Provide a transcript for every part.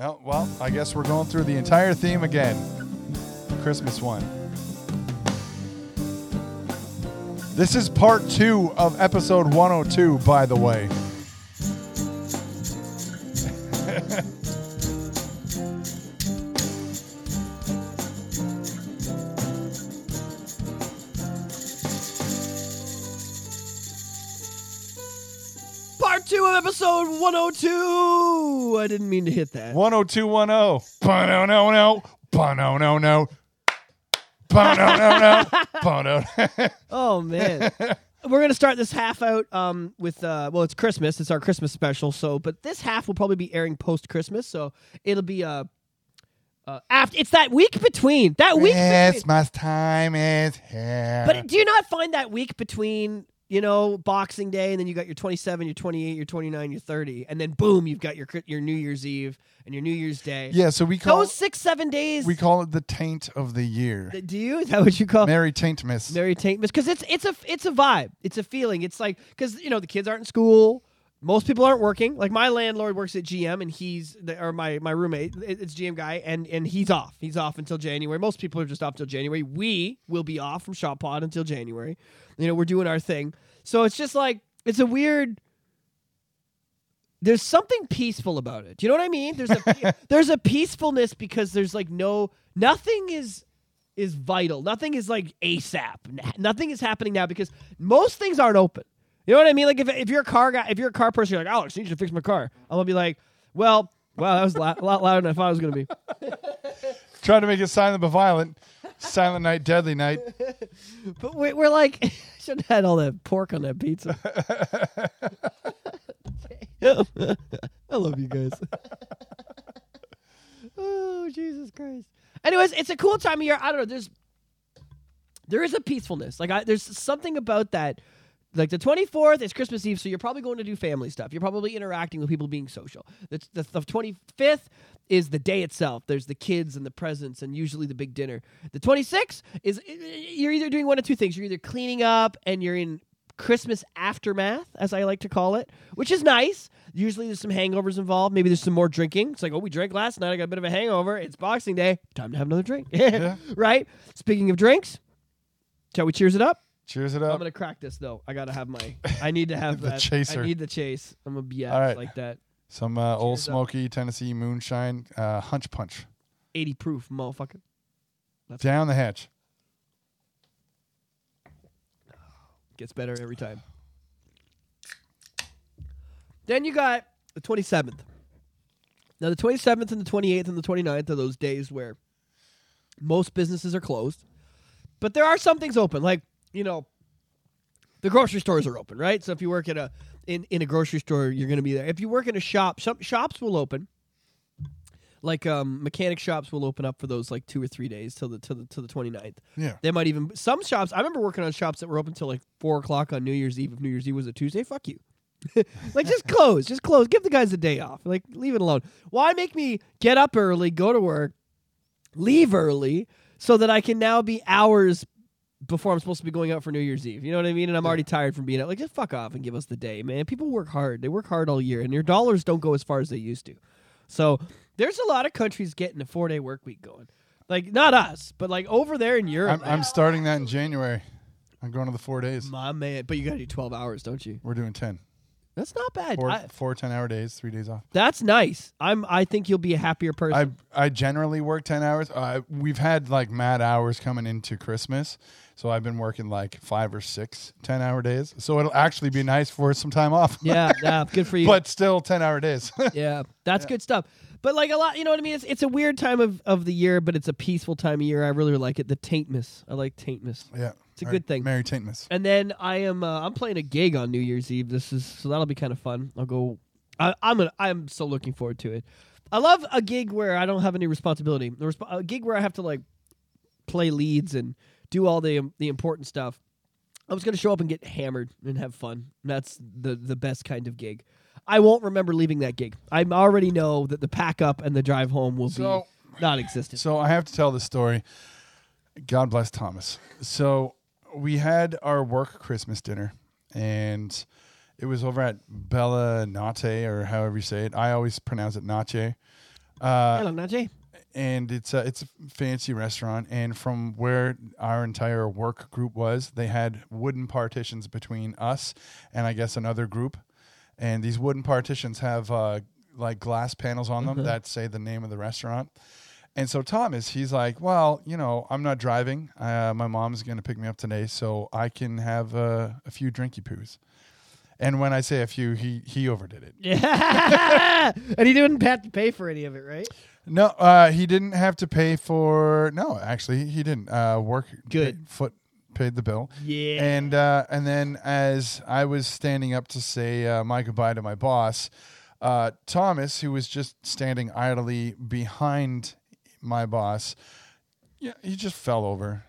Oh, well, I guess we're going through the entire theme again. The Christmas one. This is part 2 of episode 102, by the way. Episode 102. I didn't mean to hit that. 10210. Ba-no-no-no. Ba-no-no-no. Ba-no-no-no. Ba-no-no. Oh, man. We're going to start this half out with, well, it's Christmas. It's our Christmas special. So, but this half will probably be airing post-Christmas. So it'll be after. It's that week between. That week between. Christmas time is here. But do you not find that week between... You know, Boxing Day, and then you got your 27, your 28, your 29, your 30, and then boom, you've got your New Year's Eve and your New Year's Day. Yeah, so we call those 6-7 days. We call it the taint of the year. Do you? Is that what you call it? Merry Taintmas. Merry Taintmas, because it's a vibe. It's a feeling. It's like, because you know the kids aren't in school, most people aren't working. Like my landlord works at GM, and my roommate, it's GM guy, and he's off. He's off until January. Most people are just off till January. We will be off from Shop Pod until January. You know, we're doing our thing. So it's just like, it's a weird, there's something peaceful about it. Do you know what I mean? There's a peacefulness because there's like nothing is vital. Nothing is like ASAP. Nothing is happening now because most things aren't open. You know what I mean? Like if you're a car guy, if you're a car person, you're like, Alex, I need you to fix my car. I'm going to be like, well, wow, that was a lot louder than I thought it was going to be. Trying to make it silent but violent. Silent night, deadly night. But we're like, I shouldn't have had all that pork on that pizza. I love you guys. Oh, Jesus Christ. Anyways, it's a cool time of year. I don't know. There is a peacefulness. Like there's something about that. Like the 24th is Christmas Eve, so you're probably going to do family stuff. You're probably interacting with people, being social. The 25th is the day itself. There's the kids and the presents and usually the big dinner. The 26th is you're either doing one of two things. You're either cleaning up and you're in Christmas aftermath, as I like to call it, which is nice. Usually there's some hangovers involved. Maybe there's some more drinking. It's like, oh, we drank last night. I got a bit of a hangover. It's Boxing Day. Time to have another drink. Yeah. Right? Speaking of drinks, shall we cheers it up? Cheers it up. I'm going to crack this, though. I need to have that. Chaser. I need the chase. I'm going to be at like that. Some Old Smoky, up. Tennessee moonshine, hunch punch. 80 proof, motherfucker. That's down cool. The hatch. Gets better every time. Then you got the 27th. Now, the 27th and the 28th and the 29th are those days where most businesses are closed. But there are some things open, like... You know, the grocery stores are open, right? So if you work at in a grocery store, you're going to be there. If you work in a shop, shops will open. Like mechanic shops will open up for those like 2 or 3 days till the 29th. Yeah, they might even some shops. I remember working on shops that were open till like 4 o'clock on New Year's Eve. If New Year's Eve was a Tuesday, fuck you. Like just close. Give the guys a day off. Like leave it alone. Why make me get up early, go to work, leave early, so that I can now be hours before I'm supposed to be going out for New Year's Eve. You know what I mean? And I'm already tired from being out. Like, just fuck off and give us the day, man. People work hard. They work hard all year, and your dollars don't go as far as they used to. So there's a lot of countries getting a 4-day work week going. Like, not us, but like over there in Europe. I'm starting that in January. I'm going to the 4 days. My man. But you got to do 12 hours, don't you? We're doing 10. That's not bad. Four 10-hour days, 3 days off. That's nice. I think you'll be a happier person. I generally work 10 hours. We've had like mad hours coming into Christmas, so I've been working like 5 or 6 10-hour days. So it'll actually be nice for some time off. Yeah, good for you. But still 10-hour days. Yeah, that's good stuff. But like a lot, you know what I mean? It's a weird time of the year, but it's a peaceful time of year. I really like it. The Taintmas. I like Taintmas. Yeah. It's a good thing. Merry Taintmas. And then I'm playing a gig on New Year's Eve. So that'll be kind of fun. I'll go. I'm so looking forward to it. I love a gig where I don't have any responsibility. A gig where I have to like play leads and do all the important stuff. I'm just gonna show up and get hammered and have fun. And that's the best kind of gig. I won't remember leaving that gig. I already know that the pack up and the drive home will be non-existent. So I have to tell this story. God bless Thomas. So. We had our work Christmas dinner, and it was over at Bella Nate, or however you say it. I always pronounce it Nache. Hello, Najee. And it's a fancy restaurant. And from where our entire work group was, they had wooden partitions between us and I guess another group. And these wooden partitions have like glass panels on them that say the name of the restaurant. And so Thomas, he's like, well, you know, I'm not driving. My mom's going to pick me up today, so I can have a few drinky poos. And when I say a few, he overdid it. Yeah. And he didn't have to pay for any of it, right? No, he didn't have to pay for... No, actually, he didn't. Work Good. Foot paid the bill. Yeah. And then as I was standing up to say my goodbye to my boss, Thomas, who was just standing idly behind my boss, yeah, he just fell over.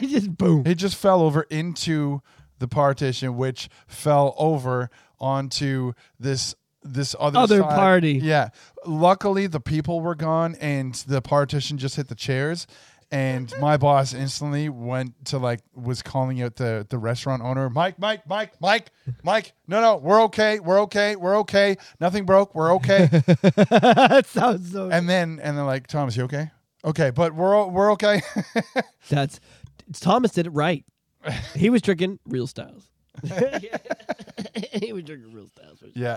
He just boom. He just fell over into the partition, which fell over onto this other side. Party. Yeah. Luckily, the people were gone, and the partition just hit the chairs. And my boss instantly went to was calling out the restaurant owner, Mike. No, we're okay. Nothing broke. We're okay. That sounds so. And they're like, Thomas, you okay? Okay, but we're okay. Thomas did it right. He was drinking real styles. Yeah,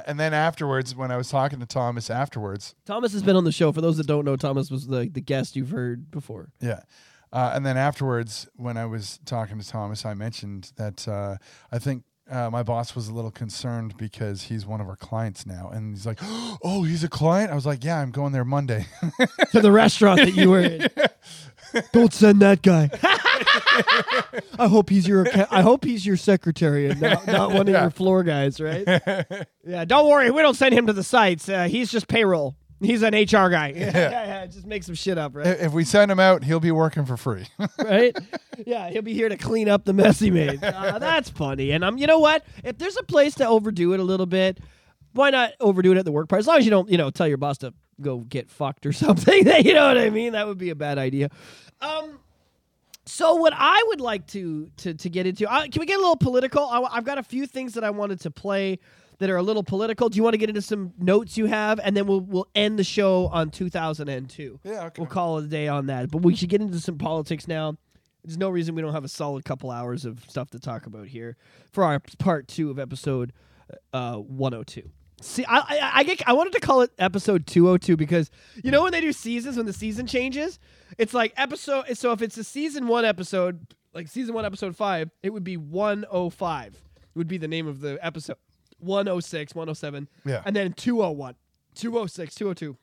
and then afterwards, when I was talking to Thomas afterwards... Thomas has been on the show. For those that don't know, Thomas was the guest you've heard before. Yeah. And then afterwards, when I was talking to Thomas, I mentioned that I think my boss was a little concerned because he's one of our clients now. And he's like, oh, he's a client? I was like, yeah, I'm going there Monday. To the restaurant that you were in. Don't send that guy. I hope he's your secretary and not one of your floor guys, right? Yeah, don't worry, we don't send him to the sites. He's just payroll. He's an HR guy. Yeah. Just make some shit up, right? If we send him out, he'll be working for free, right? Yeah, he'll be here to clean up the mess he made. That's funny. And you know what? If there's a place to overdo it a little bit, why not overdo it at the work part? As long as you don't, tell your boss to go get fucked or something. You know what I mean? That would be a bad idea. So what I would like to get into, can we get a little political? I've got a few things that I wanted to play that are a little political. Do you want to get into some notes you have? And then we'll end the show on 2002. Yeah, okay. We'll call it a day on that. But we should get into some politics now. There's no reason we don't have a solid couple hours of stuff to talk about here for our part 2 of episode 102. See, I wanted to call it episode 202 because when they do seasons, when the season changes, it's like episode. So if it's a season 1 episode, like season 1 episode 5, it would be 105. It would be the name of the episode. 106, 107, and then 201, 206, 202.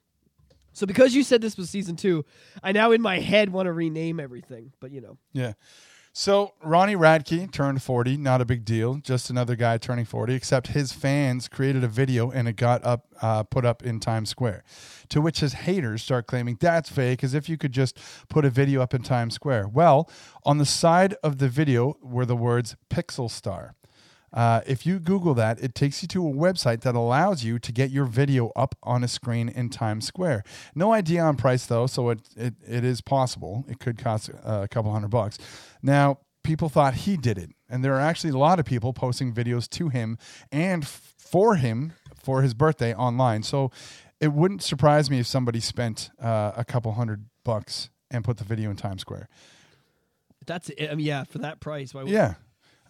So because you said this was season 2, I now in my head want to rename everything, but yeah. So Ronnie Radke turned 40, not a big deal, just another guy turning 40, except his fans created a video and it got put up in Times Square, to which his haters start claiming that's fake, as if you could just put a video up in Times Square. Well, on the side of the video were the words Pixel Star. If you Google that, it takes you to a website that allows you to get your video up on a screen in Times Square. No idea on price, though, so it is possible. It could cost a couple $100. Now, people thought he did it, and there are actually a lot of people posting videos to him and for him for his birthday online. So it wouldn't surprise me if somebody spent a couple $100 and put the video in Times Square. That's it. I mean, yeah, for that price. Why would yeah.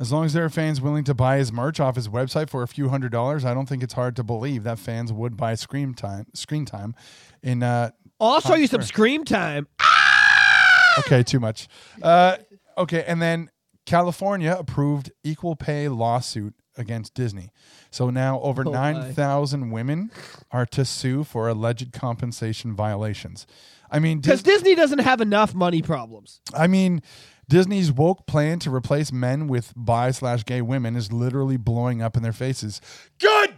As long as there are fans willing to buy his merch off his website for a few $100s, I don't think it's hard to believe that fans would buy Scream Time. In I'll show you some Scream Time. Okay, too much. Okay, and then California approved equal pay lawsuit against Disney. So now over 9,000 women are to sue for alleged compensation violations. I mean, because Disney doesn't have enough money problems. I mean, Disney's woke plan to replace men with bi/gay women is literally blowing up in their faces. Good.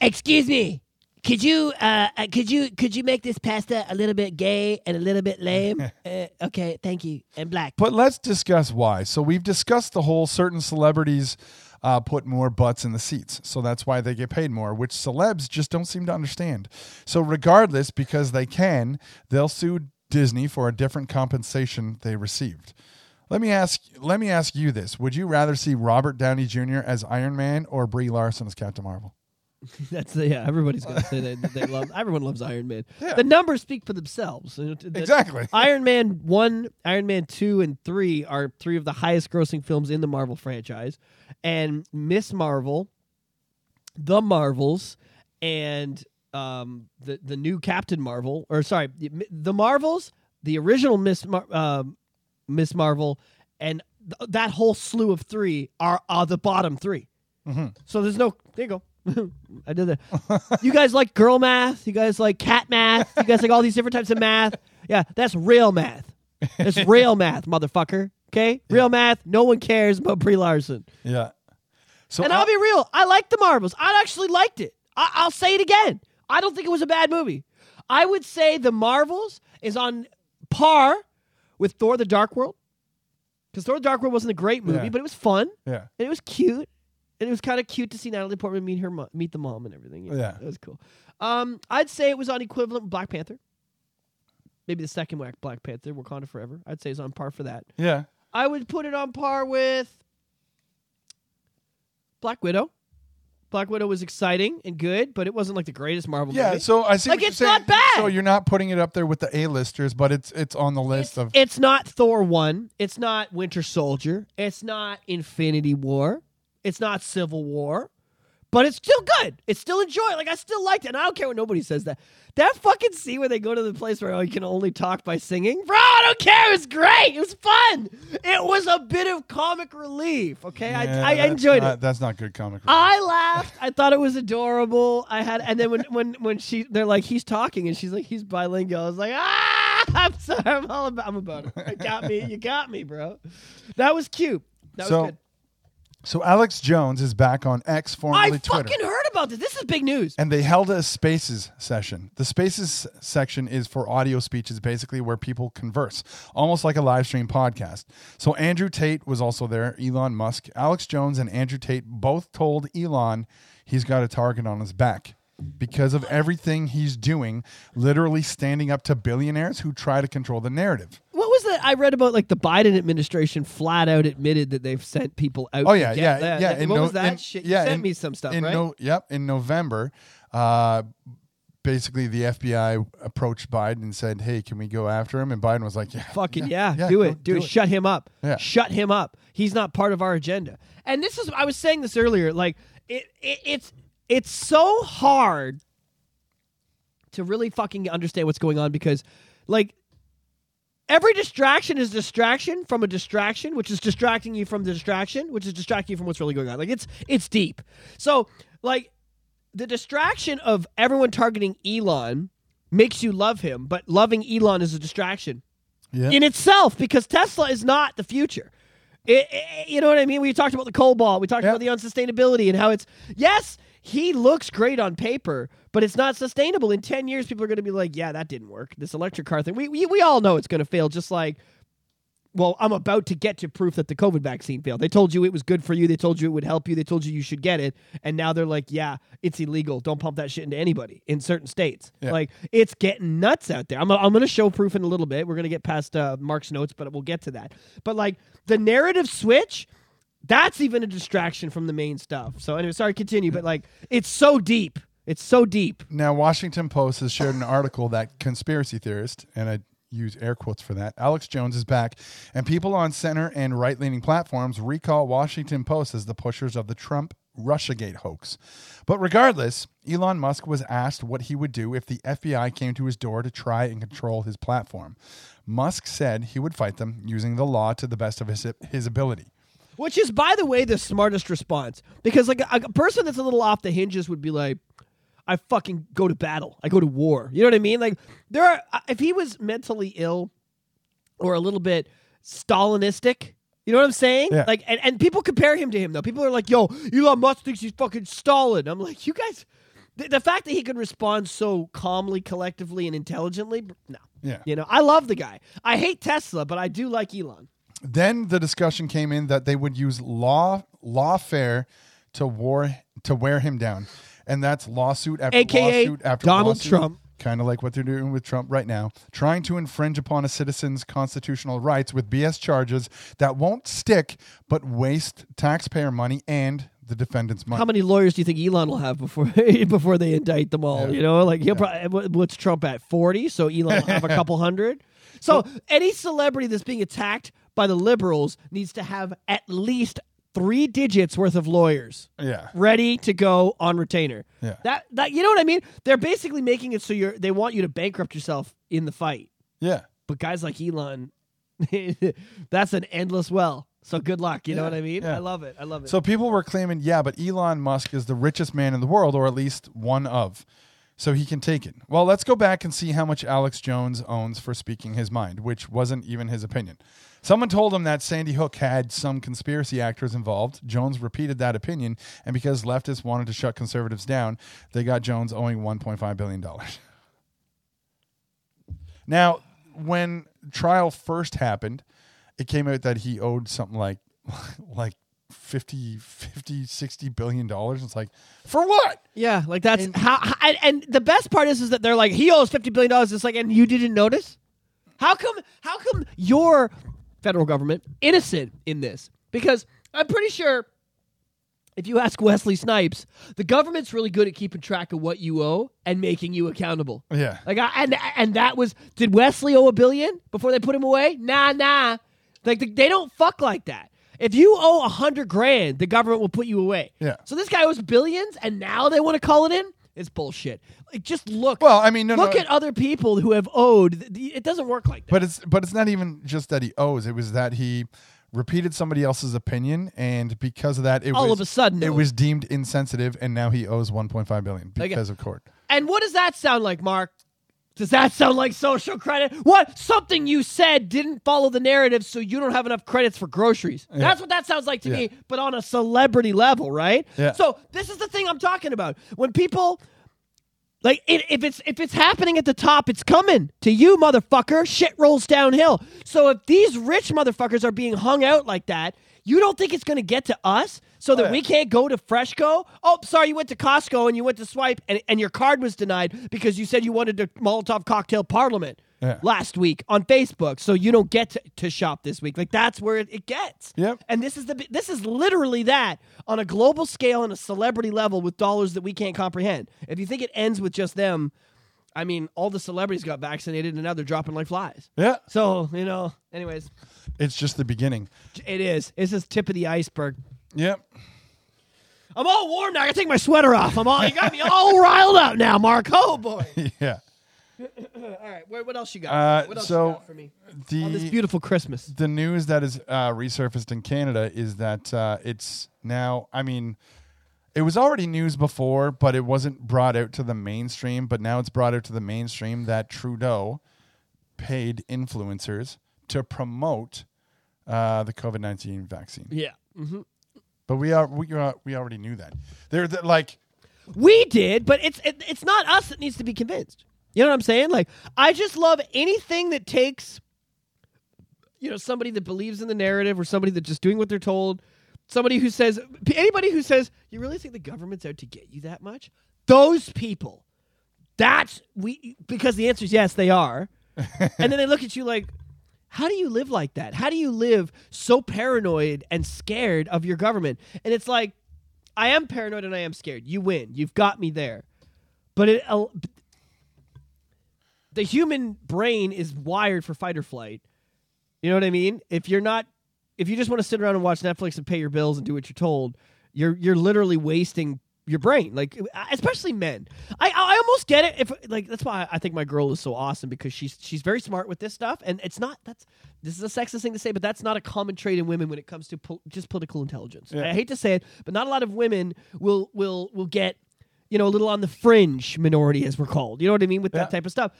Excuse me. Could you make this pasta a little bit gay and a little bit lame? Okay, thank you. And black. But let's discuss why. So we've discussed the whole certain celebrities put more butts in the seats, so that's why they get paid more, which celebs just don't seem to understand. So regardless, because they can, they'll sue Disney for a different compensation they received. Let me ask you this. Would you rather see Robert Downey Jr. as Iron Man or Brie Larson as Captain Marvel? That's the, yeah. Everybody's going to say they love. Everyone loves Iron Man. Yeah. The numbers speak for themselves. Exactly. Iron Man 1, Iron Man 2, and 3 are three of the highest-grossing films in the Marvel franchise, and Miss Marvel, The Marvels, and the new Captain Marvel, or sorry, The Marvels, the original Miss Marvel, and that whole slew of three are the bottom three. Mm-hmm. So there's no. There you go. I did that. You guys like girl math? You guys like cat math? You guys like all these different types of math? Yeah, that's real math. That's real math, motherfucker. Okay? Real math. No one cares about Brie Larson. Yeah. So and I'll be real. I liked The Marvels. I actually liked it. I'll say it again. I don't think it was a bad movie. I would say The Marvels is on par with Thor The Dark World. Because Thor The Dark World wasn't a great movie, but it was fun. Yeah. And it was cute. And it was kind of cute to see Natalie Portman meet the mom and everything. Yeah. It was cool. I'd say it was on equivalent with Black Panther. Maybe the second Black Panther, Wakanda Forever. I'd say it's on par for that. Yeah. I would put it on par with Black Widow. Black Widow was exciting and good, but it wasn't like the greatest Marvel movie. Yeah, so I see. Like, it's not bad. So you're not putting it up there with the A-listers, but it's on the list of. It's not Thor 1. It's not Winter Soldier. It's not Infinity War. It's not Civil War, but it's still good. It's still enjoyable. Like, I still liked it, and I don't care what nobody says that. That fucking scene where they go to the place where you can only talk by singing. Bro, I don't care. It was great. It was fun. It was a bit of comic relief, okay? Yeah, I enjoyed it. That's not good comic relief. I laughed. I thought it was adorable. And then when they're like, he's talking, and she's like, he's bilingual. I was like, I'm sorry. I'm about it. You got me, bro. That was cute. That was good. So Alex Jones is back on X, formerly Twitter. I fucking heard about this. This is big news. And they held a Spaces session. The Spaces section is for audio speeches, basically, where people converse, almost like a live stream podcast. So Andrew Tate was also there, Elon Musk. Alex Jones and Andrew Tate both told Elon he's got a target on his back because of everything he's doing, literally standing up to billionaires who try to control the narrative. What was that I read about? Like, the Biden administration flat out admitted that they've sent people out. Oh yeah, to get that. Yeah. And what was that shit? Yeah, you sent me some stuff, right? In November, basically the FBI approached Biden and said, "Hey, can we go after him?" And Biden was like, "Do it. Shut him up. Yeah. Shut him up. He's not part of our agenda." And this is, I was saying this earlier. Like, it's so hard to really fucking understand what's going on because, like. Every distraction is distraction from a distraction, which is distracting you from the distraction, which is distracting you from what's really going on. Like, it's deep. So, like, the distraction of everyone targeting Elon makes you love him, but loving Elon is a distraction in itself because Tesla is not the future. You know what I mean? We talked about the cobalt. We talked about the unsustainability and how it's, yes, he looks great on paper, but it's not sustainable. In 10 years, people are going to be like, yeah, that didn't work. This electric car thing, we all know it's going to fail, just like, well, I'm about to get to proof that the COVID vaccine failed. They told you it was good for you. They told you it would help you. They told you you should get it. And now they're like, yeah, it's illegal. Don't pump that shit into anybody in certain states. Yeah. Like, it's getting nuts out there. I'm going to show proof in a little bit. We're going to get past Mark's notes, but we'll get to that. But, like, the narrative switch, that's even a distraction from the main stuff. So anyway, sorry, continue. But, like, it's so deep. It's so deep. Now, Washington Post has shared an article that conspiracy theorist, and I use air quotes for that, Alex Jones is back, and people on center and right-leaning platforms recall Washington Post as the pushers of the Trump Russiagate hoax. But regardless, Elon Musk was asked what he would do if the FBI came to his door to try and control his platform. Musk said he would fight them using the law to the best of his ability. Which is, by the way, the smartest response. Because, like, a person that's a little off the hinges would be like, I fucking go to battle. I go to war. You know what I mean? Like, if he was mentally ill or a little bit Stalinistic, you know what I'm saying? Yeah. Like, and people compare him to him, though. People are like, yo, Elon Musk thinks he's fucking Stalin. I'm like, you guys, the fact that he could respond so calmly, collectively, and intelligently, no. Yeah. You know, I love the guy. I hate Tesla, but I do like Elon. Then the discussion came in that they would use lawfare to wear him down. And that's lawsuit after lawsuit after Donald lawsuit. Trump. Kind of like what they're doing with Trump right now. Trying to infringe upon a citizen's constitutional rights with BS charges that won't stick but waste taxpayer money and the defendant's money. How many lawyers do you think Elon will have before they indict them all? Yeah. You know, like he'll probably, what's Trump at 40? So Elon will have a couple hundred. So any celebrity that's being attacked by the liberals needs to have at least 3 digits worth of lawyers ready to go on retainer. Yeah. That you know what I mean? They're basically making it so they want you to bankrupt yourself in the fight. Yeah. But guys like Elon, that's an endless well. So good luck. You know what I mean? Yeah. I love it. So people were claiming, but Elon Musk is the richest man in the world, or at least one of. So he can take it. Well, let's go back and see how much Alex Jones owns for speaking his mind, which wasn't even his opinion. Someone told him that Sandy Hook had some conspiracy actors involved. Jones repeated that opinion, and because leftists wanted to shut conservatives down, they got Jones owing $1.5 billion. Now, when trial first happened, it came out that he owed something like $50, $60 billion. It's like, for what? Yeah, like that's how. And the best part is that they're like, he owes $50 billion. It's like, and you didn't notice? How come your federal government innocent in this? Because I'm pretty sure if you ask Wesley Snipes, the government's really good at keeping track of what you owe and making you accountable. Yeah. Like, and that was, did Wesley owe $1 billion before they put him away? Nah. Like they don't fuck like that. If you owe $100,000, the government will put you away. Yeah. So this guy owes billions, and now they want to call it in? It's bullshit. Like, just look. Well, I mean, look at other people who have owed. It doesn't work like that. But it's not even just that he owes. It was that he repeated somebody else's opinion, and because of that, it was deemed insensitive, and now he owes $1.5 billion because of court. And what does that sound like, Mark? Does that sound like social credit? What? Something you said didn't follow the narrative, so you don't have enough credits for groceries. Yeah. That's what that sounds like to me, but on a celebrity level, right? Yeah. So this is the thing I'm talking about. When people, like, if it's happening at the top, it's coming to you, motherfucker. Shit rolls downhill. So if these rich motherfuckers are being hung out like that, you don't think it's going to get to us? So that we can't go to Freshco? Oh, sorry, you went to Costco and you went to swipe and your card was denied because you said you wanted to Molotov cocktail Parliament last week on Facebook. So you don't get to shop this week. Like, that's where it gets. Yep. And this is literally that on a global scale and a celebrity level with dollars that we can't comprehend. If you think it ends with just them, I mean, all the celebrities got vaccinated and now they're dropping like flies. Yeah. So, you know, anyways. It's just the beginning. It is. It's just tip of the iceberg. Yep. I'm all warm now. I gotta take my sweater off. You got me all riled up now, Mark. Oh boy. Yeah. All right. What else you got? What else you got for me on this beautiful Christmas? The news that is resurfaced in Canada is that it's now. I mean, it was already news before, but it wasn't brought out to the mainstream. But now it's brought out to the mainstream that Trudeau paid influencers to promote the COVID-19 vaccine. Yeah. Mm-hmm. But we already knew that. They're like, we did, but it's not us that needs to be convinced. You know what I'm saying? Like, I just love anything that takes, you know, somebody that believes in the narrative or somebody that's just doing what they're told. Anybody who says, you really think the government's out to get you that much? Those people. Because the answer is yes, they are. And then they look at you like, how do you live like that? How do you live so paranoid and scared of your government? And it's like, I am paranoid and I am scared. You win. You've got me there. But the human brain is wired for fight or flight. You know what I mean? If you just want to sit around and watch Netflix and pay your bills and do what you're told, you're literally wasting your brain, like, especially men. I almost get it. If, like, that's why I think my girl is so awesome, because she's very smart with this stuff, and it's not this is a sexist thing to say, but that's not a common trait in women when it comes to just political intelligence. Yeah. I hate to say it, but not a lot of women will get, you know, a little on the fringe minority, as we're called. You know what I mean with that type of stuff.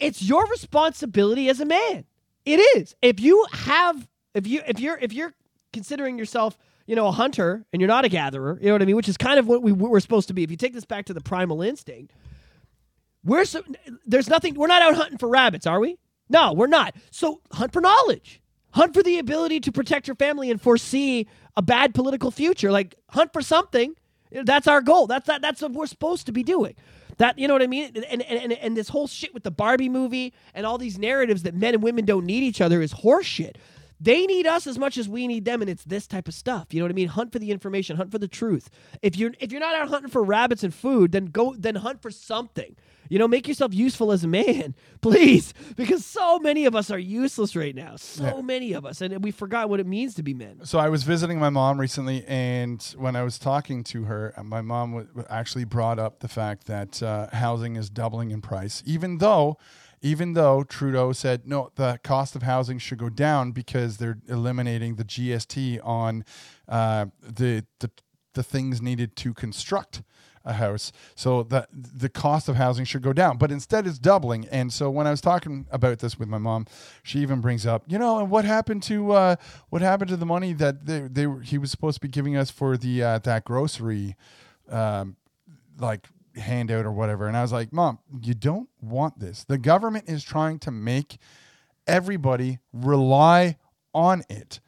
It's your responsibility as a man. It is. If you're considering yourself, you know, a hunter, and you're not a gatherer, you know what I mean, which is kind of what we're supposed to be. If you take this back to the primal instinct, we're not out hunting for rabbits, are we? No, we're not. So hunt for knowledge. Hunt for the ability to protect your family and foresee a bad political future. Like, hunt for something. That's our goal. That's what we're supposed to be doing. That, you know what I mean? And this whole shit with the Barbie movie and all these narratives that men and women don't need each other is horseshit. They need us as much as we need them, and it's this type of stuff. You know what I mean? Hunt for the information, hunt for the truth. If you're not out hunting for rabbits and food, then hunt for something. You know, make yourself useful as a man, please, because so many of us are useless right now. So many of us, and we forgot what it means to be men. So I was visiting my mom recently, and when I was talking to her, my mom actually brought up the fact that housing is doubling in price, even though Trudeau said, no, the cost of housing should go down because they're eliminating the GST on the things needed to construct a house. So the cost of housing should go down, but instead it's doubling. And so when I was talking about this with my mom, she even brings up, you know, and what happened to the money that he was supposed to be giving us for the that grocery handout or whatever. And I was like, Mom, you don't want this. The government is trying to make everybody rely on it.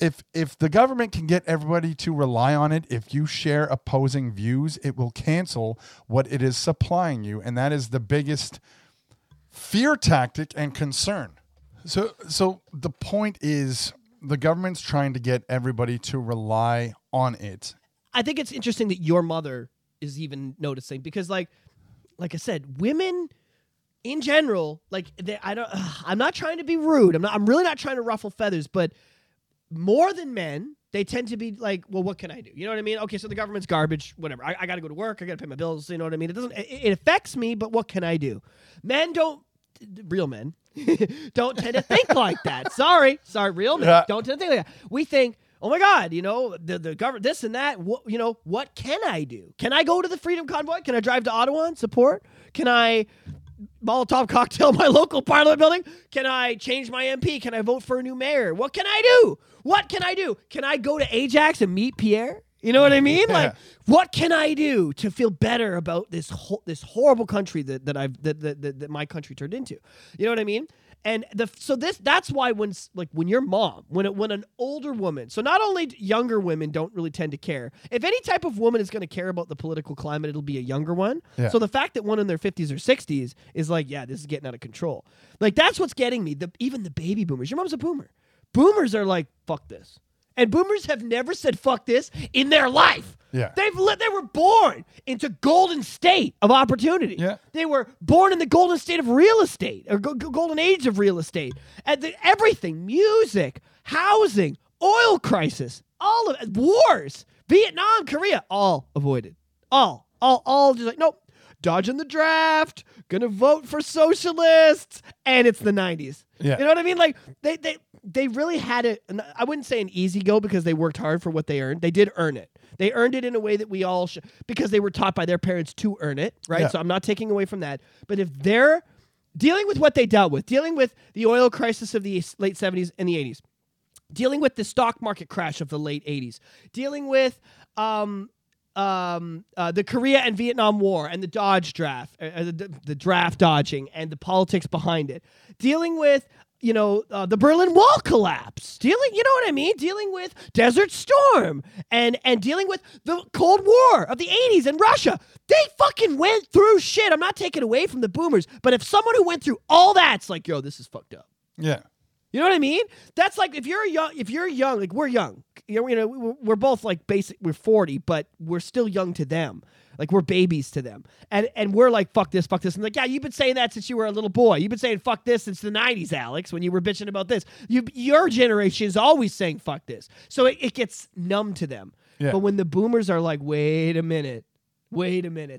If the government can get everybody to rely on it, if you share opposing views, it will cancel what it is supplying you. And that is the biggest fear tactic and concern. So the point is the government's trying to get everybody to rely on it. I think it's interesting that your mother is even noticing, because like I said, women in general, I'm not trying to be rude. I'm really not trying to ruffle feathers, but more than men, they tend to be like, well, what can I do? You know what I mean? Okay, so the government's garbage, whatever. I got to go to work. I got to pay my bills. You know what I mean? It affects me, but what can I do? Real men don't tend to think like that. Sorry, real men don't tend to think like that. We think, oh my God, you know, the government, this and that, what can I do? Can I go to the Freedom Convoy? Can I drive to Ottawa and support? Can I Molotov cocktail my local parliament building? Can I change my MP? Can I vote for a new mayor? What can I do? What can I do? Can I go to Ajax and meet Pierre? You know what I mean? Yeah. Like, what can I do to feel better about this horrible country that my country turned into? You know what I mean? And that's why when your mom, when an older woman, so not only younger women don't really tend to care. If any type of woman is going to care about the political climate, it'll be a younger one. Yeah. So the fact that one in their 50s or 60s is like, yeah, this is getting out of control. Like, that's what's getting me. Even the baby boomers. Your mom's a boomer. Boomers are like, fuck this. And boomers have never said fuck this in their life. Yeah. They were born into golden state of opportunity. Yeah. They were born in the golden state of real estate, or golden age of real estate. And everything, music, housing, oil crisis, all of it, wars, Vietnam, Korea, all avoided. All just like, nope. Dodging the draft, gonna vote for socialists, and it's the 90s. Yeah. You know what I mean? Like, they really had it. I wouldn't say an easy go, because they worked hard for what they earned. They did earn it. They earned it in a way that we all should, because they were taught by their parents to earn it, right? Yeah. So I'm not taking away from that. But if they're dealing with what they dealt with, dealing with the oil crisis of the late 70s and the 80s, dealing with the stock market crash of the late 80s, dealing with the Korea and Vietnam War and the Dodge draft, the draft dodging and the politics behind it, dealing with, you know, the Berlin Wall collapse, you know what I mean? Dealing with Desert Storm and dealing with the Cold War of the 80s and Russia. They fucking went through shit. I'm not taking away from the boomers, but if someone who went through all that's like, yo, this is fucked up. Yeah. You know what I mean? That's like, if you're young, like, we're young. You know, we're both like basic. We're 40, but we're still young to them. Like, we're babies to them, and we're like, fuck this. I'm like, yeah, you've been saying that since you were a little boy. You've been saying fuck this since the 90s, Alex, when you were bitching about this. Your generation is always saying fuck this, so it gets numb to them. Yeah. But when the boomers are like, wait a minute,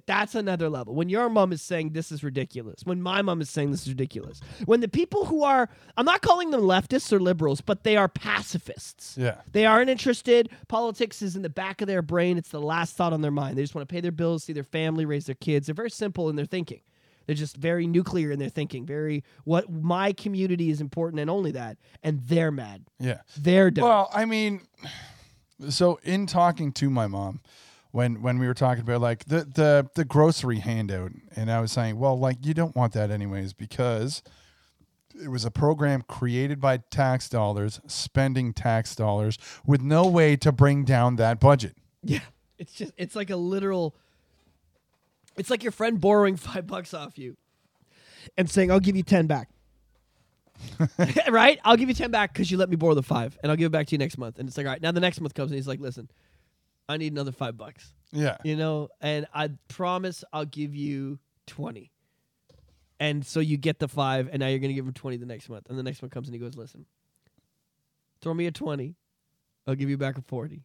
that's another level. When your mom is saying this is ridiculous, when my mom is saying this is ridiculous, when the people who are, I'm not calling them leftists or liberals, but they are pacifists. Yeah. They aren't interested. Politics is in the back of their brain. It's the last thought on their mind. They just want to pay their bills, see their family, raise their kids. They're very simple in their thinking. They're just very nuclear in their thinking. Very, what my community is important and only that. And they're mad. Yeah. They're done. Well, I mean, so in talking to my mom, when we were talking about like the grocery handout, and I was saying, well, like, you don't want that anyways, because it was a program created by tax dollars, spending tax dollars, with no way to bring down that budget. Yeah. It's like a literal, it's like your friend borrowing $5 off you and saying, I'll give you 10 back. Right? I'll give you 10 back because you let me borrow the 5, and I'll give it back to you next month. And it's like, all right, now the next month comes, and he's like, listen, I need another $5. Yeah. You know, and I promise I'll give you 20. And so you get the 5, and now you're going to give him 20 the next month. And the next one comes, and he goes, listen, throw me a 20. I'll give you back a 40.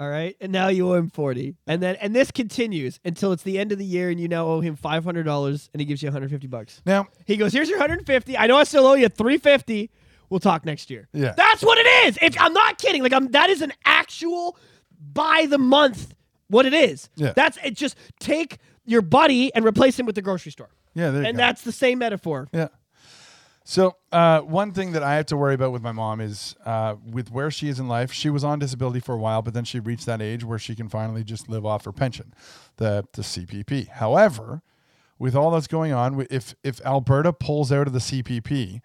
All right? And now you owe him 40. And this continues until it's the end of the year, and you now owe him $500, and he gives you $150. Now, he goes, here's your $150. I know I still owe you $350. We'll talk next year. Yeah. That's what it is. I'm not kidding. Like, that is an actual by the month what it is. Yeah. That's it. Just take your buddy and replace him with the grocery store. Yeah, there you go. And that's the same metaphor. Yeah. So one thing that I have to worry about with my mom is with where she is in life. She was on disability for a while, but then she reached that age where she can finally just live off her pension, the CPP. However, with all that's going on, if Alberta pulls out of the CPP,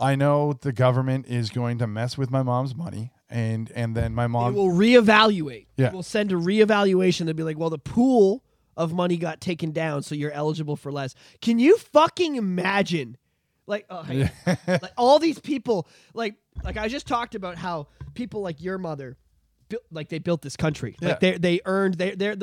I know the government is going to mess with my mom's money, and then my mom... They will reevaluate. Yeah. They will send a reevaluation. They'll be like, well, the pool of money got taken down, so you're eligible for less. Can you fucking imagine... Like, like all these people, like I just talked about how people like your mother, like they built this country. Yeah. Like they earned, they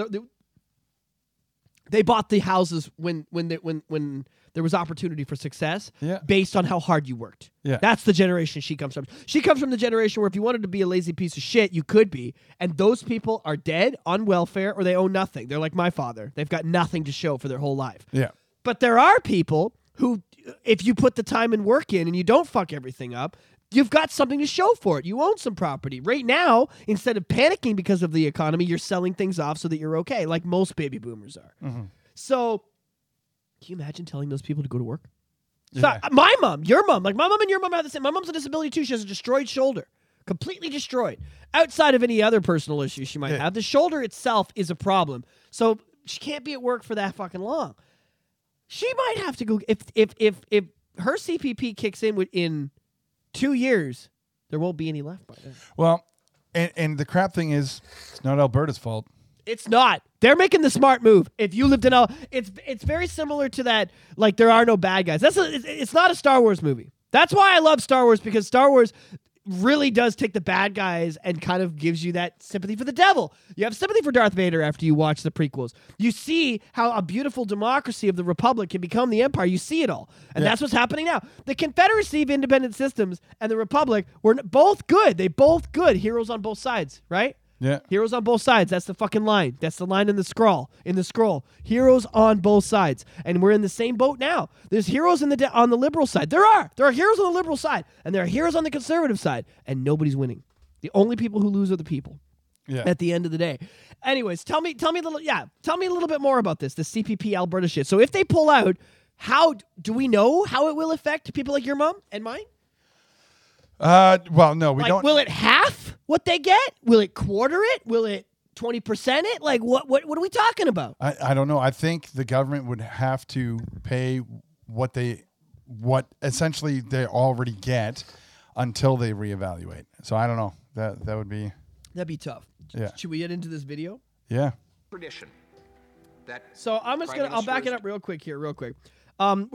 bought the houses when there was opportunity for success. Yeah. Based on how hard you worked. Yeah. That's the generation she comes from. She comes from the generation where if you wanted to be a lazy piece of shit, you could be. And those people are dead on welfare or they own nothing. They're like my father. They've got nothing to show for their whole life. Yeah. But there are people who, if you put the time and work in and you don't fuck everything up, you've got something to show for it. You own some property. Right now, instead of panicking because of the economy, you're selling things off so that you're okay, like most baby boomers are. Mm-hmm. So can you imagine telling those people to go to work? Yeah. So, my mom, your mom, like my mom and your mom have the same. My mom's a disability too. She has a destroyed shoulder, completely destroyed. Outside of any other personal issues she might have, the shoulder itself is a problem. So she can't be at work for that fucking long. She might have to go if her CPP kicks in within 2 years, there won't be any left by then. Well, and the crap thing is, it's not Alberta's fault. It's not. They're making the smart move. If you lived in it's very similar to that. Like there are no bad guys. It's not a Star Wars movie. That's why I love Star Wars, because Star Wars really does take the bad guys and kind of gives you that sympathy for the devil. You have sympathy for Darth Vader after you watch the prequels. You see how a beautiful democracy of the Republic can become the Empire. You see it all. And that's what's happening now. The Confederacy of Independent Systems and the Republic were both good. They both good. Heroes on both sides, right? Yeah. Heroes on both sides. That's the fucking line. That's the line in the scroll. Heroes on both sides. And we're in the same boat now. There's heroes on the liberal side. There are heroes on the liberal side. And there are heroes on the conservative side. And nobody's winning. The only people who lose are the people. Yeah. At the end of the day. Anyways, tell me a little bit more about this CPP Alberta shit. So if they pull out, how do we know how it will affect people like your mom and mine? Well, no, we don't. Will it half what they get? Will it quarter it? Will it 20% it? Like, what are we talking about? I don't know. I think the government would have to pay what essentially they already get until they reevaluate. So I don't know. That would be... That'd be tough. Yeah. Should we get into this video? Yeah. Tradition. So I'm just going to... I'll back it up real quick. We're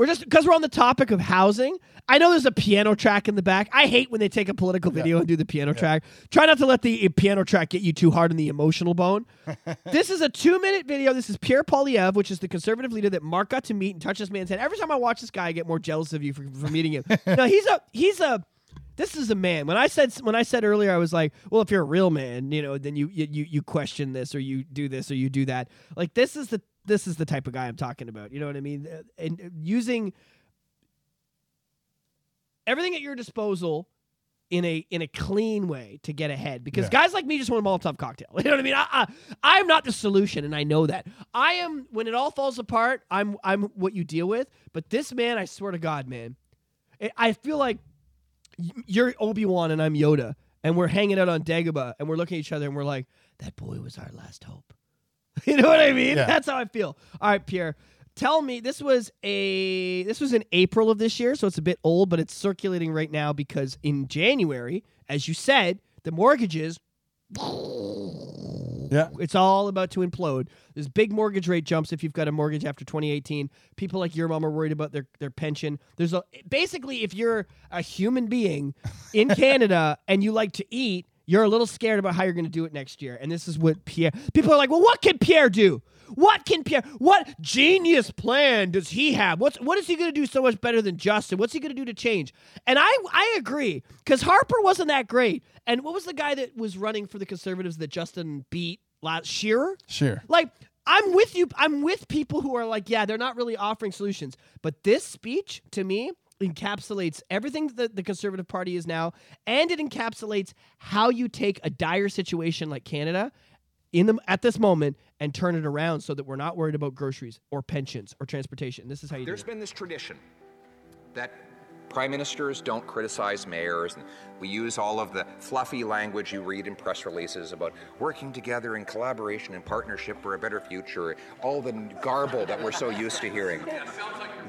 just because we're on the topic of housing. I know there's a piano track in the back. I hate when they take a political video and do the piano track. Try not to let the piano track get you too hard in the emotional bone. This is a 2-minute video. This is Pierre Poilievre, which is the conservative leader that Mark got to meet and touch this man's hand. Every time I watch this guy, I get more jealous of you for meeting him. No, this is a man. When I said earlier, I was like, well, if you're a real man, you know, then you question this or you do this or you do that. Like this is the type of guy I'm talking about. You know what I mean? And using everything at your disposal in a clean way to get ahead. Because guys like me just want a Molotov cocktail. You know what I mean? I'm not the solution, and I know that. I am, when it all falls apart, I'm what you deal with. But this man, I swear to God, man, I feel like you're Obi-Wan and I'm Yoda, and we're hanging out on Dagobah, and we're looking at each other, and we're like, that boy was our last hope. You know what I mean? Yeah. That's how I feel. All right, Pierre, tell me, this was in April of this year, so it's a bit old, but it's circulating right now because in January, as you said, the mortgages Yeah. It's all about to implode. There's big mortgage rate jumps if you've got a mortgage after 2018. People like your mom are worried about their pension. There's a, basically, if you're a human being in Canada and you like to eat, you're a little scared about how you're going to do it next year. And this is what Pierre... People are like, well, what can Pierre do? What can Pierre... What genius plan does he have? What is he going to do so much better than Justin? What's he going to do to change? And I agree, because Harper wasn't that great. And what was the guy that was running for the Conservatives that Justin beat? Shearer? Shearer. Like, I'm with you. I'm with people who are like, yeah, they're not really offering solutions. But this speech, to me... encapsulates everything that the Conservative Party is now, and it encapsulates how you take a dire situation like Canada at this moment and turn it around so that we're not worried about groceries or pensions or transportation. This is how you do it. There's been this tradition that prime ministers don't criticize mayors, and we use all of the fluffy language you read in press releases about working together in collaboration and partnership for a better future, all the garble that we're so used to hearing.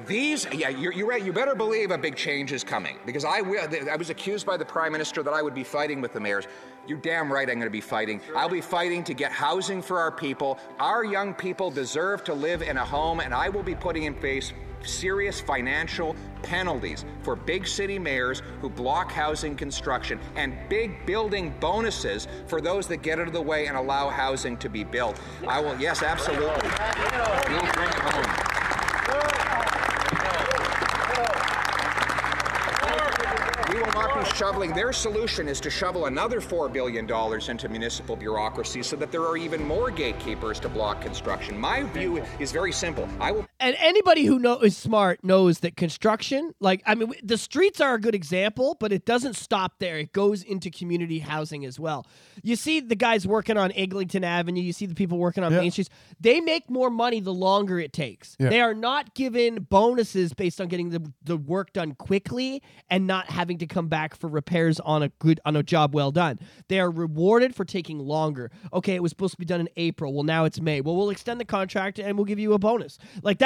You're right. You better believe a big change is coming, because I was accused by the prime minister that I would be fighting with the mayors. You're damn right I'm going to be fighting. I'll be fighting to get housing for our people. Our young people deserve to live in a home, and I will be putting in place serious financial penalties for big city mayors who block housing construction, and big building bonuses for those that get out of the way and allow housing to be built. I will, yes, absolutely. We'll bring it home. We will not be shoveling. Their solution is to shovel another $4 billion into municipal bureaucracy so that there are even more gatekeepers to block construction. My view is very simple. And anybody who is smart knows that construction, the streets are a good example, but it doesn't stop there. It goes into community housing as well. You see the guys working on Eglinton Avenue. You see the people working on Main Street. They make more money the longer it takes. Yeah. They are not given bonuses based on getting the work done quickly and not having to come back for repairs on a job well done. They are rewarded for taking longer. Okay, it was supposed to be done in April. Well, now it's May. Well, we'll extend the contract and we'll give you a bonus.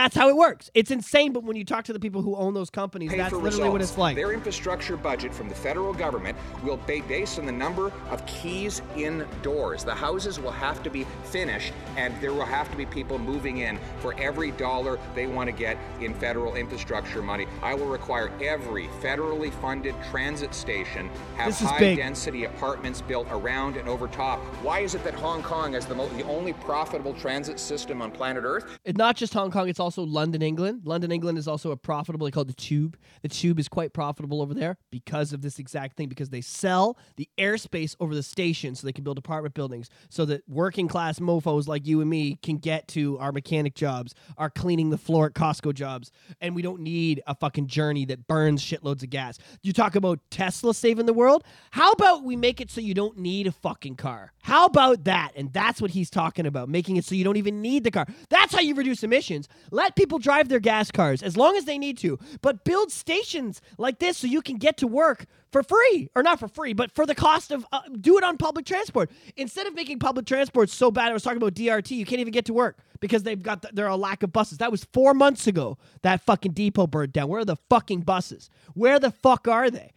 That's how it works. It's insane, but when you talk to the people who own those companies, that's literally what it's like. Their infrastructure budget from the federal government will be based on the number of keys indoors. The houses will have to be finished, and there will have to be people moving in for every dollar they want to get in federal infrastructure money. I will require every federally funded transit station have high-density apartments built around and over top. Why is it that Hong Kong is the only profitable transit system on planet Earth? It's not just Hong Kong, it's also London, England. London, England is also they call it the Tube. The Tube is quite profitable over there because of this exact thing, because they sell the airspace over the station so they can build apartment buildings so that working class mofos like you and me can get to our mechanic jobs, our cleaning the floor at Costco jobs, and we don't need a fucking journey that burns shitloads of gas. You talk about Tesla saving the world? How about we make it so you don't need a fucking car? How about that? And that's what he's talking about, making it so you don't even need the car. That's how you reduce emissions. Let people drive their gas cars as long as they need to, but build stations like this so you can get to work for free, or not for free, but for the cost of, do it on public transport. Instead of making public transport so bad, I was talking about DRT, you can't even get to work because there are a lack of buses. That was 4 months ago, that fucking depot burned down. Where are the fucking buses? Where the fuck are they?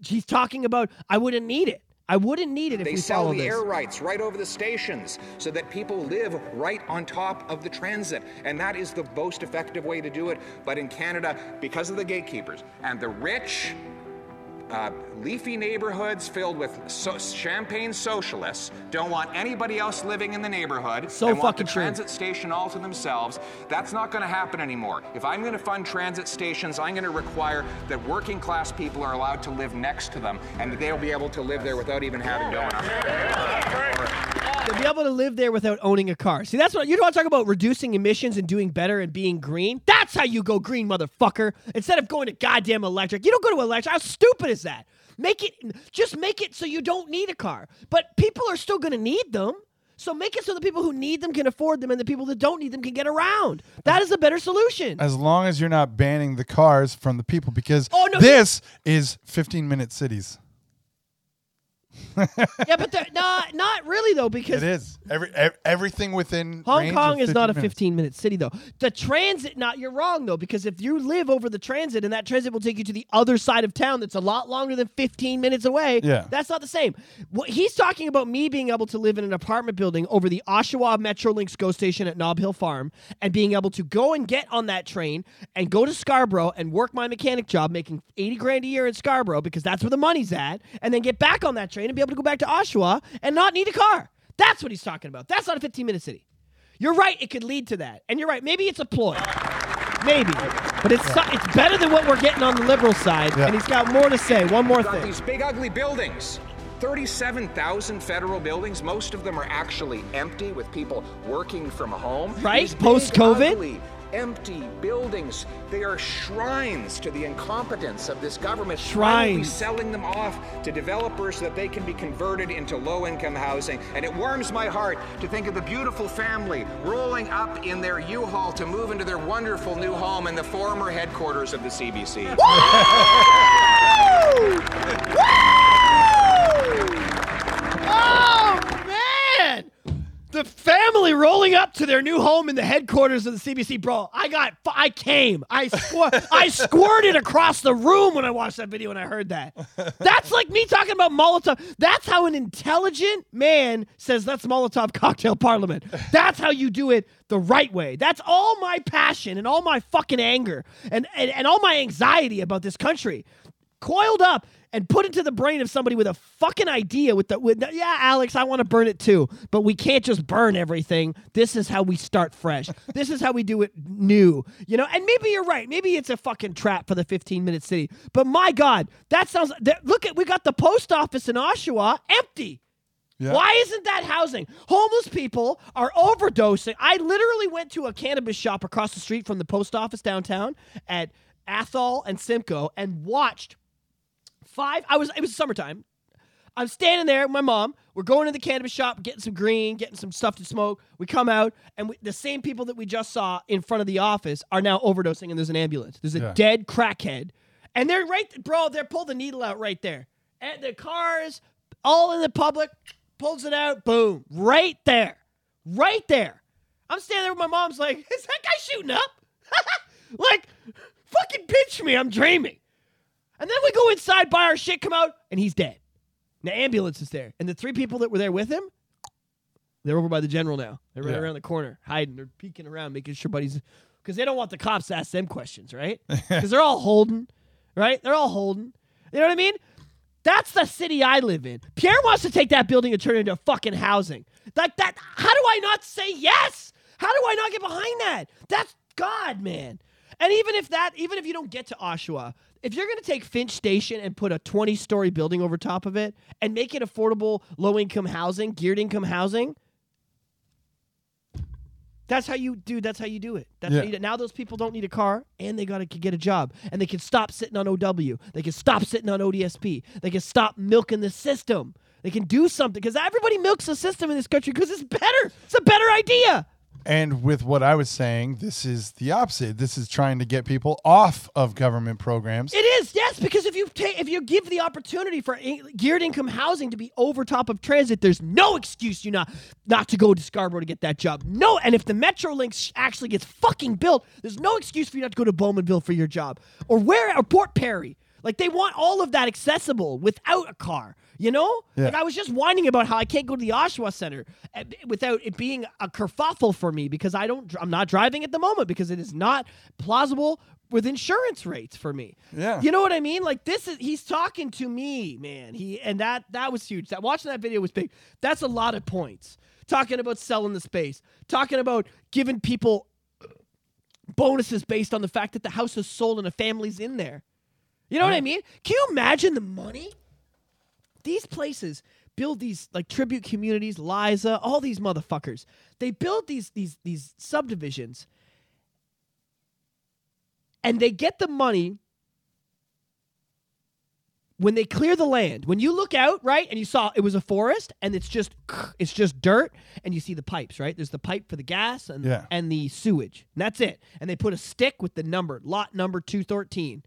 He's talking about, I wouldn't need it if we follow this. They sell the air rights right over the stations so that people live right on top of the transit. And that is the most effective way to do it. But in Canada, because of the gatekeepers and the rich, leafy neighborhoods filled with champagne socialists don't want anybody else living in the neighborhood. So they want the transit station all to themselves. That's not going to happen anymore. If I'm going to fund transit stations, I'm going to require that working class people are allowed to live next to them, and that they'll be able to live there without even having to own a car. To be able to live there without owning a car. See, that's what you want to talk about, reducing emissions and doing better and being green. That's how you go green, motherfucker. Instead of going to goddamn electric. You don't go to electric. How stupid is that? Make it so you don't need a car. But people are still going to need them. So make it so the people who need them can afford them and the people that don't need them can get around. That is a better solution. As long as you're not banning the cars from the people, because this is 15-minute cities. Yeah, but not really though, because it is everything within Hong Kong is not a 15-minute city though. The transit, you're wrong though, because if you live over the transit and that transit will take you to the other side of town, that's a lot longer than 15 minutes away. Yeah, that's not the same. What he's talking about, me being able to live in an apartment building over the Oshawa Metrolinx GO station at Nob Hill Farm, and being able to go and get on that train and go to Scarborough and work my mechanic job, making $80,000 a year in Scarborough because that's where the money's at, and then get back on that train and be able to go back to Oshawa and not need a car. That's what he's talking about. That's not a 15-minute city. You're right, it could lead to that. And you're right, maybe it's a ploy. Maybe. But it's better than what we're getting on the liberal side, and he's got more to say. One more thing. These big, ugly buildings. 37,000 federal buildings. Most of them are actually empty with people working from home. Right? Post-COVID? Empty buildings. They are shrines to the incompetence of this government. Shrines. Selling them off to developers so that they can be converted into low-income housing. And it warms my heart to think of the beautiful family rolling up in their U-Haul to move into their wonderful new home in the former headquarters of the CBC. Woo! Woo! Oh, man! The family rolling up to their new home in the headquarters of the CBC. Bro, I squirted across the room when I watched that video and I heard that. That's like me talking about Molotov. That's how an intelligent man says, that's Molotov cocktail parliament. That's how you do it the right way. That's all my passion and all my fucking anger and all my anxiety about this country coiled up and put into the brain of somebody with a fucking idea. Alex, I want to burn it too, but we can't just burn everything. This is how we start fresh. This is how we do it new. You know, and maybe you're right. Maybe it's a fucking trap for the 15-minute city. But my God, that sounds. We got the post office in Oshawa empty. Yeah. Why isn't that housing? Homeless people are overdosing. I literally went to a cannabis shop across the street from the post office downtown at Athol and Simcoe and watched. It was summertime. I'm standing there with my mom. We're going to the cannabis shop, getting some green, getting some stuff to smoke. We come out, and the same people that we just saw in front of the office are now overdosing, and there's an ambulance. There's a dead crackhead. And they're they're pulled the needle out right there. And the cars, all in the public, pulls it out, boom, right there. Right there. I'm standing there with my mom's like, is that guy shooting up? Like, fucking pinch me, I'm dreaming. And then we go inside, buy our shit, come out, and he's dead. And the ambulance is there. And the three people that were there with him, they're over by the general now. They're right around the corner, hiding. They're peeking around, making sure buddies... Because they don't want the cops to ask them questions, right? Because they're all holding, right? They're all holding. You know what I mean? That's the city I live in. Pierre wants to take that building and turn it into fucking housing. Like that. How do I not say yes? How do I not get behind that? That's God, man. And even if you don't get to Oshawa... If you're going to take Finch Station and put a 20-story building over top of it and make it affordable, low-income housing, geared-income housing, that's how you do it. That's how you do it. Now those people don't need a car, and they can get a job, and they can stop sitting on OW. They can stop sitting on ODSP. They can stop milking the system. They can do something, because everybody milks the system in this country because it's better. It's a better idea. And with what I was saying, this is the opposite. This is trying to get people off of government programs. It is, yes, because if you give the opportunity for geared income housing to be over top of transit, there's no excuse you not to go to Scarborough to get that job. No, and if the Metrolinx actually gets fucking built, there's no excuse for you not to go to Bowmanville for your job or Port Perry. Like, they want all of that accessible without a car, you know? Yeah. Like, I was just whining about how I can't go to the Oshawa Center without it being a kerfuffle for me because I'm not driving at the moment because it is not plausible with insurance rates for me. Yeah. You know what I mean? Like, he's talking to me, man. That was huge. Watching that video was big. That's a lot of points. Talking about selling the space. Talking about giving people bonuses based on the fact that the house is sold and a family's in there. You know what I mean? Can you imagine the money? These places build these like tribute communities, Liza, all these motherfuckers. They build these subdivisions and they get the money when they clear the land. When you look out, right, and you saw it was a forest and it's just dirt and you see the pipes, right? There's the pipe for the gas and the sewage. And that's it. And they put a stick with the number, lot number 213.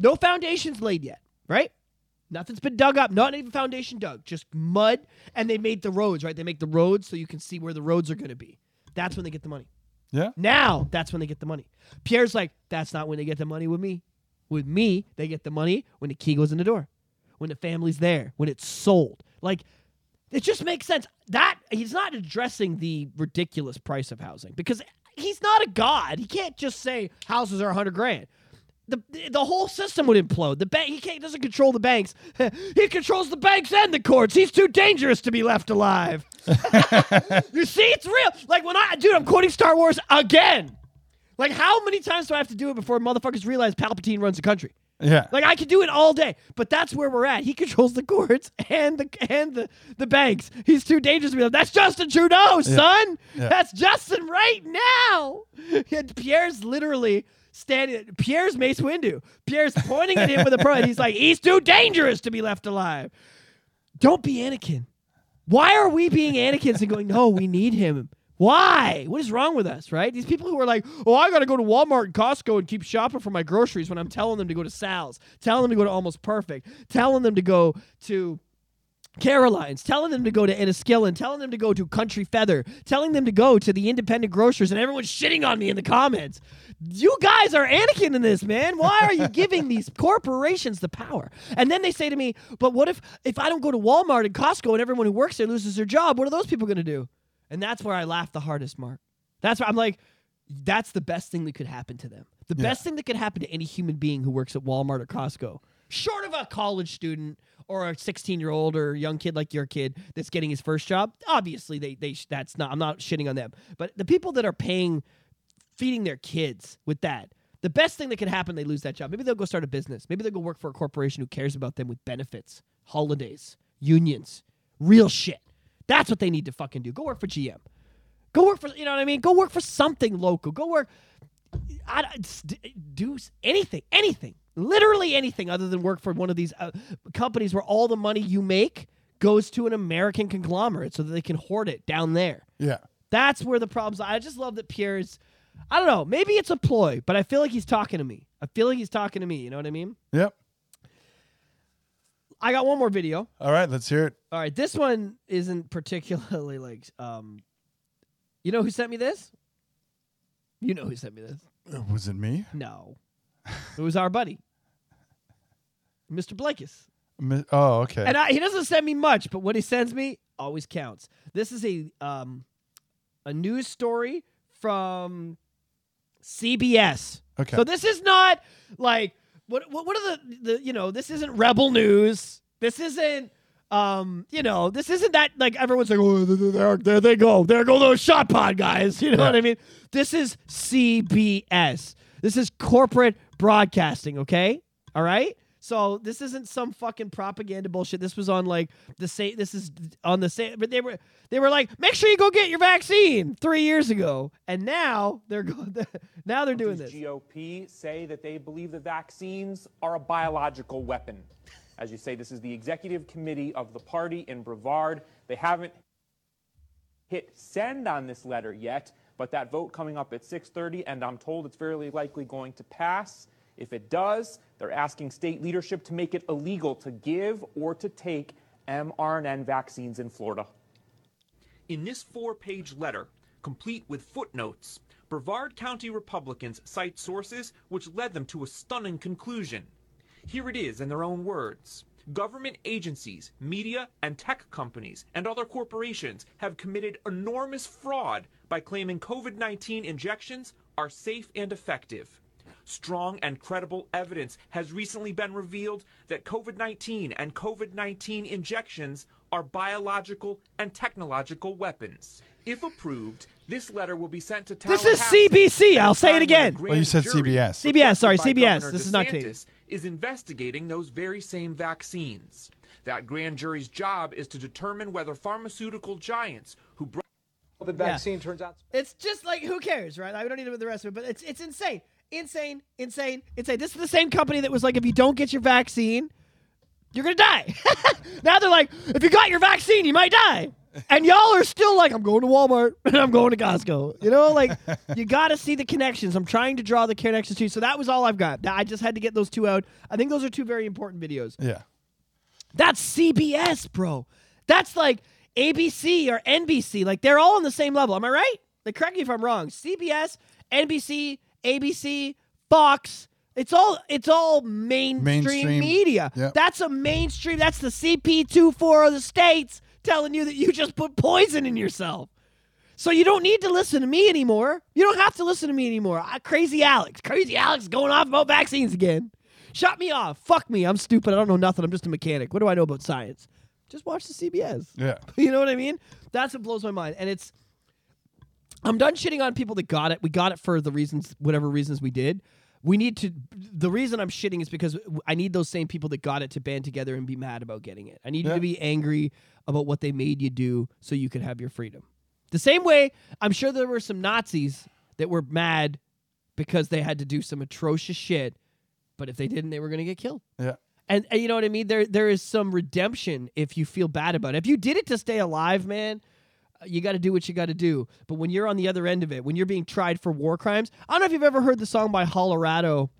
No foundations laid yet, right? Nothing's been dug up. Not even foundation dug. Just mud. And they made the roads, right? They make the roads so you can see where the roads are going to be. That's when they get the money. Yeah. Now, that's when they get the money. Pierre's like, that's not when they get the money with me. With me, they get the money when the key goes in the door. When the family's there. When it's sold. Like, it just makes sense. That he's not addressing the ridiculous price of housing. Because he's not a god. He can't just say houses are 100 grand. The whole system would implode. The bank doesn't control the banks. He controls the banks and the courts. He's too dangerous to be left alive. You see, it's real. Like when I'm quoting Star Wars again. Like how many times do I have to do it before motherfuckers realize Palpatine runs the country? Yeah. Like I could do it all day, but that's where we're at. He controls the courts and the banks. He's too dangerous to be left. That's Justin Trudeau, son. Yeah. That's Justin right now. And Pierre's literally. Pierre's Mace Windu. Pierre's pointing at him with a prod. He's like, he's too dangerous to be left alive. Don't be Anakin. Why are we being Anakins and going, no, we need him? Why? What is wrong with us, right? These people who are like, oh, I got to go to Walmart and Costco and keep shopping for my groceries when I'm telling them to go to Sal's, telling them to go to Almost Perfect, telling them to go to Caroline's, telling them to go to Enniskillen, telling them to go to Country Feather, telling them to go to the independent grocers, and everyone's shitting on me in the comments. You guys are Anakin in this, man. Why are you giving these corporations the power? And then they say to me, but what if I don't go to Walmart and Costco and everyone who works there loses their job? What are those people going to do? And that's where I laugh the hardest, Mark. That's where I'm like, that's the best thing that could happen to them. The best thing that could happen to any human being who works at Walmart or Costco, short of a college student or a 16-year-old or a young kid like your kid that's getting his first job, obviously I'm not shitting on them. But the people that are feeding their kids with that, the best thing that could happen, they lose that job. Maybe they'll go start a business. Maybe they'll go work for a corporation who cares about them with benefits, holidays, unions, real shit. That's what they need to fucking do. Go work for GM. Go work for, you know what I mean? Go work for something local. Go work, do anything. Literally anything other than work for one of these companies where all the money you make goes to an American conglomerate so that they can hoard it down there. Yeah. That's where the problems are. I just love that Pierre's, I don't know, maybe it's a ploy, but I feel like he's talking to me. You know what I mean? Yep. I got one more video. All right, let's hear it. All right, this one isn't particularly like, you know who sent me this? Was it me? No. It was our buddy. Mr. Blakis. Oh, okay. And he doesn't send me much, but what he sends me always counts. This is a news story from CBS. Okay. So this is not like what are the this isn't Rebel News. This isn't this isn't that like everyone's like, oh, there they go. There go those Shop Pod guys. You know what I mean? This is CBS. This is corporate broadcasting, okay? All right? So this isn't some fucking propaganda bullshit. This was on like but they were like, make sure you go get your vaccine 3 years ago, and now they're doing this. GOP say that they believe the vaccines are a biological weapon. As you say, this is the executive committee of the party in Brevard. They haven't hit send on this letter yet. But that vote coming up at 6:30, and I'm told it's very likely going to pass. If it does, they're asking state leadership to make it illegal to give or to take mRNA vaccines in Florida. In this four-page letter, complete with footnotes, Brevard County Republicans cite sources which led them to a stunning conclusion. Here it is in their own words. Government agencies, media, and tech companies, and other corporations have committed enormous fraud by claiming COVID-19 injections are safe and effective. Strong and credible evidence has recently been revealed that COVID-19 and COVID-19 injections are biological and technological weapons. If approved, this letter will be sent to Tallahassee. This is CBC. I'll say it again. Well, you said CBS. CBS. Governor this is not Canadian. Is investigating those very same vaccines. That grand jury's job is to determine whether pharmaceutical giants who brought the vaccine turns out. It's just like, who cares, right? I don't need to do the rest of it, but it's insane. Insane. This is the same company that was like, if you don't get your vaccine, you're going to die. Now they're like, if you got your vaccine, you might die. And y'all are still like, I'm going to Walmart and I'm going to Costco. You know, like, you got to see the connections. I'm trying to draw the connections to you. So that was all I've got. I just had to get those two out. I think those are two very important videos. Yeah. That's CBS, bro. That's like ABC or NBC. Like, they're all on the same level. Am I right? Like, correct me if I'm wrong. CBS, NBC, ABC, Fox. It's all mainstream media. Yep. That's a mainstream. That's the CP24 of the States telling you that you just put poison in yourself. So you don't need to listen to me anymore. You don't have to listen to me anymore. Crazy Alex going off about vaccines again. Shut me off. Fuck me. I'm stupid. I don't know nothing. I'm just a mechanic. What do I know about science? Just watch the CBS. Yeah. You know what I mean? That's what blows my mind. And it's, I'm done shitting on people that got it. We got it for the reasons, whatever reasons we did. The reason I'm shitting is because I need those same people that got it to band together and be mad about getting it. I need you to be angry about what they made you do so you could have your freedom. The same way, I'm sure there were some Nazis that were mad because they had to do some atrocious shit, but if they didn't, they were going to get killed. Yeah. And you know what I mean? There is some redemption if you feel bad about it. If you did it to stay alive, man, you got to do what you got to do. But when you're on the other end of it, when you're being tried for war crimes, I don't know if you've ever heard the song by Colorado,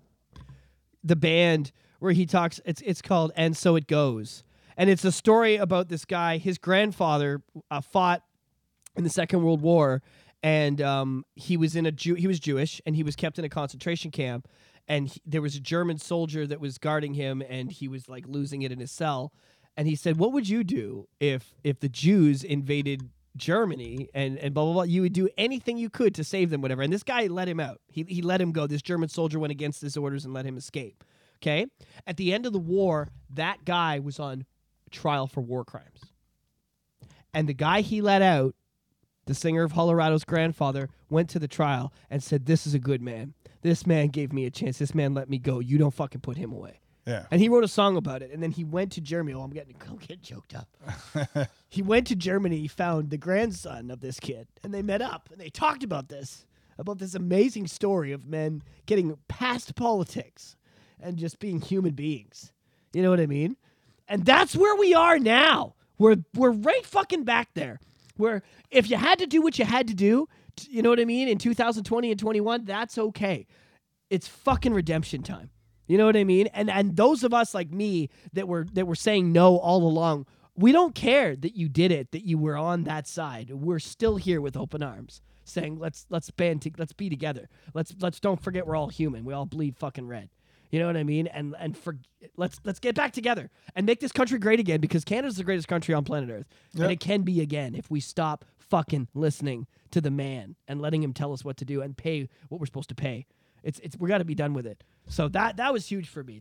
the band, where he talks, it's called And So It Goes. And it's a story about this guy, his grandfather fought in the Second World War, and he was Jewish, and he was kept in a concentration camp. And there was a German soldier that was guarding him, and he was like losing it in his cell. And he said, "What would you do if the Jews invaded Germany and blah blah blah? You would do anything you could to save them, whatever." And this guy let him out. He let him go. This German soldier went against his orders and let him escape. Okay. At the end of the war, that guy was on trial for war crimes, and the guy he let out, the singer of Colorado's grandfather, went to the trial and said, "This is a good man. This man gave me a chance. This man let me go. You don't fucking put him away." Yeah. And he wrote a song about it. And then he went to Germany. Oh, I'm getting choked up. He went to Germany. He found the grandson of this kid. And they met up. And they talked about this amazing story of men getting past politics and just being human beings. You know what I mean? And that's where we are now. We're right fucking back there. Where if you had to do what you had to do, you know what I mean? In 2020 and 21, that's okay. It's fucking redemption time. You know what I mean? And those of us like me that were saying no all along, we don't care that you did it, that you were on that side. We're still here with open arms, saying let's be together. Let's don't forget we're all human. We all bleed fucking red. You know what I mean? Let's get back together and make this country great again, because Canada's the greatest country on planet Earth. Yep. And it can be again if we stop fucking listening to the man and letting him tell us what to do and pay what we're supposed to pay. We got to be done with it. So that was huge for me.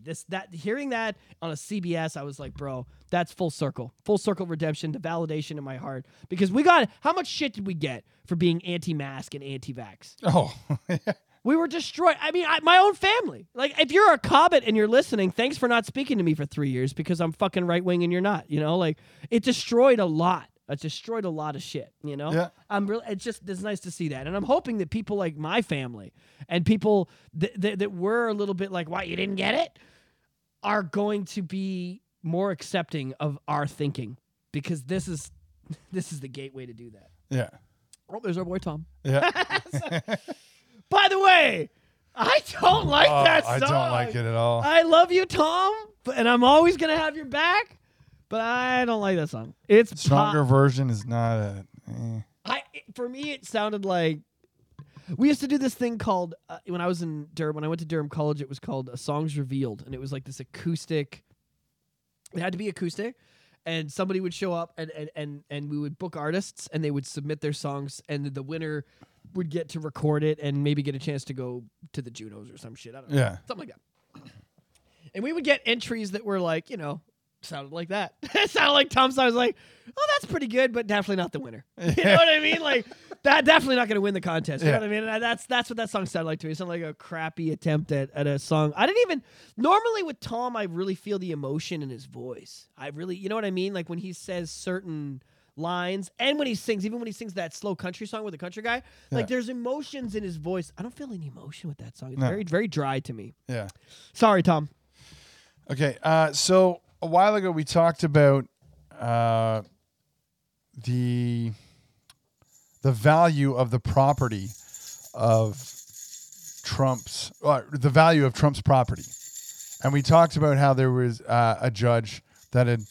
Hearing that on a CBS, I was like, bro, that's full circle redemption, the validation in my heart, because how much shit did we get for being anti-mask and anti-vax? Oh, yeah. We were destroyed. I mean, my own family. Like, if you're a Cobbett and you're listening, thanks for not speaking to me for 3 years because I'm fucking right-wing and you're not, you know? Like, it destroyed a lot. It destroyed a lot of shit, you know? Yeah. It's nice to see that. And I'm hoping that people like my family and people that were a little bit like, why, you didn't get it? Are going to be more accepting of our thinking, because this is the gateway to do that. Yeah. Oh, there's our boy Tom. Yeah. By the way, I don't like that song. I don't like it at all. I love you, Tom, and I'm always going to have your back, but I don't like that song. It's stronger version is not a... For me, it sounded like... We used to do this thing called, when I went to Durham College, it was called Songs Revealed, and it was like this acoustic... It had to be acoustic, and somebody would show up, and we would book artists, and they would submit their songs, and the winner... would get to record it and maybe get a chance to go to the Junos or some shit. I don't know. Yeah. Something like that. And we would get entries that were like, you know, sounded like that. It sounded like Tom. So I was like, oh, that's pretty good, but definitely not the winner. You know what I mean? Like, that definitely not going to win the contest. You know what I mean? And that's what that song sounded like to me. It sounded like a crappy attempt at a song. Normally with Tom, I really feel the emotion in his voice. You know what I mean? Like when he says certain lines, and when he sings, even when he sings that slow country song with a country guy, like there's emotions in his voice. I don't feel any emotion with that song. It's very, very dry to me. Yeah. Sorry, Tom. Okay. So a while ago we talked about the value of the property of Trump's, the value of Trump's property, and we talked about how there was a judge that had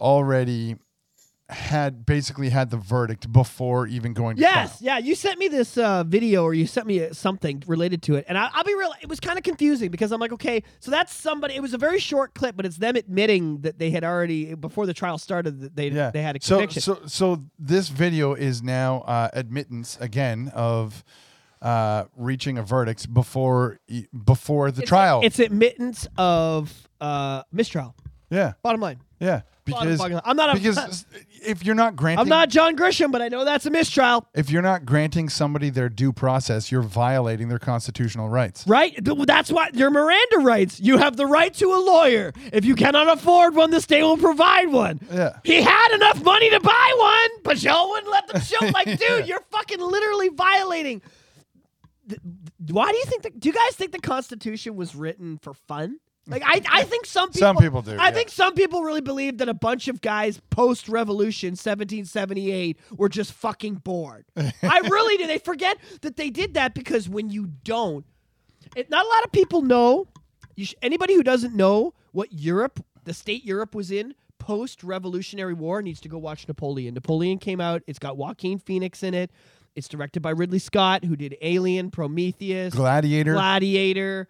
already had the verdict before even going to trial. Yeah, you sent me this video, or you sent me something related to it, and I'll be real, it was kind of confusing because I'm like, okay, so that's somebody, it was a very short clip, but it's them admitting that they had already, before the trial started, that they had a conviction. So this video is now admittance, again, of reaching a verdict before the trial. It's admittance of mistrial. Yeah. Bottom line. Yeah. Because if you're not granting, I'm not John Grisham, but I know that's a mistrial. If you're not granting somebody their due process, you're violating their constitutional rights. Right? That's why your Miranda rights. You have the right to a lawyer. If you cannot afford one, the state will provide one. Yeah. He had enough money to buy one, but y'all wouldn't let them show. Like, dude, you're fucking literally violating. Why do you think? Do you guys think the Constitution was written for fun? Like, I think some people do. I think some people really believe that a bunch of guys post-revolution, 1778, were just fucking bored. I really do. They forget that they did that because when you don't, not a lot of people know. Anybody who doesn't know what Europe, the state Europe was in post-revolutionary war, needs to go watch Napoleon. Napoleon came out. It's got Joaquin Phoenix in it. It's directed by Ridley Scott, who did Alien, Prometheus, Gladiator.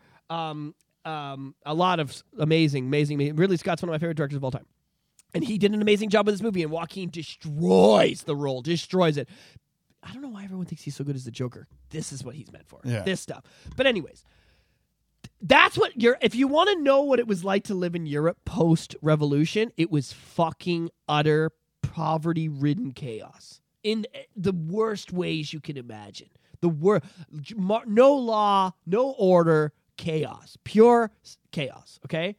A lot of amazing. Ridley Scott's one of my favorite directors of all time. And he did an amazing job with this movie, and Joaquin destroys the role, destroys it. I don't know why everyone thinks he's so good as the Joker. This is what he's meant for, this stuff. But anyways, that's what if you want to know what it was like to live in Europe post-revolution, it was fucking utter poverty-ridden chaos in the worst ways you can imagine. No law, no order, chaos, pure chaos. Okay,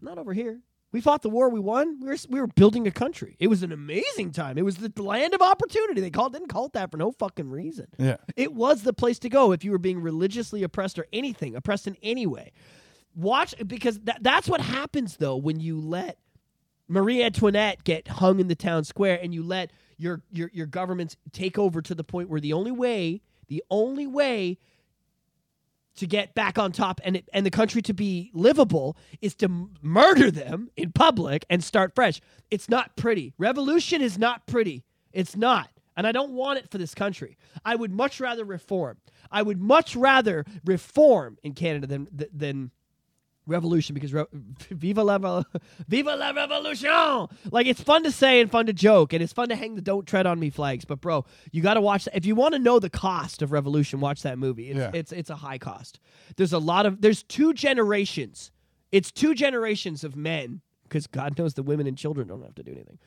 not over here. We fought the war. We won. We were building a country. It was an amazing time. It was the land of opportunity. They didn't call it that for no fucking reason. Yeah, it was the place to go if you were being religiously oppressed or anything oppressed in any way. Watch, because that's what happens though when you let Marie Antoinette get hung in the town square and you let your governments take over to the point where the only way to get back on top and the country to be livable is to murder them in public and start fresh. It's not pretty. Revolution is not pretty. It's not. And I don't want it for this country. I would much rather reform. I would much rather reform in Canada than revolution, because viva la revolution. Like, it's fun to say and fun to joke, and it's fun to hang the "Don't Tread on Me" flags. But bro, you got to watch that. If you want to know the cost of revolution, watch that movie. It's a high cost. There's two generations. It's two generations of men, because God knows the women and children don't have to do anything.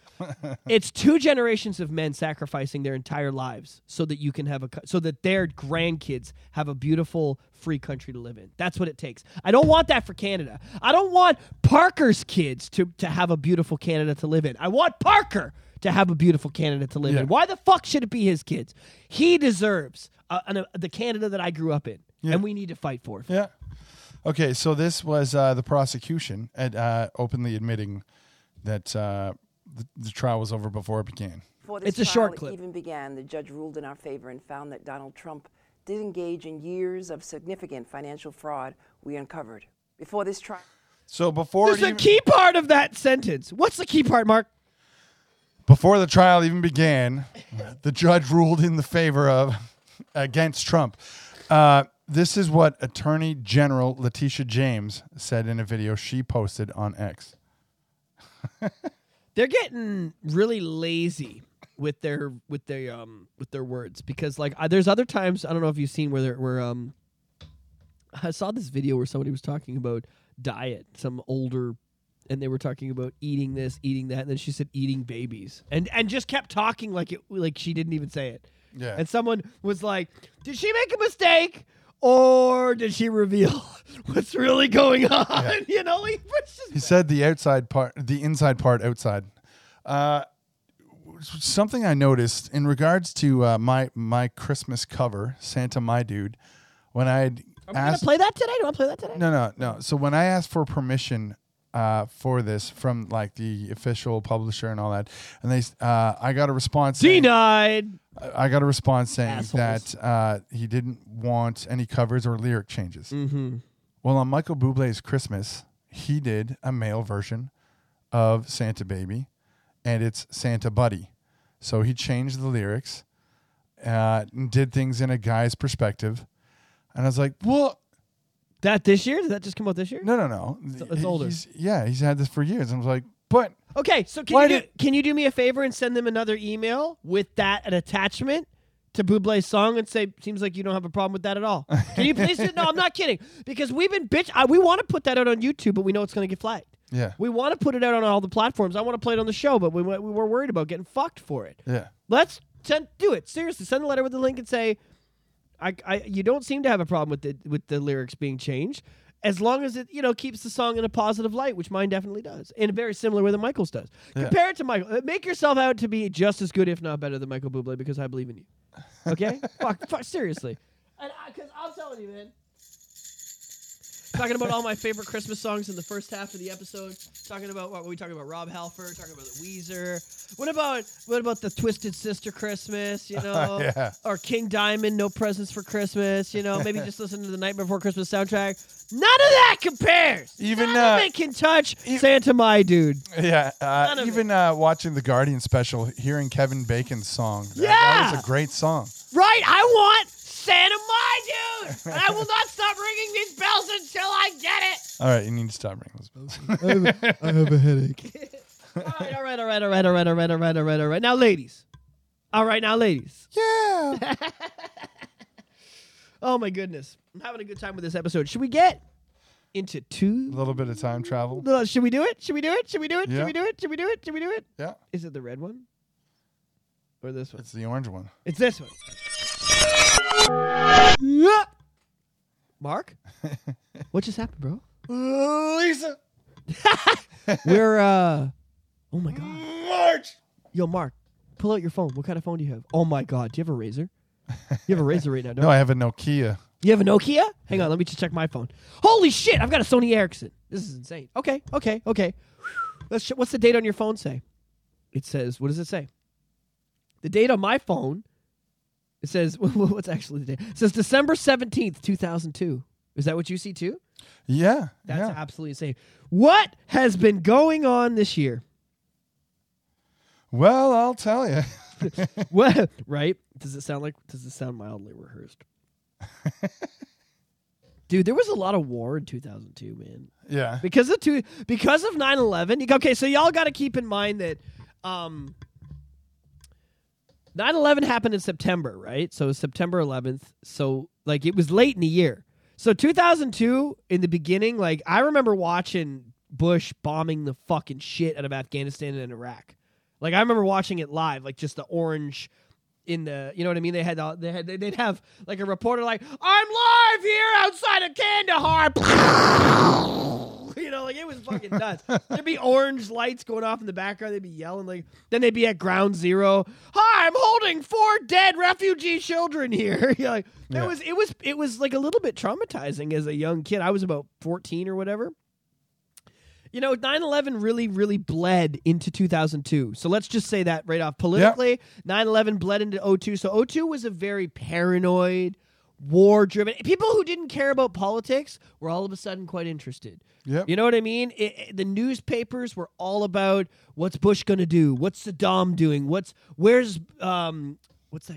It's two generations of men sacrificing their entire lives so that you can have so that their grandkids have a beautiful, free country to live in. That's what it takes. I don't want that for Canada. I don't want Parker's kids to have a beautiful Canada to live in. I want Parker to have a beautiful Canada to live in. Why the fuck should it be his kids? He deserves the Canada that I grew up in, and we need to fight for it. Yeah. Okay, so this was the prosecution openly admitting that the trial was over before it began. It's a short clip. Before this trial even began, the judge ruled in our favor and found that Donald Trump did engage in years of significant financial fraud we uncovered. Before this trial... So before... There's a key part of that sentence. What's the key part, Mark? Before the trial even began, the judge ruled in the favor of... against Trump. This is what Attorney General Letitia James said in a video she posted on X. They're getting really lazy with their words, because like there's other times, I don't know if you've seen where I saw this video where somebody was talking about diet, some older, and they were talking about eating this, eating that, and then she said eating babies, and just kept talking like she didn't even say it. Yeah. And someone was like, "Did she make a mistake?" Or did she reveal what's really going on? Yeah. You know, he said the inside part outside. Something I noticed in regards to my Christmas cover, Santa My Dude, when I had asked, "Are we gonna play that today? Do I play that today?" No. So when I asked for permission for this from like the official publisher and all that, and they, I got a response. Denied. I got a response saying assholes. That he didn't want any covers or lyric changes. Mm-hmm. Well, on Michael Bublé's Christmas, he did a male version of Santa Baby, and it's Santa Buddy. So he changed the lyrics and did things in a guy's perspective. And I was like, well... That this year? Did that just come out this year? No. It's older. He's had this for years. And I was like, but... Okay, so can you do me a favor and send them another email with that an attachment to Bublé's song and say, seems like you don't have a problem with that at all. Can you please... No, I'm not kidding. Because we've been... we want to put that out on YouTube, but we know it's going to get flagged. Yeah. We want to put it out on all the platforms. I want to play it on the show, but we were worried about getting fucked for it. Yeah. Let's do it. Seriously, send a letter with the link and say... you don't seem to have a problem with the lyrics being changed, as long as it keeps the song in a positive light, which mine definitely does, in a very similar way that Michael's does. Yeah. Compare it to Michael. Make yourself out to be just as good, if not better, than Michael Bublé, because I believe in you. Okay, fuck, seriously. And because I'm telling you, man. Talking about all my favorite Christmas songs in the first half of the episode. Talking about what were we talking about? Rob Halford. Talking about the Weezer. What about the Twisted Sister Christmas? Yeah. Or King Diamond, No Presents for Christmas. Maybe just listen to the Night Before Christmas soundtrack. None of that compares. Even none of it can touch Santa My Dude. Yeah. Even watching the Guardian special, hearing Kevin Bacon's song. That was a great song. Right. I want Santa My Dude. And I will not stop ringing these bells until I get it. All right, you need to stop ringing those bells. I have a headache. All right. Now, ladies. Yeah. Oh, my goodness. I'm having a good time with this episode. Should we get into a little bit of time travel? Should we do it? Yeah. Should we do it? Yeah. Is it the red one? Or this one? It's the orange one. It's this one. Mark? What just happened, bro? Lisa! We're, oh my god. March! Yo, Mark, pull out your phone. What kind of phone do you have? Oh my god, do you have a razor? You have a razor right now, don't you? No, I have a Nokia. You have a Nokia? Hang on, let me just check my phone. Holy shit, I've got a Sony Ericsson. This is insane. Okay. What's the date on your phone say? It says, what does it say? The date on my phone... It says, what's actually the day? It says December 17th, 2002. Is that what you see too? Yeah. That's absolutely insane. What has been going on this year? Well, I'll tell you. What? Right? Does it sound mildly rehearsed? Dude, there was a lot of war in 2002, man. Yeah. Because of 9/11. Okay, so y'all got to keep in mind that 9/11 happened in September, right? So it was September 11th. So, it was late in the year. So 2002, in the beginning, I remember watching Bush bombing the fucking shit out of Afghanistan and Iraq. I remember watching it live, just the orange in the, you know what I mean? They'd have, a reporter I'm live here outside of Kandahar. It was fucking nuts. There'd be orange lights going off in the background. They'd be yelling. Then they'd be at ground zero. Hi, I'm holding 4 dead refugee children here. It was a little bit traumatizing as a young kid. I was about 14 or whatever. 9/11 really, really bled into 2002. So let's just say that right off. Politically, 9/11 bled into 02. So 02 was a very paranoid, war-driven. People who didn't care about politics were all of a sudden quite interested. Yep. You know what I mean? The newspapers were all about what's Bush going to do? What's Saddam doing? Osama? Where's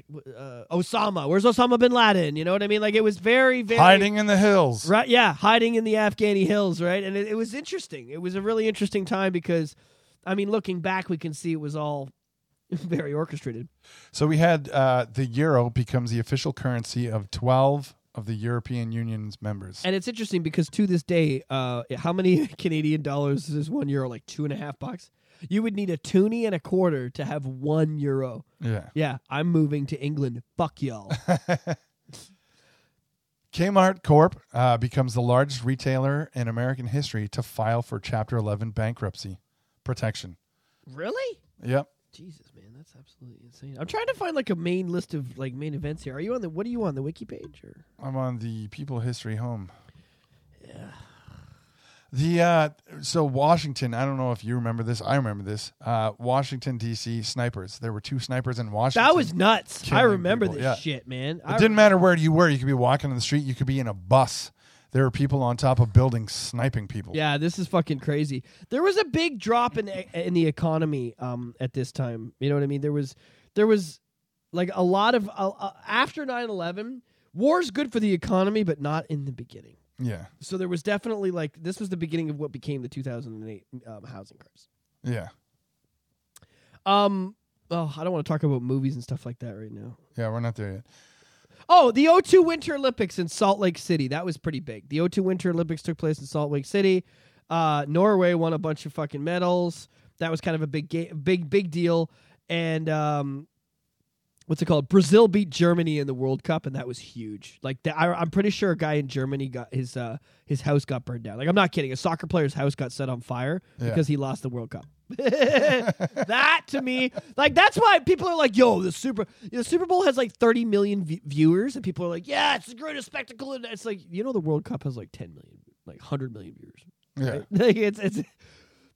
Osama bin Laden? You know what I mean? It was very, very... Hiding in the hills. Right, yeah, hiding in the Afghani hills, right? And it was interesting. It was a really interesting time because, looking back, we can see it was all... very orchestrated. So we had the euro becomes the official currency of 12 of the European Union's members. And it's interesting because to this day, how many Canadian dollars is 1 euro? $2.50? You would need a toonie and a quarter to have 1 euro. Yeah. Yeah, I'm moving to England. Fuck y'all. Kmart Corp becomes the largest retailer in American history to file for Chapter 11 bankruptcy protection. Really? Yep. Jesus, man, that's absolutely insane. I'm trying to find a main list of main events here. What are you on, the wiki page? Or? I'm on the People History Home. Yeah. So Washington, I don't know if you remember this. I remember this. Washington, D.C. snipers. There were 2 snipers in Washington. That was nuts. I remember this shit, man. It didn't matter where you were. You could be walking on the street. You could be in a bus. There are people on top of buildings sniping people. Yeah, this is fucking crazy. There was a big drop in the economy at this time. You know what I mean? There was like a lot of after 9/11, war's good for the economy, but not in the beginning. Yeah. So there was definitely like this was the beginning of what became the 2008 housing crisis. Yeah. Oh, I don't want to talk about movies and stuff like that right now. Yeah, we're not there yet. Oh, the 2002 Winter Olympics in Salt Lake City. That was pretty big. The 2002 Winter Olympics took place in Salt Lake City. Norway won a bunch of fucking medals. That was kind of a big deal. And what's it called? Brazil beat Germany in the World Cup, and that was huge. Like, I'm pretty sure a guy in Germany got his house got burned down. Like, I'm not kidding. A soccer player's house got set on fire because he lost the World Cup. That to me, like, that's why people are like, yo, the Super Bowl has like 30 million viewers, and people are like, yeah, it's the greatest spectacle. And it's like, you know, the World Cup has like 10 million, like 100 million viewers. Right? Yeah. Like, it's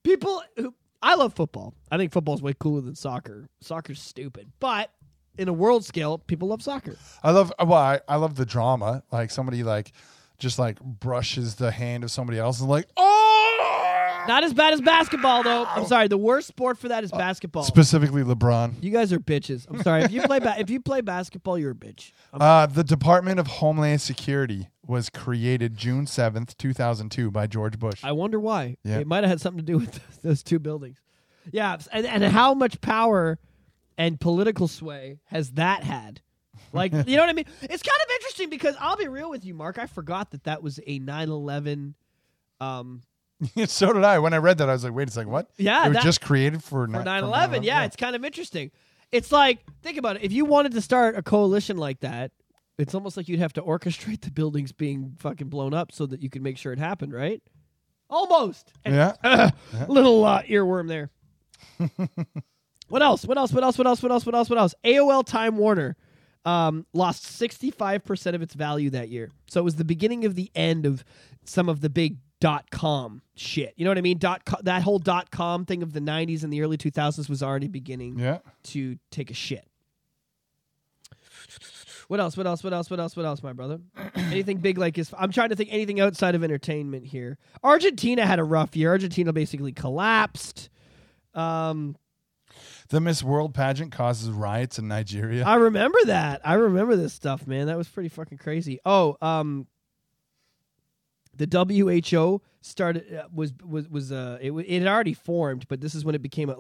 people who, I love football. I think football's way cooler than soccer. Soccer's stupid, but in a world scale, people love soccer. I love the drama. Like, somebody like just like brushes the hand of somebody else and like, oh. Not as bad as basketball, though. I'm sorry. The worst sport for that is basketball. Specifically, LeBron. You guys are bitches. I'm sorry. If you play basketball, you're a bitch. The Department of Homeland Security was created June 7th, 2002, by George Bush. I wonder why. Yeah. It might have had something to do with those two buildings. Yeah, and how much power and political sway has that had? Like, you know what I mean? It's kind of interesting because I'll be real with you, Mark. I forgot that was a 9/11. So did I. When I read that, I was like, wait a second, what? Yeah. It was just created for 9/11. Yeah, it's kind of interesting. It's like, think about it. If you wanted to start a coalition like that, it's almost like you'd have to orchestrate the buildings being fucking blown up so that you could make sure it happened, right? Almost. And, little earworm there. What else? AOL Time Warner lost 65% of its value that year. So it was the beginning of the end of some of the big .com shit. You know what I mean? That whole .com thing of the 90s and the early 2000s was already beginning to take a shit. What else, my brother? Anything big like this? I'm trying to think anything outside of entertainment here. Argentina had a rough year. Argentina basically collapsed. The Miss World pageant causes riots in Nigeria. I remember that. I remember this stuff, man. That was pretty fucking crazy. Oh, the WHO started it had already formed, but this is when it became a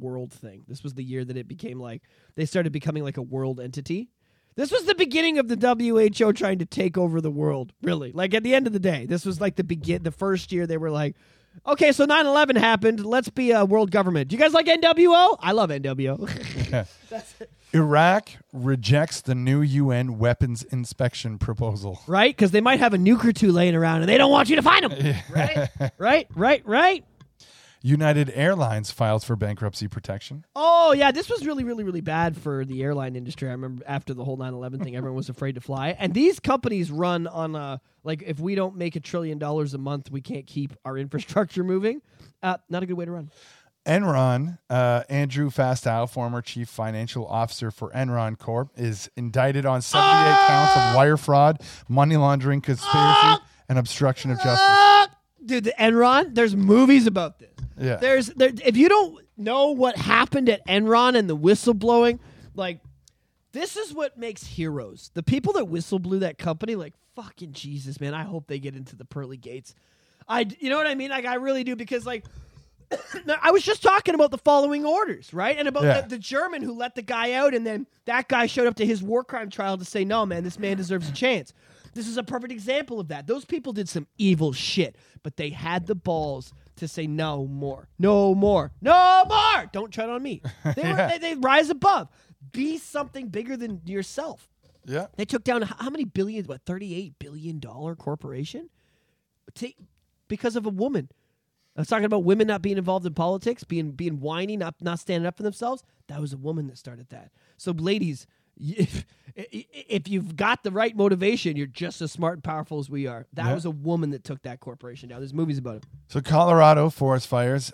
world thing. This was the year that it became like they started becoming like a world entity. This was the beginning of the WHO trying to take over the world, really. Like, at the end of the day, this was like the first year they were like, okay, so 9/11 happened. Let's be a world government. Do you guys like NWO? I love NWO. Yeah. That's it. Iraq rejects the new UN weapons inspection proposal. Right? Because they might have a nuke or two laying around, and they don't want you to find them. Yeah. Right? United Airlines files for bankruptcy protection. Oh, yeah. This was really, really, really bad for the airline industry. I remember after the whole 9/11 thing, everyone was afraid to fly. And these companies run on, if we don't make $1 trillion a month, we can't keep our infrastructure moving. Not a good way to run. Enron, Andrew Fastow, former chief financial officer for Enron Corp, is indicted on 78 counts of wire fraud, money laundering, conspiracy, and obstruction of justice. Dude, the Enron, there's movies about this. Yeah. If you don't know what happened at Enron and the whistleblowing, like, this is what makes heroes. The people that whistleblew that company, like, fucking Jesus, man, I hope they get into the pearly gates. You know what I mean? Like, I really do, because, like, I was just talking about the following orders, right? And about the German who let the guy out, and then that guy showed up to his war crime trial to say, no, man, this man deserves a chance. This is a perfect example of that. Those people did some evil shit, but they had the balls to say, no more. Don't tread on me. They rise above. Be something bigger than yourself. Yeah. They took down how many billions, what, $38 billion corporation? Because of a woman. I was talking about women not being involved in politics, being whiny, not standing up for themselves. That was a woman that started that. So, ladies, if you've got the right motivation, you're just as smart and powerful as we are. That was a woman that took that corporation down. There's movies about it. So, Colorado forest fires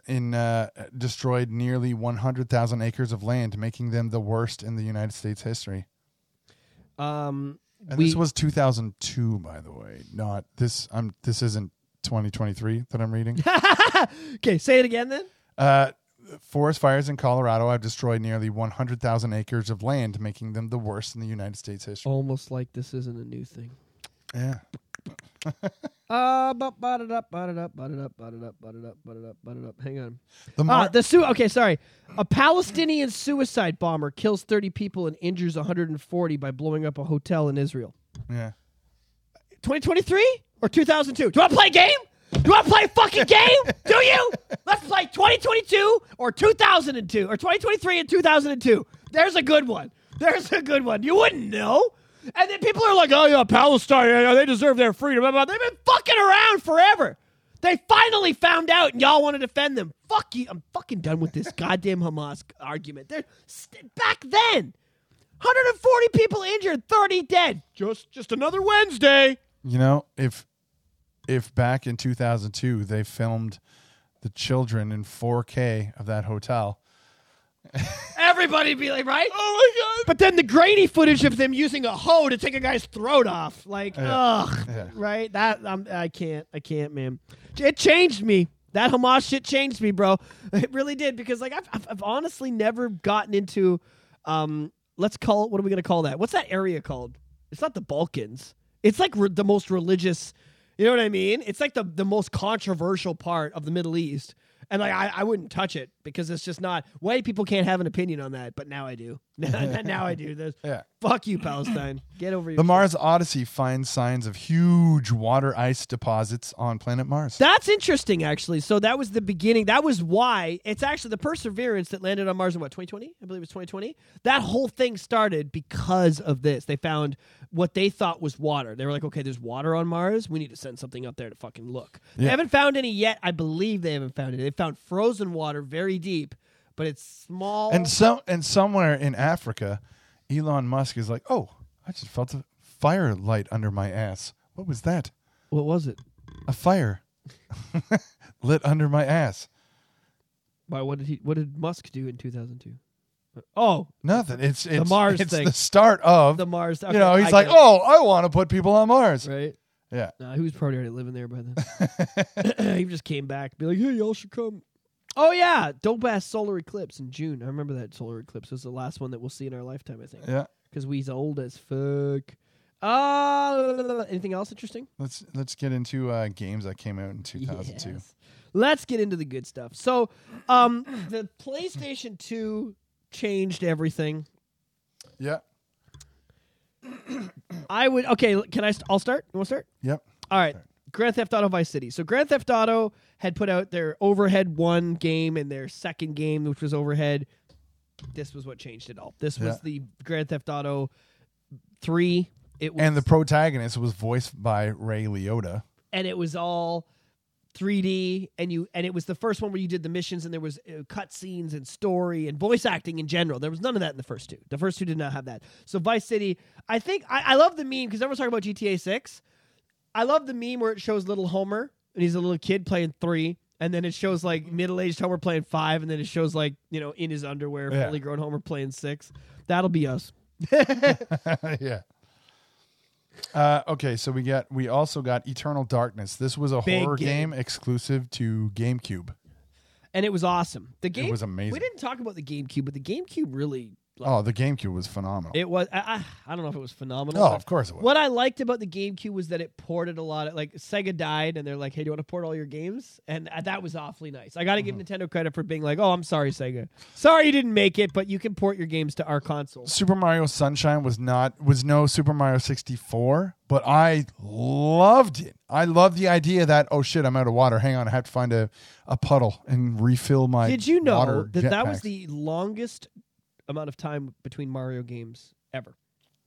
destroyed nearly 100,000 acres of land, making them the worst in the United States history. And this was 2002, by the way. Not this. This isn't 2023 that I'm reading. Okay, say it again then. Forest fires in Colorado have destroyed nearly 100,000 acres of land, making them the worst in the United States history. Almost like this isn't a new thing. Yeah. Hang on. A Palestinian suicide bomber kills 30 people and injures 140 by blowing up a hotel in Israel. Yeah. 2023 or 2002? Do I play a game? Do I play a fucking game? Do you? Let's play 2022 or 2002 or 2023 and 2002. There's a good one. You wouldn't know. And then people are like, oh, yeah, Palestine, yeah, they deserve their freedom. They've been fucking around forever. They finally found out, and y'all want to defend them. Fuck you. I'm fucking done with this goddamn Hamas argument. Back then, 140 people injured, 30 dead. Just another Wednesday. You know, if back in 2002 they filmed the children in 4K of that hotel, everybody be like, right? Oh my god! But then the grainy footage of them using a hoe to take a guy's throat off, like, right? That I can't, man. It changed me. That Hamas shit changed me, bro. It really did, because like I've honestly never gotten into, let's call it. What are we gonna call that? What's that area called? It's not the Balkans. It's like the most religious. You know what I mean? It's like the most controversial part of the Middle East. And like I wouldn't touch it because it's just not. White people can't have an opinion on that, but now I do. Now I do. Fuck you, Palestine. Get over your The shit. Mars Odyssey finds signs of huge water ice deposits on planet Mars. That's interesting, actually. So that was the beginning. That was why it's actually the Perseverance that landed on Mars in what, 2020? I believe it was 2020. That whole thing started because of this. They found what they thought was water. They were like, okay, there's water on Mars. We need to send something up there to fucking look. Yeah. They haven't found any yet. I believe they haven't found it. They found frozen water very deep, but it's small. And somewhere in Africa, Elon Musk is like, oh, I just felt a fire light under my ass. What was that? What was it? A fire lit under my ass. Why? What did Musk do in 2002? Oh, nothing. It's the Mars thing. It's the start of the Mars. Okay, you know, he's like, oh, I want to put people on Mars, right? Yeah. No, he was probably already living there by then. He just came back, be like, hey, y'all should come. Oh, yeah. Dope-ass solar eclipse in June. I remember that solar eclipse. It was the last one that we'll see in our lifetime, I think. Yeah. Because we's old as fuck. Anything else interesting? Let's get into games that came out in 2002. Yes. Let's get into the good stuff. So the PlayStation 2 changed everything. Yeah. I'll start. You want to start? Yep. All right. Grand Theft Auto Vice City. So Grand Theft Auto had put out their Overhead 1 game and their second game, which was Overhead. This was what changed it all. This was the Grand Theft Auto 3. And the protagonist was voiced by Ray Liotta. And it was all 3D, and it was the first one where you did the missions, and there was cutscenes and story and voice acting in general. There was none of that in the first two. The first two did not have that. So Vice City, I think I love the meme because everyone's talking about GTA 6. I love the meme where it shows little Homer and he's a little kid playing 3, and then it shows like middle-aged Homer playing 5, and then it shows like, you know, in his underwear, fully grown Homer playing 6. That'll be us. Yeah. Okay, so we also got Eternal Darkness. This was a big horror game exclusive to GameCube, and it was awesome. It was amazing. We didn't talk about the GameCube, but the GameCube really. The GameCube was phenomenal. It was. I don't know if it was phenomenal. Oh, of course it was. What I liked about the GameCube was that it ported a lot of, like, Sega died, and they're like, "Hey, do you want to port all your games?" And that was awfully nice. I got to give Nintendo credit for being like, "Oh, I'm sorry, Sega. Sorry you didn't make it, but you can port your games to our console." Super Mario Sunshine was no Super Mario 64, but I loved it. I loved the idea that, oh shit, I'm out of water. Hang on, I have to find a puddle and refill my. Did you know that was the longest amount of time between Mario games ever,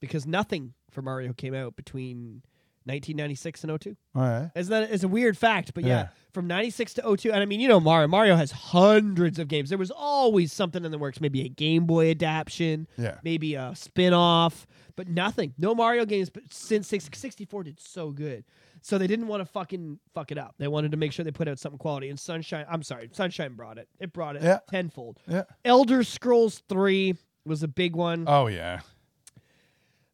because nothing for Mario came out between 1996 and 02. All right. It's a weird fact, but yeah, from 96 to 02. And I mean, you know, Mario has hundreds of games. There was always something in the works, maybe a Game Boy adaptation, maybe a spin-off, but nothing. No Mario games, but since 64 did so good. So they didn't want to fucking fuck it up. They wanted to make sure they put out something quality. And Sunshine brought it. It brought it tenfold. Yeah. Elder Scrolls 3 was a big one. Oh, yeah.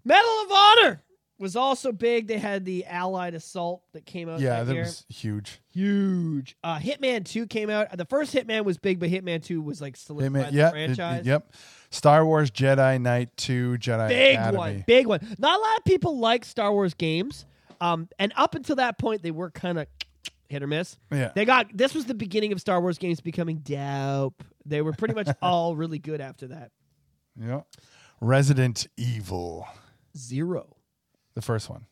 Medal of Honor was also big. They had the Allied Assault that came out. Yeah, that was huge. Huge. Hitman 2 came out. The first Hitman was big, but Hitman 2 was like solidified the franchise. Yep. Star Wars Jedi Knight 2, Jedi Academy. Big one. Not a lot of people like Star Wars games. And up until that point, they were kind of hit or miss. Yeah. This was the beginning of Star Wars games becoming dope. They were pretty much all really good after that. Yeah. Resident Evil 0. The first one.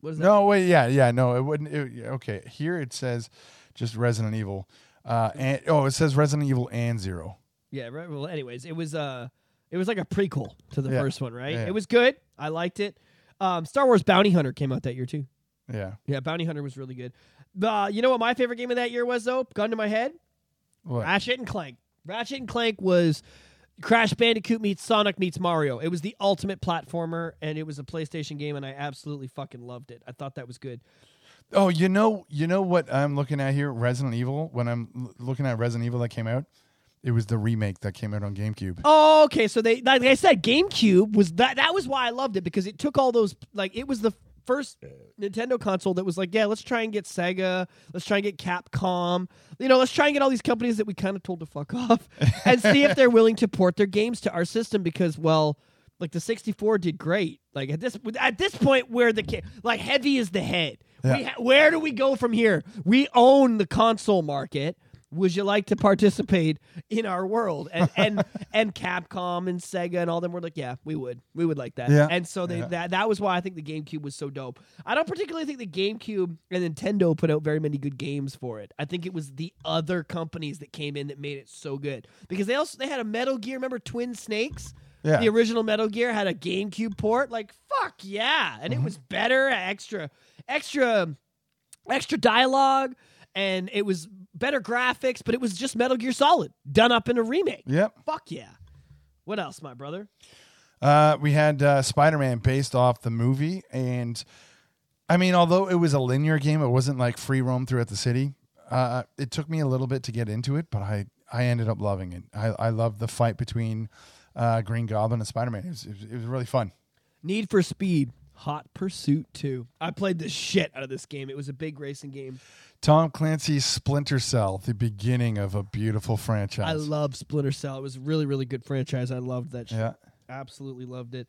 What is that? No, wait, yeah, no, it wouldn't. Okay, here it says just Resident Evil. It says Resident Evil and 0. Yeah, right. Well, anyways, it was like a prequel to the first one, right? Yeah. It was good. I liked it. Star Wars Bounty Hunter came out that year too. Yeah, Bounty Hunter was really good. You know what my favorite game of that year was though? Gun to my head. What? Ratchet and Clank. Ratchet and Clank was Crash Bandicoot meets Sonic meets Mario. It was the ultimate platformer, and it was a PlayStation game, and I absolutely fucking loved it. I thought that was good. Oh, you know what I'm looking at here? Resident Evil. When I'm looking at Resident Evil that came out, it was the remake that came out on GameCube. Oh, okay. So they, like I said, GameCube was that. That was why I loved it, because it took all those. Like, it was the first Nintendo console that was like, yeah, let's try and get Sega, let's try and get Capcom, let's try and get all these companies that we kind of told to fuck off and see if they're willing to port their games to our system, because, well, like the 64 did great. Like at this point, where the like heavy is the head. Yeah. Where do we go from here? We own the console market. Would you like to participate in our world? And Capcom and Sega and all them were like, yeah, we would like that. Yeah. And so that was why I think the GameCube was so dope. I don't particularly think the GameCube and Nintendo put out very many good games for it. I think it was the other companies that came in that made it so good, because they had a Metal Gear. Remember Twin Snakes? Yeah. The original Metal Gear had a GameCube port. Like, fuck yeah, and it was better. Extra dialogue. And it was better graphics, but it was just Metal Gear Solid done up in a remake. Yep. Fuck yeah. What else, my brother? We had Spider-Man based off the movie. And, I mean, although it was a linear game, it wasn't like free roam throughout the city. It took me a little bit to get into it, but I ended up loving it. I loved the fight between Green Goblin and Spider-Man. It was really fun. Need for Speed Hot Pursuit 2. I played the shit out of this game. It was a big racing game. Tom Clancy's Splinter Cell, the beginning of a beautiful franchise. I love Splinter Cell. It was a really, really good franchise. I loved that shit. Yeah. Absolutely loved it.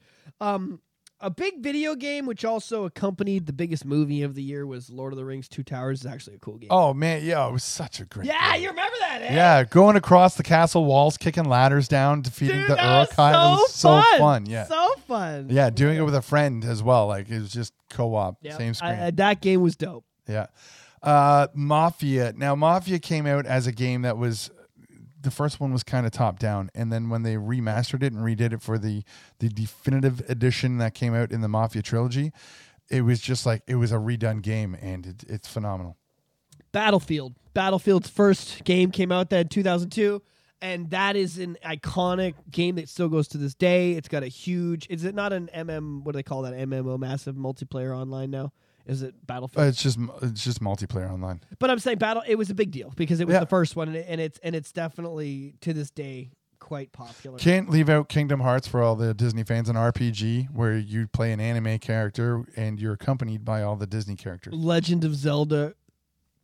A big video game, which also accompanied the biggest movie of the year, was Lord of the Rings: Two Towers. It's actually a cool game. Oh, man. Yeah, it was such a great game. You remember that, eh? Yeah, going across the castle walls, kicking ladders down, defeating the Uruk-hai. It was so fun. Yeah. So fun. Yeah, doing it with a friend as well. Like, it was just co-op, same screen. That game was dope. Yeah. Mafia. Now, Mafia came out as a game that was... The first one was kind of top down, and then when they remastered it and redid it for the definitive edition that came out in the Mafia trilogy, it was just like, it was a redone game, and it's phenomenal. Battlefield's first game came out in 2002, and that is an iconic game that still goes to this day. It's got a huge... Is it not an what do they call that? MMO, massive multiplayer online now? Is it Battlefield? It's just multiplayer online. But I'm saying it was a big deal because it was the first one, and it's definitely to this day quite popular. Can't leave out Kingdom Hearts for all the Disney fans. An RPG where you play an anime character and you're accompanied by all the Disney characters. Legend of Zelda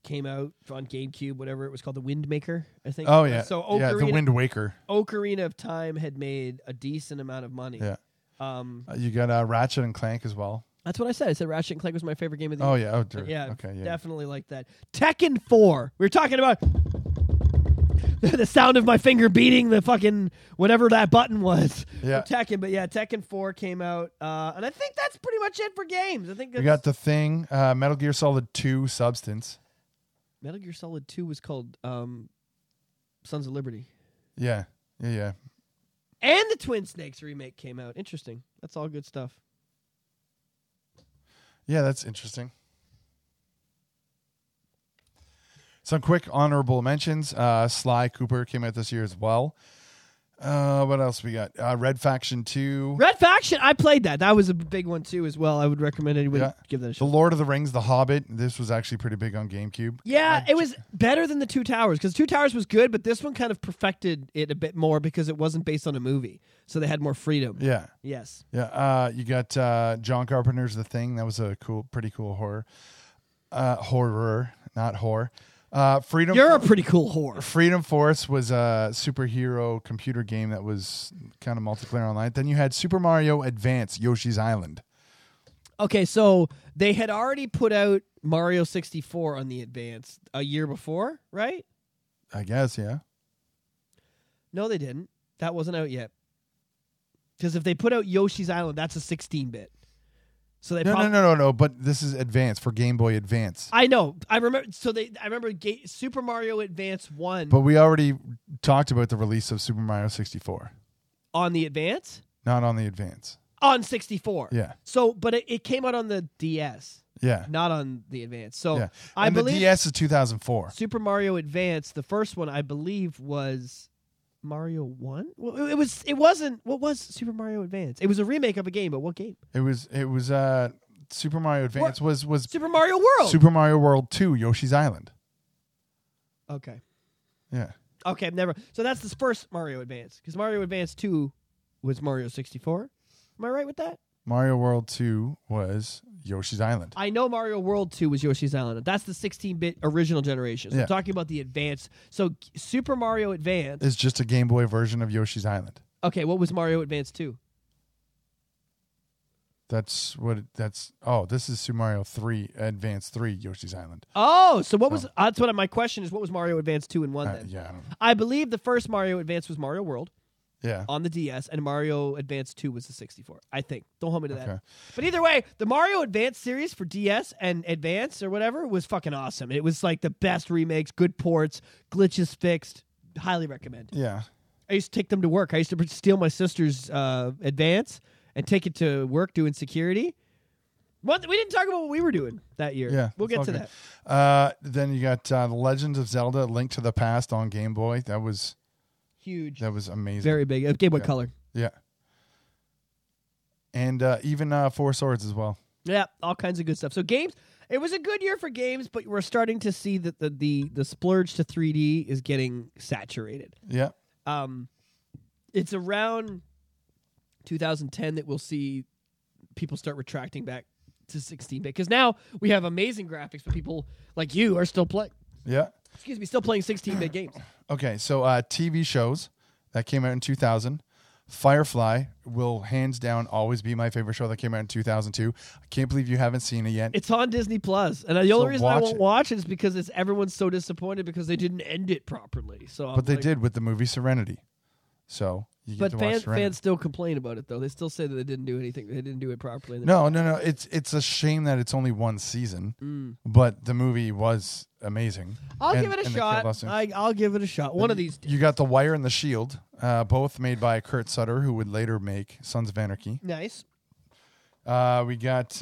came out on GameCube, whatever it was called, the Wind Waker, I think. Oh yeah, so the Wind Waker. Ocarina of Time had made a decent amount of money. Yeah. You got Ratchet and Clank as well. That's what I said. I said Ratchet and Clank was my favorite game of the year. Okay, definitely like that. Tekken 4. We were talking about the sound of my finger beating the fucking whatever that button was. Yeah. Tekken, but yeah, Tekken 4 came out, and I think that's pretty much it for games. I think we got The Thing, Metal Gear Solid 2, Substance. Metal Gear Solid 2 was called Sons of Liberty. Yeah. And the Twin Snakes remake came out. Interesting. That's all good stuff. Yeah, that's interesting. Some quick honorable mentions. Sly Cooper came out this year as well. What else we got? Red Faction 2. Red Faction. I played that. That was a big one too as well. I would recommend anyone give that a shot. The Lord of the Rings, The Hobbit. This was actually pretty big on GameCube. Yeah, it was better than the Two Towers because Two Towers was good, but this one kind of perfected it a bit more because it wasn't based on a movie. So they had more freedom. Yeah. Yes. Yeah. You got John Carpenter's The Thing. That was a pretty cool horror. Horror, not whore. Freedom. You're a pretty cool whore. Freedom Force was a superhero computer game that was kind of multiplayer online. Then you had Super Mario Advance, Yoshi's Island. Okay, so they had already put out Mario 64 on the Advance a year before, right? I guess, yeah. No, they didn't. That wasn't out yet. Because if they put out Yoshi's Island, that's a 16-bit. So they no. But this is Advance for Game Boy Advance. I know. I remember. So I remember Super Mario Advance 1. But we already talked about the release of Super Mario 64 on the Advance. Not on the Advance. On 64. Yeah. So, but it came out on the DS. Yeah. Not on the Advance. So yeah. I believe the DS is 2004. Super Mario Advance, the first one, I believe, was Mario 1? Well, it wasn't. What was Super Mario Advance? It was a remake of a game, but what game? It was Super Mario Advance was Super Mario World. Super Mario World 2, Yoshi's Island. Okay. Yeah. Okay, never. So that's the first Mario Advance, because Mario Advance 2 was Mario 64. Am I right with that? Mario World 2 was Yoshi's Island. I know Mario World 2 was Yoshi's Island. That's the 16-bit original generation. So yeah. I'm talking about the Advance. So Super Mario Advance is just a Game Boy version of Yoshi's Island. Okay, what was Mario Advance 2? This is Super Mario 3, Advance 3, Yoshi's Island. Oh, so my question is, what was Mario Advance 2 and 1 then? Yeah, I believe the first Mario Advance was Mario World. Yeah, on the DS, and Mario Advance 2 was the 64, I think. Don't hold me to that. Okay. But either way, the Mario Advance series for DS and Advance or whatever was fucking awesome. It was like the best remakes, good ports, glitches fixed. Highly recommend. Yeah. I used to take them to work. I used to steal my sister's Advance and take it to work doing security. We didn't talk about what we were doing that year. Yeah, we'll get to that. Then you got The Legend of Zelda, Link to the Past on Game Boy. That was huge. That was amazing. Very big. Game Boy Color. Yeah. And even Four Swords as well. Yeah, all kinds of good stuff. So games, it was a good year for games, but we're starting to see that the splurge to 3D is getting saturated. Yeah. It's around 2010 that we'll see people start retracting back to 16-bit. Because now we have amazing graphics, but people like you are still playing. Yeah. Excuse me, still playing 16-bit games. Okay, so TV shows that came out in 2000. Firefly will hands down always be my favorite show that came out in 2002. I can't believe you haven't seen it yet. It's on Disney Plus, and the only reason I won't watch it is because everyone's so disappointed because they didn't end it properly. But they did with the movie Serenity. So you get to watch Serenity. But fans still complain about it though. They still say that they didn't do anything. They didn't do it properly. No. It's a shame that it's only one season. Mm. But the movie was amazing. I'll give it a shot. One of these days. You got The Wire and The Shield, both made by Kurt Sutter, who would later make Sons of Anarchy. Nice. We got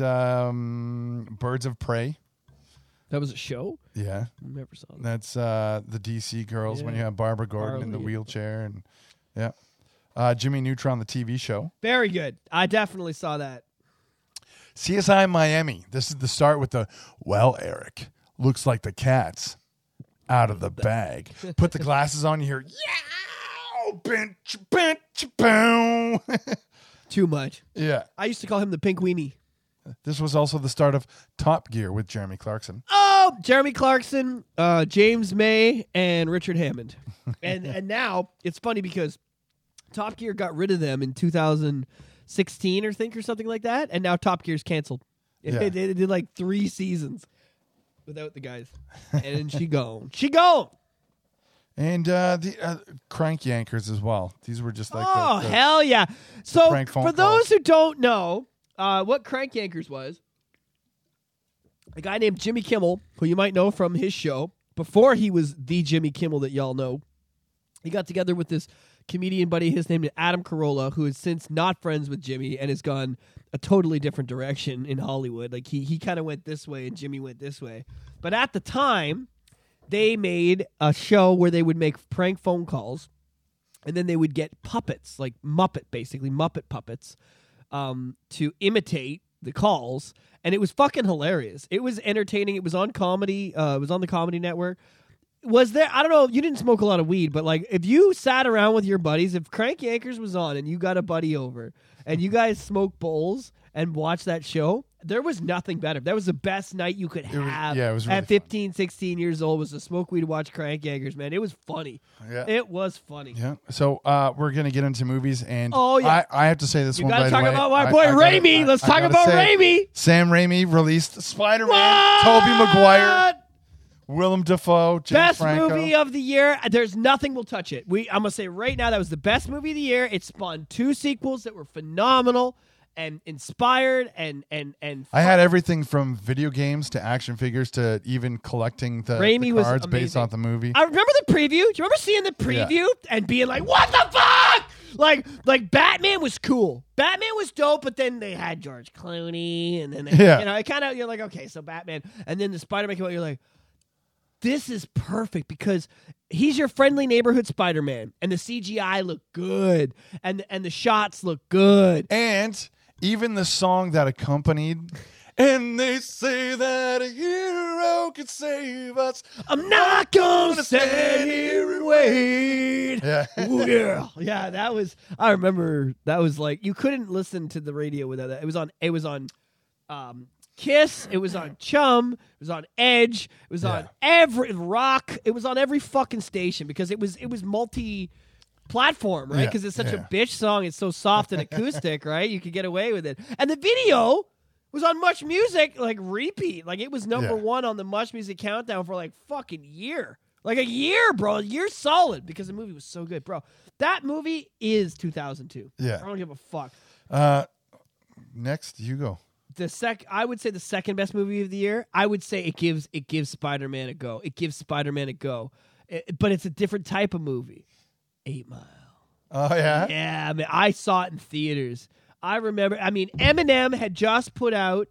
Birds of Prey. That was a show? Yeah. Never saw that. That's the DC girls when you have Barbara Gordon in the wheelchair. And yeah. Jimmy Neutron, the TV show. Very good. I definitely saw that. CSI Miami. This is the start with Eric, looks like the cat's out of the bag. Put the glasses on, you hear, yeah, bench, boom. Too much. Yeah. I used to call him the Pink Weenie. This was also the start of Top Gear with Jeremy Clarkson. Oh, Jeremy Clarkson, James May, and Richard Hammond. And now it's funny because Top Gear got rid of them in 2016 or something like that, and now Top Gear's canceled. They did like 3 seasons without the guys, and she gone. She gone. And the crank yankers as well. These were just like the hell yeah. So for those who don't know. What Crank Yankers was, a guy named Jimmy Kimmel, who you might know from his show, before he was the Jimmy Kimmel that y'all know, he got together with this comedian buddy, his name is Adam Carolla, who is since not friends with Jimmy and has gone a totally different direction in Hollywood. Like he kind of went this way and Jimmy went this way. But at the time, they made a show where they would make prank phone calls. And then they would get puppets, like Muppet puppets, to imitate the calls. And it was fucking hilarious. It was entertaining. It was on comedy. It was on the Comedy Network. Was there, I don't know, you didn't smoke a lot of weed, but like if you sat around with your buddies, if Crank Yankers was on and you got a buddy over and you guys smoked bowls and watched that show, there was nothing better. That was the best night you could have. It was really at 15, fun. 16 years old was to smoke weed, watch Crank Yankers, man. It was funny. Yeah. It was funny. Yeah. So we're going to get into movies. And oh, yeah. I have to say this one, by the way. You got to talk about my boy Raimi. Let's talk about Raimi. Sam Raimi released Spider-Man, Tobey Maguire, Willem Dafoe, James Franco. Best movie of the year. There's nothing will touch it. I'm going to say right now that was the best movie of the year. It spawned two sequels that were phenomenal and inspired and fun. I had everything from video games to action figures to even collecting the cards based off the movie. I remember the preview. Do you remember seeing the preview and being like, what the fuck? Like Batman was cool. Batman was dope, but then they had George Clooney and then they, you know, it kind of, you're like, okay, so Batman. And then the Spider-Man came out, you're like, this is perfect because he's your friendly neighborhood Spider-Man, and the CGI looked good, and the shots look good, and even the song that accompanied. And they say that a hero could save us. I'm not gonna stand here and wait. Yeah. Ooh, yeah. That was. I remember that was like you couldn't listen to the radio without that. It was on. Kiss, it was on Chum, it was on Edge, it was on every rock, it was on every fucking station because it was multi-platform, right? Because it's such a bitch song, it's so soft and acoustic, right? You could get away with it. And the video was on Much Music, like repeat, like it was number one on the Much Music countdown for like fucking year. Like a year, bro. A year solid because the movie was so good, bro. That movie is 2002. Yeah. I don't give a fuck. Next, you go. I would say the second best movie of the year. I would say it gives Spider-Man a go. But it's a different type of movie. 8 Mile. Oh yeah. Yeah, I mean, I saw it in theaters. I remember. I mean, Eminem had just put out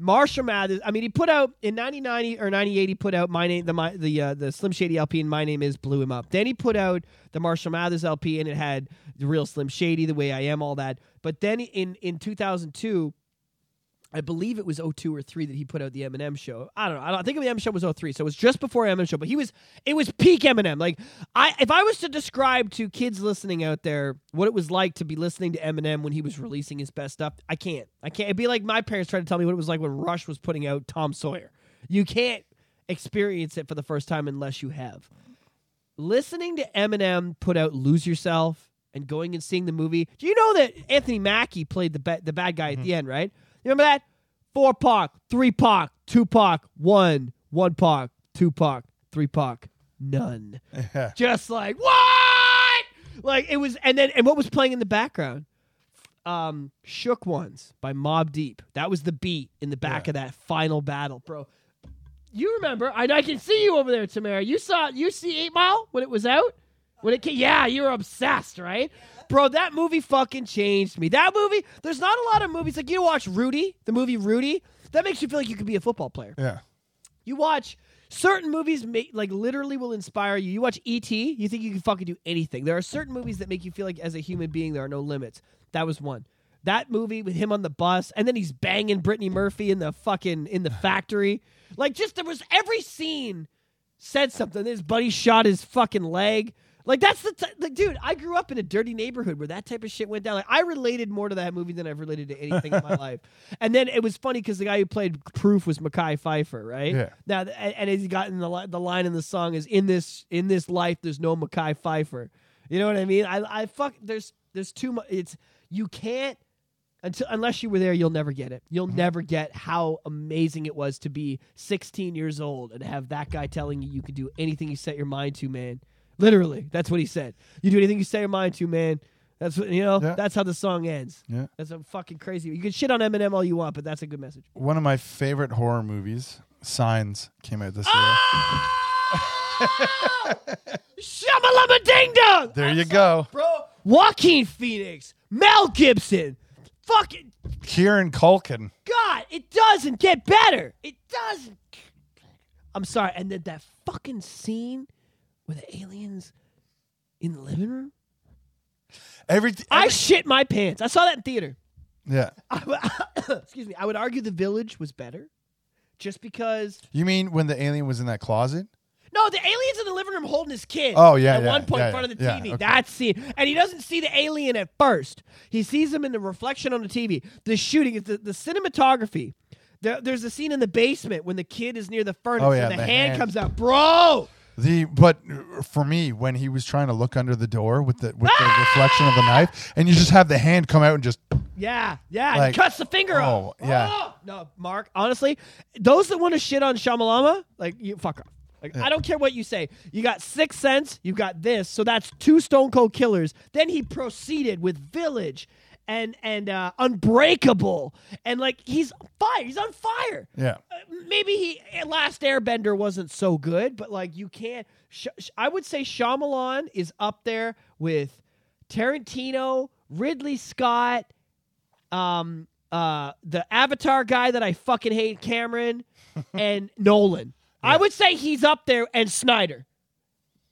Marshall Mathers. I mean, he put out in 1990 or 1998. He put out the Slim Shady LP and My Name Is blew him up. Then he put out the Marshall Mathers LP and it had the real Slim Shady, The Way I Am, all that. But then in 2002. I believe it was 2002 or 2003 that he put out the Eminem Show. I don't know. I think the Eminem Show was 2003, so it was just before Eminem Show. But it was peak Eminem. Like, if I was to describe to kids listening out there what it was like to be listening to Eminem when he was releasing his best stuff, I can't. It'd be like my parents tried to tell me what it was like when Rush was putting out Tom Sawyer. You can't experience it for the first time unless you have. Listening to Eminem put out Lose Yourself and going and seeing the movie. Do you know that Anthony Mackie played the bad guy at the end, right? You remember that? 4 Pac, 3 Pac, 2 Pac, 1 Pac, 2 Pac, 3 Pac, none. Yeah. Just like, what? Like it was, and what was playing in the background? Shook Ones by Mobb Deep. That was the beat in the back of that final battle, bro. You remember? I can see you over there, Tamara. You see 8 Mile when it was out? When it came, yeah, you were obsessed, right? Bro, that movie fucking changed me. That movie, there's not a lot of movies. Like, you watch Rudy, the movie Rudy. That makes you feel like you could be a football player. Yeah. You watch certain movies, like, literally will inspire you. You watch E.T., you think you can fucking do anything. There are certain movies that make you feel like, as a human being, there are no limits. That was one. That movie with him on the bus, and then he's banging Brittany Murphy in the factory. Like, just, there was every scene said something. His buddy shot his fucking leg. Like, that's the like, dude, I grew up in a dirty neighborhood where that type of shit went down. Like, I related more to that movie than I've related to anything in my life. And then it was funny because the guy who played Proof was Mekhi Phifer, right? Yeah. Now, and he's gotten the line in the song is, in this life, there's no Mekhi Phifer. You know what I mean? There's too much. It's, you can't, unless you were there, you'll never get it. You'll never get how amazing it was to be 16 years old and have that guy telling you can do anything you set your mind to, man. Literally, that's what he said. You do anything you say your mind to, man. That's what, you know. Yeah. That's how the song ends. Yeah, that's a fucking crazy. You can shit on Eminem all you want, but that's a good message. One of my favorite horror movies, Signs, came out this year. Shamalama Ding Dong. There you go, bro. Joaquin Phoenix, Mel Gibson, fucking Kieran Culkin. God, it doesn't get better. It doesn't. I'm sorry, and then that fucking scene. Were the aliens in the living room? I shit my pants. I saw that in theater. Yeah. Excuse me. I would argue The Village was better, just because. You mean when the alien was in that closet? No, the alien's in the living room holding his kid. Oh, yeah. At one point in front of the TV. Okay. That's scene. And he doesn't see the alien at first. He sees him in the reflection on the TV. The shooting, the cinematography. There's a scene in the basement when the kid is near the furnace and the hand comes out. Bro! But for me, when he was trying to look under the door with the reflection of the knife, and you just have the hand come out and just... Yeah. Like, cuts the finger off. Oh. No, Mark, honestly, those that want to shit on Shyamalama, like, you fuck off. Like, I don't care what you say. You got Sixth Sense, you've got this, so that's two Stone Cold Killers. Then he proceeded with Village and Unbreakable, and like he's on fire. Yeah, maybe Last Airbender wasn't so good, but like you can't. I would say Shyamalan is up there with Tarantino, Ridley Scott, the Avatar guy that I fucking hate, Cameron, and Nolan. Yeah. I would say he's up there, and Snyder.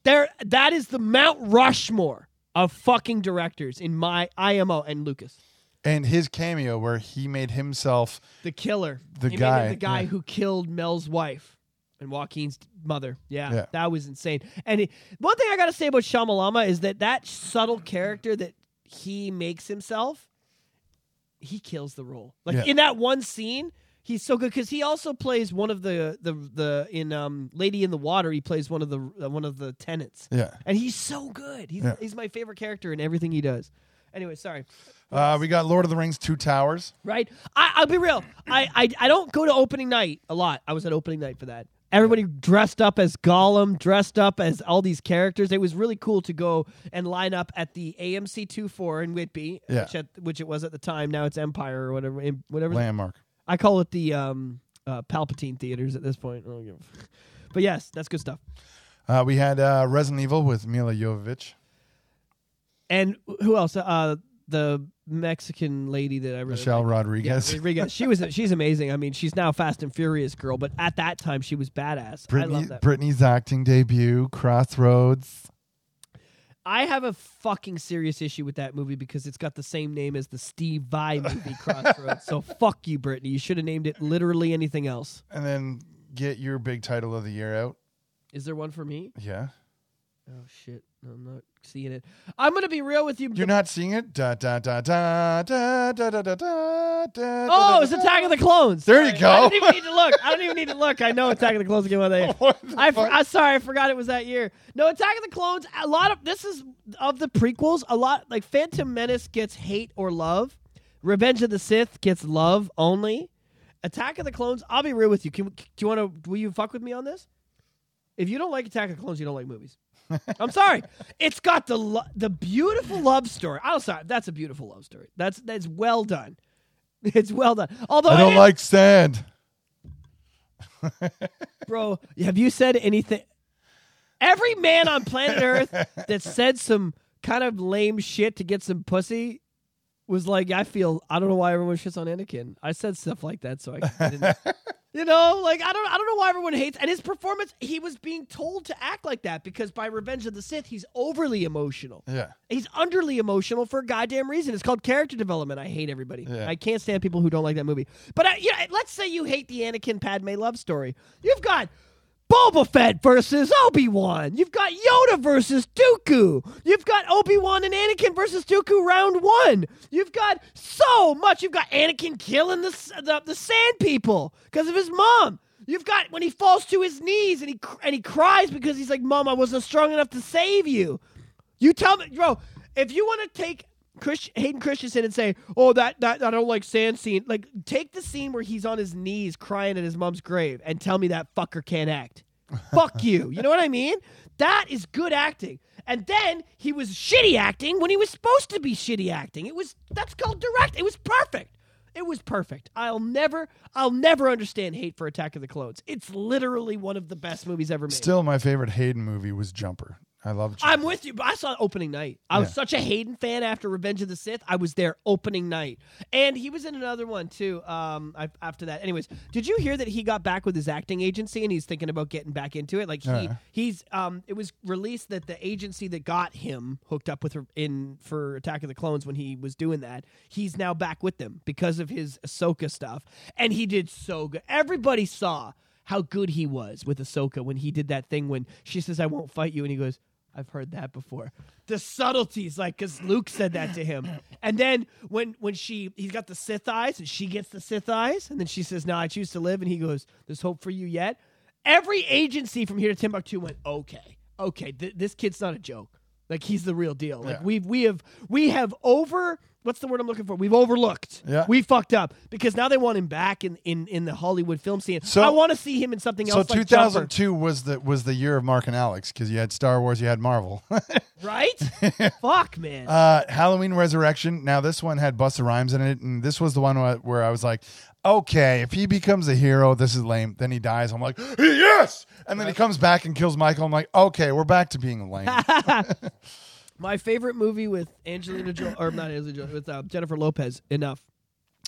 That is the Mount Rushmore of fucking directors in my IMO, and Lucas. And his cameo where he made himself... the killer. The guy who killed Mel's wife and Joaquin's mother. Yeah. That was insane. And one thing I got to say about Shyamalama is that subtle character that he makes himself, he kills the role. Like in that one scene... He's so good because he also plays one of the in Lady in the Water. He plays one of the tenants. Yeah, and he's so good. He's my favorite character in everything he does. Anyway, sorry. We got Lord of the Rings: Two Towers. Right. I'll be real. I don't go to opening night a lot. I was at opening night for that. Everybody dressed up as Gollum, dressed up as all these characters. It was really cool to go and line up at the AMC 24 in Whitby, which it was at the time. Now it's Empire or whatever. Landmark. I call it the Palpatine Theaters at this point. I don't give a fuck. But yes, that's good stuff. We had Resident Evil with Mila Jovovich. And who else? The Mexican lady that I really Michelle liked. Rodriguez. Yeah, Rodriguez. She's amazing. I mean, she's now Fast and Furious girl, but at that time she was badass. I love that. Brittany's acting debut, Crossroads. I have a fucking serious issue with that movie because it's got the same name as the Steve Vai movie, Crossroads. So fuck you, Brittany. You should have named it literally anything else. And then get your big title of the year out. Is there one for me? Yeah. Oh, shit. I'm not seeing it. I'm going to be real with you. You're not seeing it? Oh, it's Attack of the Clones. There you go. I don't even need to look. I know Attack of the Clones came out that year. I'm sorry. I forgot it was that year. No, Attack of the Clones, a lot of this is of the prequels. A lot like Phantom Menace gets hate or love. Revenge of the Sith gets love only. Attack of the Clones, I'll be real with you. Will you fuck with me on this? If you don't like Attack of the Clones, you don't like movies. I'm sorry. It's got the beautiful love story. I'm sorry. That's a beautiful love story. That's well done. It's well done. Although I don't like sand. Bro, have you said anything? Every man on planet Earth that said some kind of lame shit to get some pussy was like, I don't know why everyone shits on Anakin. I said stuff like that, so I didn't. You know, like I don't know why everyone hates. And his performance, he was being told to act like that because by Revenge of the Sith, he's overly emotional. Yeah, he's underly emotional for a goddamn reason. It's called character development. I hate everybody. Yeah. I can't stand people who don't like that movie. But let's say you hate the Anakin Padme love story. You've got Boba Fett versus Obi-Wan. You've got Yoda versus Dooku. You've got Obi-Wan and Anakin versus Dooku round one. You've got so much. You've got Anakin killing the Sand People because of his mom. You've got when he falls to his knees and he cries because he's like, Mom, I wasn't strong enough to save you. You tell me, bro, if you want to take Hayden Christensen and say, oh, that I don't like sand scene. Like, take the scene where he's on his knees crying at his mom's grave and tell me that fucker can't act. Fuck you. You know what I mean? That is good acting. And then he was shitty acting when he was supposed to be shitty acting. That's called direct. It was perfect. I'll never understand hate for Attack of the Clones. It's literally one of the best movies ever made. Still, my favorite Hayden movie was Jumper. I love Jaws. I'm with you, but I saw it opening night. I was such a Hayden fan after Revenge of the Sith. I was there opening night. And he was in another one, too, after that. Anyways, did you hear that he got back with his acting agency and he's thinking about getting back into it? Like, it was released that the agency that got him hooked up with for Attack of the Clones when he was doing that, he's now back with them because of his Ahsoka stuff. And he did so good. Everybody saw how good he was with Ahsoka when he did that thing when she says, "I won't fight you," and he goes, "I've heard that before." The subtleties, like, because Luke said that to him. And then he's got the Sith eyes, and she gets the Sith eyes, and then she says, "No, I choose to live," and he goes, "There's hope for you yet." Every agency from here to Timbuktu went, okay, this kid's not a joke. Like, he's the real deal. Like, we have what's the word I'm looking for? We've overlooked. Yeah. We fucked up because now they want him back in the Hollywood film scene. So, I want to see him in something else. So 2002 was the year of Mark and Alex because you had Star Wars, you had Marvel. Right? Fuck, man. Halloween Resurrection. Now this one had Busta Rhymes in it, and this was the one where I was like, okay, if he becomes a hero, this is lame. Then he dies. I'm like, yes! And then he comes back and kills Michael. I'm like, okay, we're back to being lame. My favorite movie with Jennifer Lopez, Enough.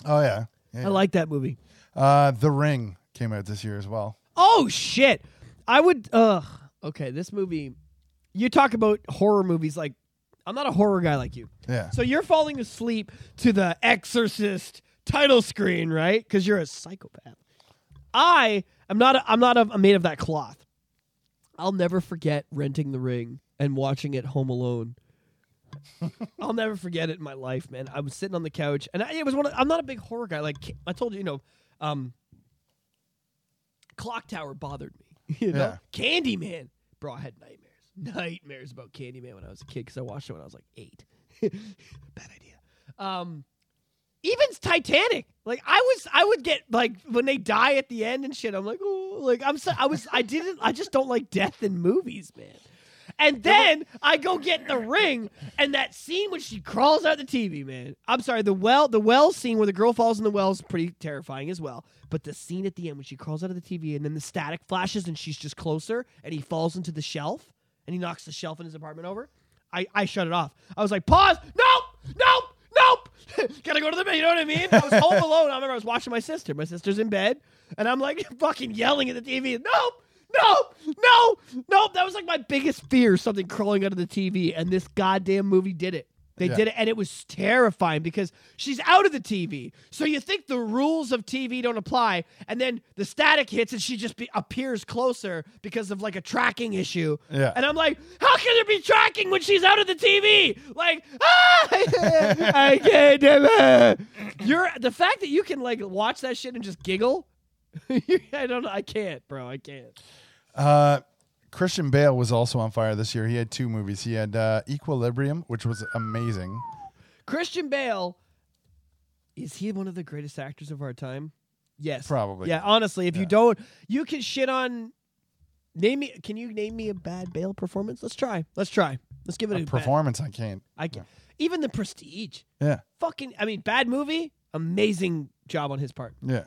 Oh, yeah. I like that movie. The Ring came out this year as well. Oh, shit. This movie, you talk about horror movies like, I'm not a horror guy like you. Yeah. So you're falling asleep to the Exorcist title screen, right? Because you're a psychopath. I am not, I'm made of that cloth. I'll never forget renting The Ring and watching it home alone. I'll never forget it in my life, man. I was sitting on the couch, and I'm not a big horror guy. Like I told you, Clock Tower bothered me. Candyman, bro. I had nightmares about Candyman when I was a kid because I watched it when I was like 8. Bad idea. Even Titanic, like I would get like when they die at the end and shit. I'm like, oh, like I just don't like death in movies, man. And then I go get The Ring, and that scene when she crawls out the TV, man. I'm sorry, the well scene where the girl falls in the well is pretty terrifying as well. But the scene at the end when she crawls out of the TV, and then the static flashes, and she's just closer, and he falls into the shelf, and he knocks the shelf in his apartment over. I shut it off. I was like, pause. Nope. Gotta go to the bed. You know what I mean? I was home alone. I remember I was watching my sister. My sister's in bed, and I'm like fucking yelling at the TV. No. That was like my biggest fear, something crawling out of the TV. And this goddamn movie did it. They did it. And it was terrifying because she's out of the TV. So you think the rules of TV don't apply. And then the static hits and she just appears closer because of like a tracking issue. Yeah. And I'm like, how can there be tracking when she's out of the TV? Like, I can't do it. The fact that you can like watch that shit and just giggle. I don't know. I can't, bro. I can't. Christian Bale was also on fire this year. He had 2 movies. He had Equilibrium, which was amazing. Christian Bale, is he one of the greatest actors of our time? Yes. Probably. Yeah, honestly, if you don't, you can shit on... Can you name me a bad Bale performance? Let's try. Let's give it a performance, bad. I can't. Yeah. Even The Prestige. Yeah. Bad movie, amazing job on his part. Yeah.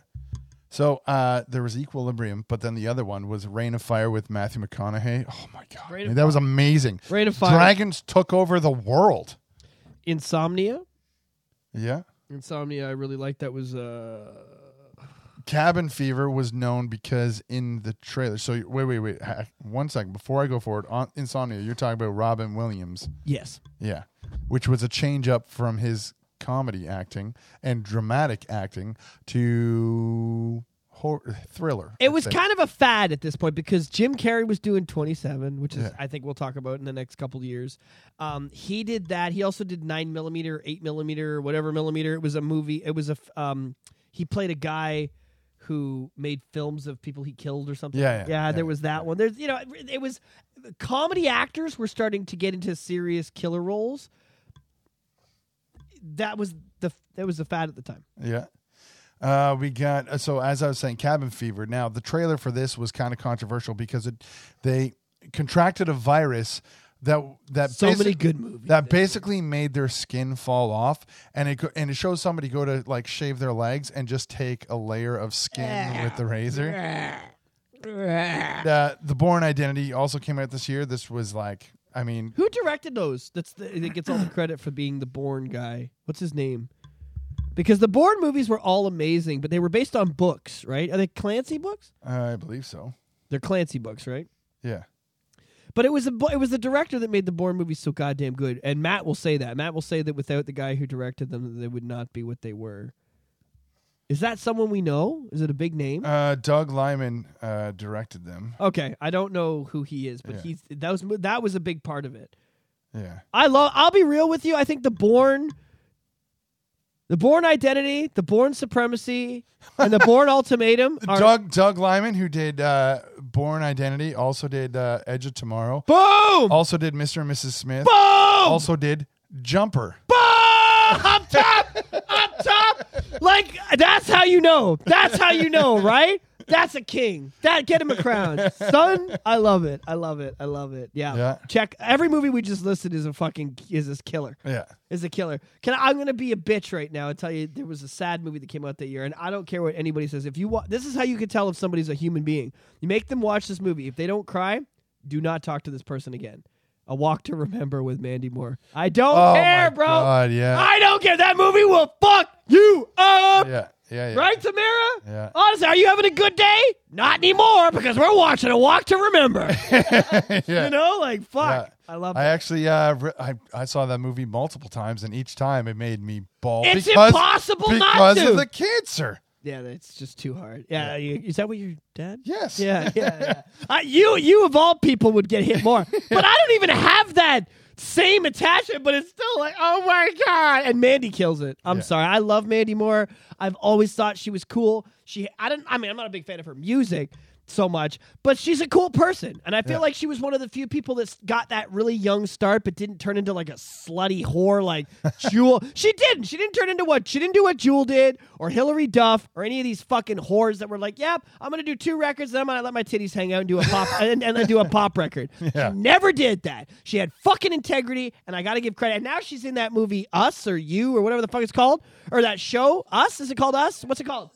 So there was Equilibrium, but then the other one was Reign of Fire with Matthew McConaughey. Oh, my God. That was amazing. Reign of Fire. Dragons took over the world. Insomnia? Yeah. Insomnia, I really liked. That was... Cabin Fever was known because in the trailer... So wait. One second. Before I go forward, on Insomnia, you're talking about Robin Williams. Yes. Yeah. Which was a change up from his... comedy acting and dramatic acting to horror, thriller. It was kind of a fad at this point because Jim Carrey was doing 27, which is I think we'll talk about in the next couple of years. He did that. He also did 9mm, 8mm, whatever millimeter. It was a movie. It was he played a guy who made films of people he killed or something. Yeah. There was that one. There's it was comedy actors were starting to get into serious killer roles. That was the fad at the time. Yeah. We got, so as I was saying, Cabin Fever. Now, the trailer for this was kind of controversial because they contracted a virus that so many good movies that basically made their skin fall off, and it shows somebody go to like shave their legs and just take a layer of skin with the razor. The Bourne Identity also came out this year. This was like I mean, who directed those? It gets all the credit for being the Bourne guy. What's his name? Because the Bourne movies were all amazing, but they were based on books, right? Are they Clancy books? I believe so. They're Clancy books, right? Yeah. But it was the director that made the Bourne movies so goddamn good, and Matt will say that. Matt will say that without the guy who directed them, they would not be what they were. Is that someone we know? Is it a big name? Doug Liman directed them. Okay, I don't know who he is, but that was a big part of it. Yeah, I'll be real with you. I think the Bourne Identity, the Bourne Supremacy, and the Bourne Ultimatum. Doug Liman, who did Bourne Identity, also did Edge of Tomorrow. Boom! Also did Mr. and Mrs. Smith. Boom! Also did Jumper. Boom! Up top! Like, that's how you know. That's how you know, right? That's a king. Get him a crown. Son, I love it. Yeah. Check. Every movie we just listed is a killer. Yeah. Is a killer. I'm going to be a bitch right now and tell you there was a sad movie that came out that year, and I don't care what anybody says. This is how you can tell if somebody's a human being. You make them watch this movie. If they don't cry, do not talk to this person again. A Walk to Remember with Mandy Moore. I don't care, bro. God, yeah. I don't care. That movie will fuck you up. Yeah. Right, Tamara? Yeah. Honestly, are you having a good day? Not anymore, because we're watching A Walk to Remember. Yeah. You know, like, fuck. Yeah. I love it. I actually I saw that movie multiple times, and each time it made me bawl. It's impossible not to. Because of the cancer. Yeah, it's just too hard. Yeah, is that what your dad? Yes. Yeah. You of all people would get hit more. But I don't even have that same attachment, but it's still like, oh my God. And Mandy kills it. I'm sorry. I love Mandy Moore. I've always thought she was cool. I'm not a big fan of her music so much, but she's a cool person. And I feel like she was one of the few people that got that really young start, but didn't turn into like a slutty whore like Jewel. She didn't turn into what? She didn't do what Jewel did or Hillary Duff or any of these fucking whores that were like, yep, I'm going to do 2 records and I'm going to let my titties hang out and do a pop and then do a pop record. Yeah. She never did that. She had fucking integrity, and I got to give credit. And now she's in that movie Us or You or whatever the fuck it's called, or that show Us. Is it called Us? What's it called?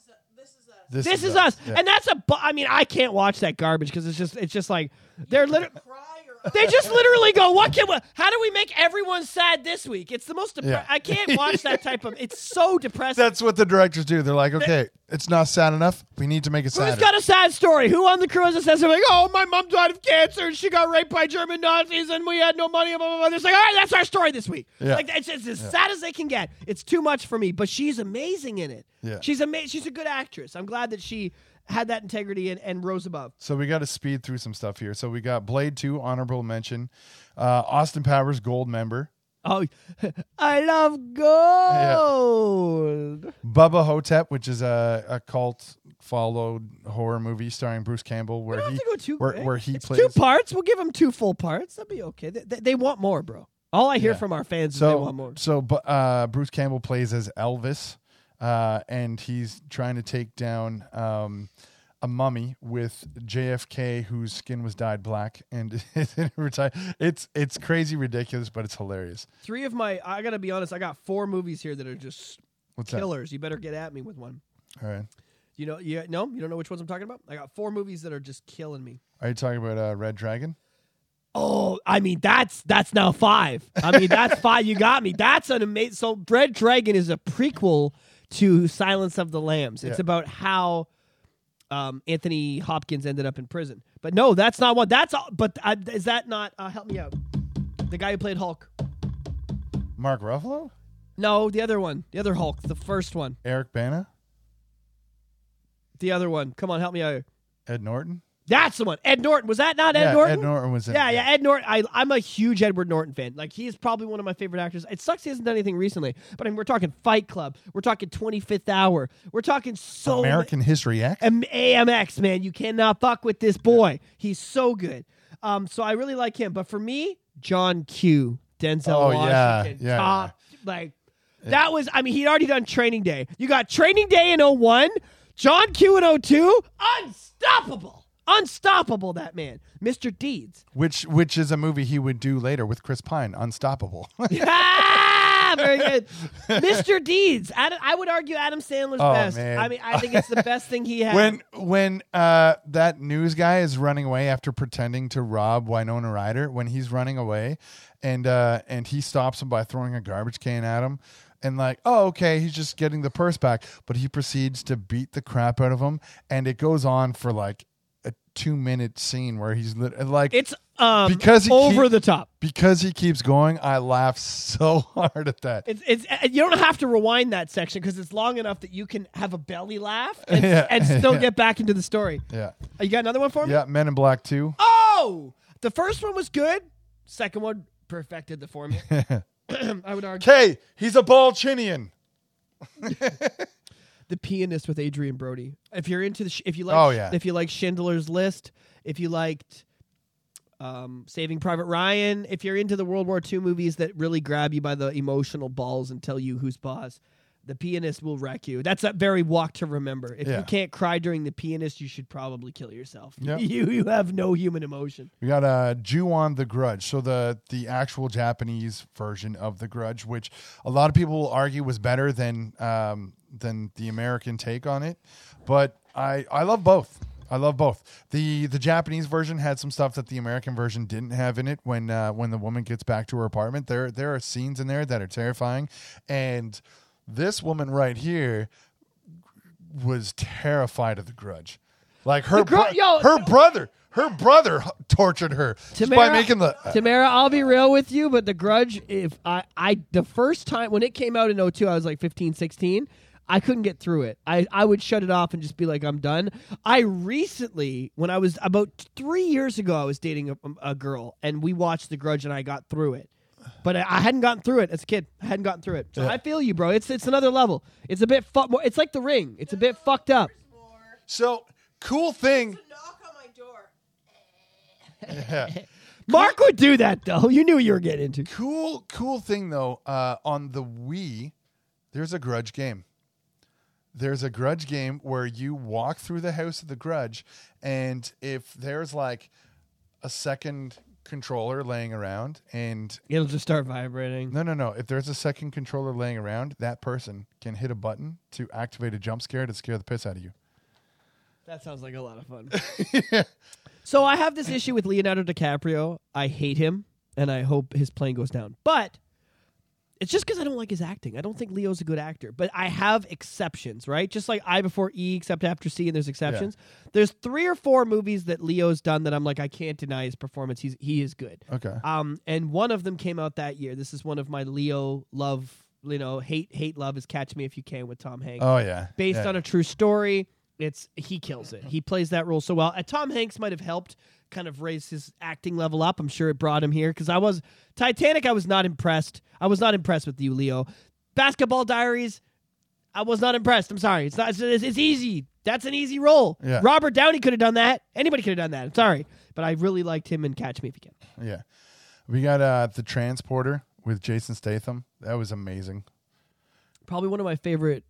This is us. Yeah. And that's I can't watch that garbage because it's just like they're literally they just literally go, how do we make everyone sad this week? It's the most I can't watch that type of, it's so depressing. That's what the directors do. They're like, okay, it's not sad enough. We need to make it sad. Who's got a sad story? Who on the crew has a sad story? Like, oh, my mom died of cancer and she got raped by German Nazis and we had no money. Blah, blah, blah. They're like, all right, that's our story this week. Yeah. Like, it's as sad as they can get. It's too much for me, but she's amazing in it. Yeah. She's amazing. She's a good actress. I'm glad that she had that integrity and rose above. So we got to speed through some stuff here. So we got Blade 2, honorable mention. Austin Powers, gold member. Oh, I love gold. Yeah. Bubba Hotep, which is a cult followed horror movie starring Bruce Campbell, where he plays 2 parts. We'll give him 2 full parts. That'll be okay. They want more, bro. All I hear from our fans is they want more. So Bruce Campbell plays as Elvis. And he's trying to take down a mummy with JFK, whose skin was dyed black, and it's crazy, ridiculous, but it's hilarious. 3 of my, I gotta be honest, I got 4 movies here that are just killers. You better get at me with one. All right. You don't know which ones I'm talking about. I got 4 movies that are just killing me. Are you talking about Red Dragon? Oh, I mean, that's now 5. I mean, that's 5. You got me. That's an amazing. So Red Dragon is a prequel to Silence of the Lambs. It's about how Anthony Hopkins ended up in prison. But no, that's not one. That's all. But is that not? Help me out. The guy who played Hulk. Mark Ruffalo? No, the other one. The other Hulk. The first one. Eric Bana? The other one. Come on, help me out here. Ed Norton? That's the one. Ed Norton. Was that not Ed Norton? Ed Norton was in it. Yeah, Ed Norton. I'm a huge Edward Norton fan. Like, he is probably one of my favorite actors. It sucks he hasn't done anything recently, but I mean, we're talking Fight Club. We're talking 25th Hour. We're talking American History X. AMX, man. You cannot fuck with this boy. Yeah. He's so good. So I really like him. But for me, John Q. Denzel Washington. Yeah. Top. Like, that was, I mean, he'd already done Training Day. You got Training Day in 01, John Q in 02. Unstoppable, that man, Mr. Deeds, which is a movie he would do later with Chris Pine, Unstoppable. Yeah, very good. Mr. Deeds. I would argue Adam Sandler's best. Man. I mean, I think it's the best thing he had. When that news guy is running away after pretending to rob Winona Ryder, when he's running away and he stops him by throwing a garbage can at him. And like, oh, okay, he's just getting the purse back. But he proceeds to beat the crap out of him. And it goes on for like a 2-minute scene where he's like... It's the top. Because he keeps going, I laugh so hard at that. You don't have to rewind that section because it's long enough that you can have a belly laugh and still get back into the story. Yeah. You got another one for me? Yeah, Men in Black 2. Oh! The first one was good. Second one perfected the formula. I would argue. Hey, he's a Balchinian. The Pianist with Adrian Brody. If you're into if you like Schindler's List, if you liked Saving Private Ryan, if you're into the World War II movies that really grab you by the emotional balls and tell you who's boss, The Pianist will wreck you. That's a very walk to remember. If you can't cry during The Pianist, you should probably kill yourself. Yep. You have no human emotion. We got Ju-on The Grudge. So the actual Japanese version of The Grudge, which a lot of people will argue was better than the American take on it. But I love both. I love both. The Japanese version had some stuff that the American version didn't have in it. When the woman gets back to her apartment, there are scenes in there that are terrifying. And this woman right here was terrified of The Grudge. Like her brother tortured her, Tamara, by making the... Tamara, I'll be real with you, but The Grudge, if I the first time, when it came out in 2002, I was like 15, 16, I couldn't get through it. I would shut it off and just be like, I'm done. I recently, when I was about 3 years ago, I was dating a girl, and we watched The Grudge, and I got through it. But I hadn't gotten through it as a kid. So I feel you, bro. It's another level. It's a bit it's like The Ring. It's a bit fucked up. So cool thing. There's a knock on my door. Yeah. Mark would do that though. You knew you were getting into. Cool thing though. On the Wii, there's a Grudge game. There's a Grudge game where you walk through the house of the Grudge, and if there's like a second controller laying around, and it'll just start vibrating. No. If there's a second controller laying around, that person can hit a button to activate a jump scare to scare the piss out of you. That sounds like a lot of fun. Yeah. So I have this issue with Leonardo DiCaprio. I hate him, and I hope his plane goes down. But it's just because I don't like his acting. I don't think Leo's a good actor. But I have exceptions, right? Just like I before E, except after C, and there's exceptions. Yeah. There's 3 or 4 movies that Leo's done that I'm like, I can't deny his performance. He is good. Okay. And one of them came out that year. This is one of my Leo love, hate love is Catch Me If You Can with Tom Hanks. Oh, yeah. Based on a true story. He kills it. He plays that role so well. Tom Hanks might have helped kind of raise his acting level up. I'm sure it brought him here because I was not impressed. I was not impressed with you, Leo. Basketball Diaries, I was not impressed. I'm sorry. It's easy. That's an easy role. Yeah. Robert Downey could have done that. Anybody could have done that. I'm sorry. But I really liked him in Catch Me If You Can. Yeah. We got The Transporter with Jason Statham. That was amazing. Probably one of my favorite.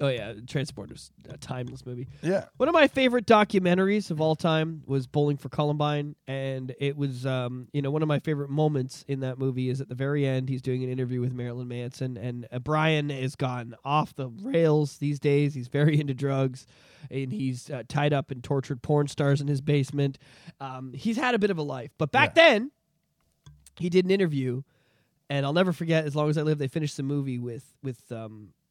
Oh, yeah, Transporters, a timeless movie. Yeah. One of my favorite documentaries of all time was Bowling for Columbine, and it was, one of my favorite moments in that movie is at the very end, he's doing an interview with Marilyn Manson, and Brian has gone off the rails these days. He's very into drugs, and he's tied up and tortured porn stars in his basement. He's had a bit of a life, but back then, he did an interview, and I'll never forget, as long as I live, they finished the movie with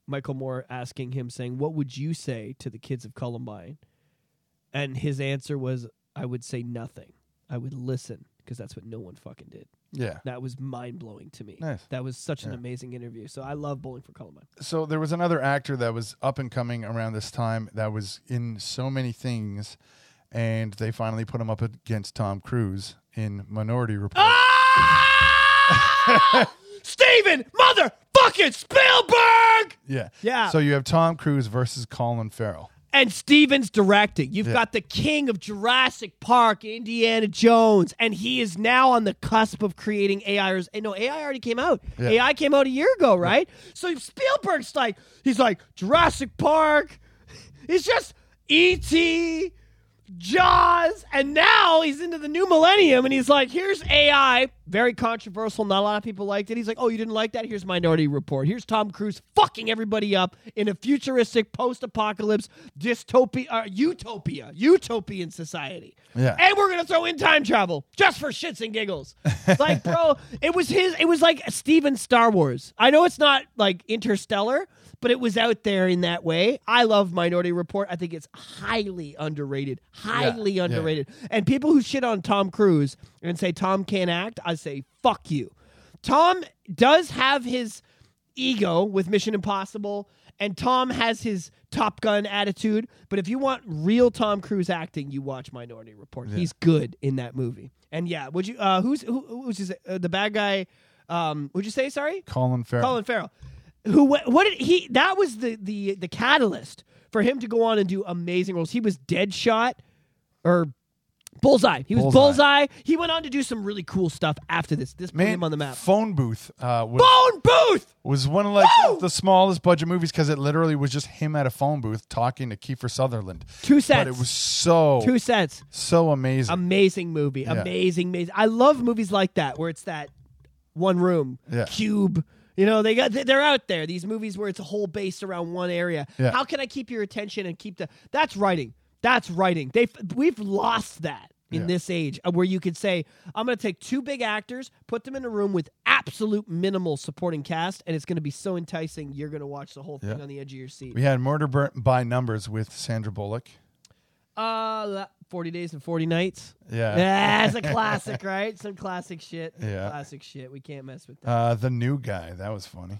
Michael Moore asking him, saying, what would you say to the kids of Columbine? And his answer was, I would say nothing. I would listen, because that's what no one fucking did. Yeah. That was mind-blowing to me. Nice. That was such an amazing interview. So I love Bowling for Columbine. So there was another actor that was up and coming around this time that was in so many things, and they finally put him up against Tom Cruise in Minority Report. Ah! Steven, mother! Fucking Spielberg! Yeah. So you have Tom Cruise versus Colin Farrell. And Steven's directing. You've got the king of Jurassic Park, Indiana Jones, and he is now on the cusp of creating AI. No, AI already came out. Yeah. AI came out a year ago, right? Yeah. So Spielberg's like, he's like, Jurassic Park. It's just E.T., Jaws, and now he's into the new millennium, and he's like, here's AI Very controversial. Not a lot of people liked it. He's like, oh, you didn't like that? Here's Minority Report. Here's Tom Cruise fucking everybody up in a futuristic post-apocalypse dystopia, utopian society. Yeah. And we're going to throw in time travel just for shits and giggles. Like, bro, it was like Steven Star Wars. I know it's not like Interstellar, but it was out there in that way. I love Minority Report. I think it's highly underrated. Yeah. And people who shit on Tom Cruise and say Tom can't act, I say, fuck you. Tom does have his ego with Mission Impossible, and Tom has his Top Gun attitude. But if you want real Tom Cruise acting, you watch Minority Report. Yeah. He's good in that movie. And yeah, would you? Who's the bad guy? Would you say sorry? Colin Farrell. What did he? That was the catalyst for him to go on and do amazing roles. He was Deadshot, or Bullseye. He was Bullseye. He went on to do some really cool stuff after this. This put him on the map. Phone Booth. Was one of like the smallest budget movies because it literally was just him at a phone booth talking to Kiefer Sutherland. 2 cents. But it was so... 2 cents. So amazing. Amazing movie. Yeah. Amazing. I love movies like that where it's that one room, cube... You know, they're out there. These movies where it's a whole based around one area. Yeah. How can I keep your attention and keep the... That's writing. We've lost that in this age where you could say, I'm going to take two big actors, put them in a room with absolute minimal supporting cast, and it's going to be so enticing, you're going to watch the whole thing on the edge of your seat. We had Murder by Numbers with Sandra Bullock. 40 Days and 40 Nights. Yeah. That's a classic, right? Some classic shit. Yeah. Classic shit. We can't mess with that. The New Guy. That was funny.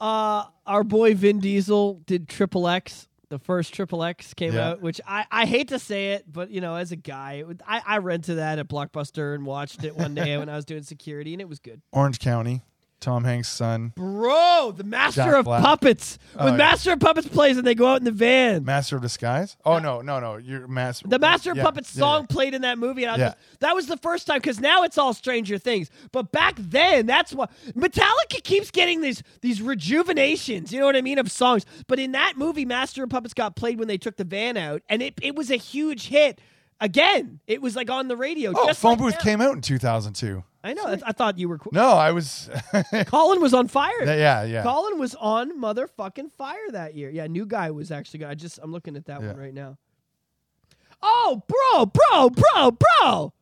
Our boy Vin Diesel did XXX. The first XXX came out, which I hate to say it, but, you know, as a guy, I rented that at Blockbuster and watched it one day when I was doing security, and it was good. Orange County. Tom Hanks' son. Bro, the Master Jack of Black. Puppets. When Master of Puppets plays and they go out in the van. Master of Disguise? Oh, no. You're Master. The Master of Puppets song played in that movie. And that was the first time, because now it's all Stranger Things. But back then, that's what... Metallica keeps getting these rejuvenations, you know what I mean, of songs. But in that movie, Master of Puppets got played when they took the van out, and it was a huge hit. Again, it was like on the radio. Oh, just Phone Booth came out in 2002. I know. I thought you were cool. No, I was. Colin was on fire. Yeah. Colin was on motherfucking fire that year. Yeah, New Guy was actually good. I'm looking at that one right now. Oh, bro.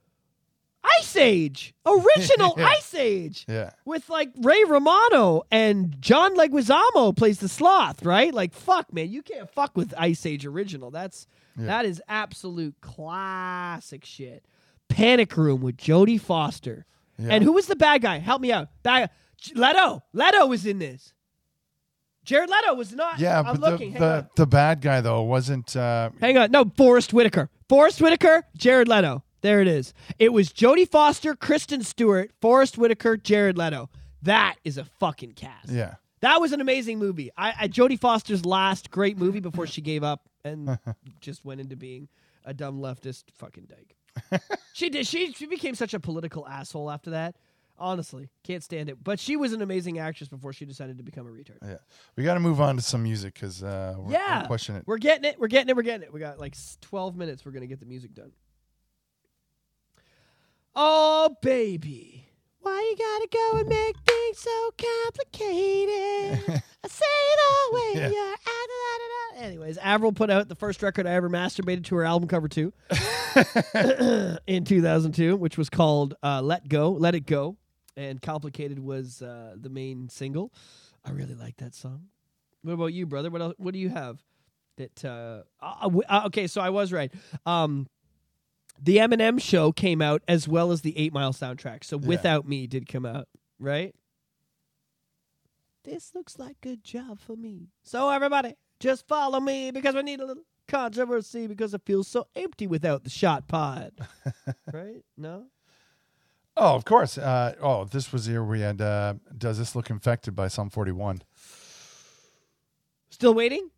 Ice Age. Original Ice Age. Yeah. With like Ray Romano and John Leguizamo plays the sloth, right? Like, fuck, man. You can't fuck with Ice Age original. That is absolute classic shit. Panic Room with Jodie Foster. Yeah. And who was the bad guy? Help me out. Bad guy. Leto. Leto was in this. Jared Leto was not. Yeah, I'm but looking. The bad guy, though, wasn't... Hang on. No, Forrest Whitaker. Forrest Whitaker, Jared Leto. There it is. It was Jodie Foster, Kristen Stewart, Forrest Whitaker, Jared Leto. That is a fucking cast. Yeah. That was an amazing movie. Jodie Foster's last great movie before she gave up and just went into being a dumb leftist fucking dyke. She did. She became such a political asshole after that. Honestly, can't stand it. But she was an amazing actress before she decided to become a retard. Yeah, we got to move on to some music because we're pushing it. We're getting it. We got like 12 minutes. We're gonna get the music done. Oh baby. Why you gotta go and make things so complicated? I say it all when you're out. Anyways, Avril put out the first record I ever masturbated to her album cover to in 2002, which was called Let It Go. And Complicated was the main single. I really like that song. What about you, brother? What else? What do you have? That okay, so I was right. The Eminem Show came out as well as the 8 Mile soundtrack. So Without Me did come out, right? This looks like a job for me. So everybody, just follow me because we need a little controversy because it feels so empty without the Shot Pod. Right? No? Oh, of course. This was the year we had Does This Look Infected by Sum 41. Still waiting?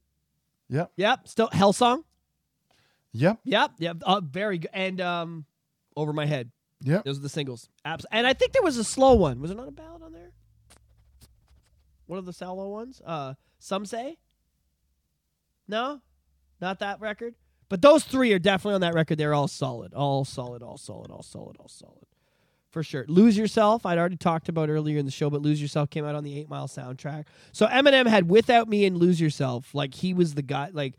Yep. Yep. Still Hellsong? Yep. Very good. And Over My Head. Yep. Those are the singles. And I think there was a slow one. Was there not a ballad on there? One of the solo ones? Some Say? No? Not that record? But those three are definitely on that record. They're all solid. for sure. Lose Yourself, I'd already talked about earlier in the show, but Lose Yourself came out on the 8 Mile soundtrack. So Eminem had Without Me and Lose Yourself. Like, he was the guy, like,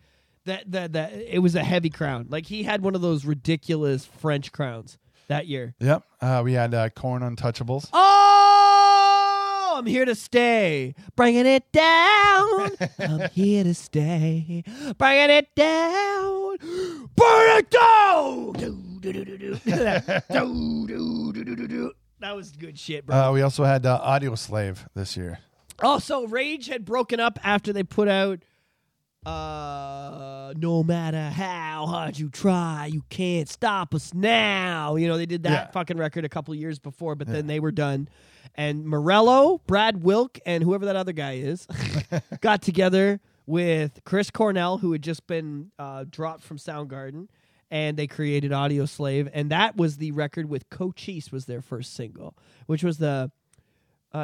that it was a heavy crown. Like, he had one of those ridiculous French crowns that year. Yep. We had Korn Untouchables. Oh, I'm here to stay. Bringing it down. I'm here to stay. Bringing it down. Burn it down. That was good shit, bro. We also had Audio Slave this year. Also, Rage had broken up after they put out No Matter How Hard You Try, You Can't Stop Us Now. You know, they did that fucking record a couple years before, but then they were done. And Morello, Brad Wilk, and whoever that other guy is got together with Chris Cornell, who had just been dropped from Soundgarden. And they created Audio Slave, and that was the record with Cochise was their first single, which was the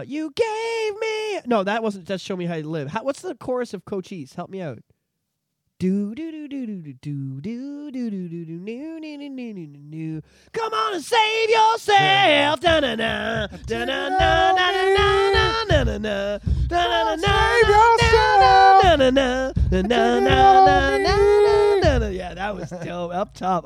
"You Gave Me." No, that wasn't. That's "Show Me How You Live." What's the chorus of Cochise? Help me out. Do do do do do do do do do do do do. Come on and save yourself. Da na na da na na na na na na na na na na na. Yeah, that was dope. Up top,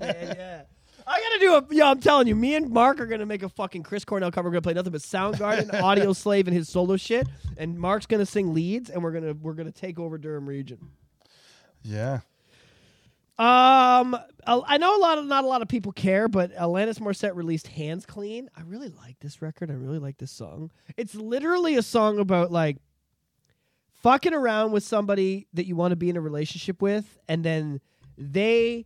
man. Yeah, I gotta do a. Yeah, I'm telling you, me and Mark are gonna make a fucking Chris Cornell cover. We're gonna play nothing but Soundgarden, Audio Slave, and his solo shit. And Mark's gonna sing leads, and we're gonna take over Durham Region. Yeah. I know not a lot of people care, but Alanis Morissette released Hands Clean. I really like this record. I really like this song. It's literally a song about like fucking around with somebody that you want to be in a relationship with, and then they,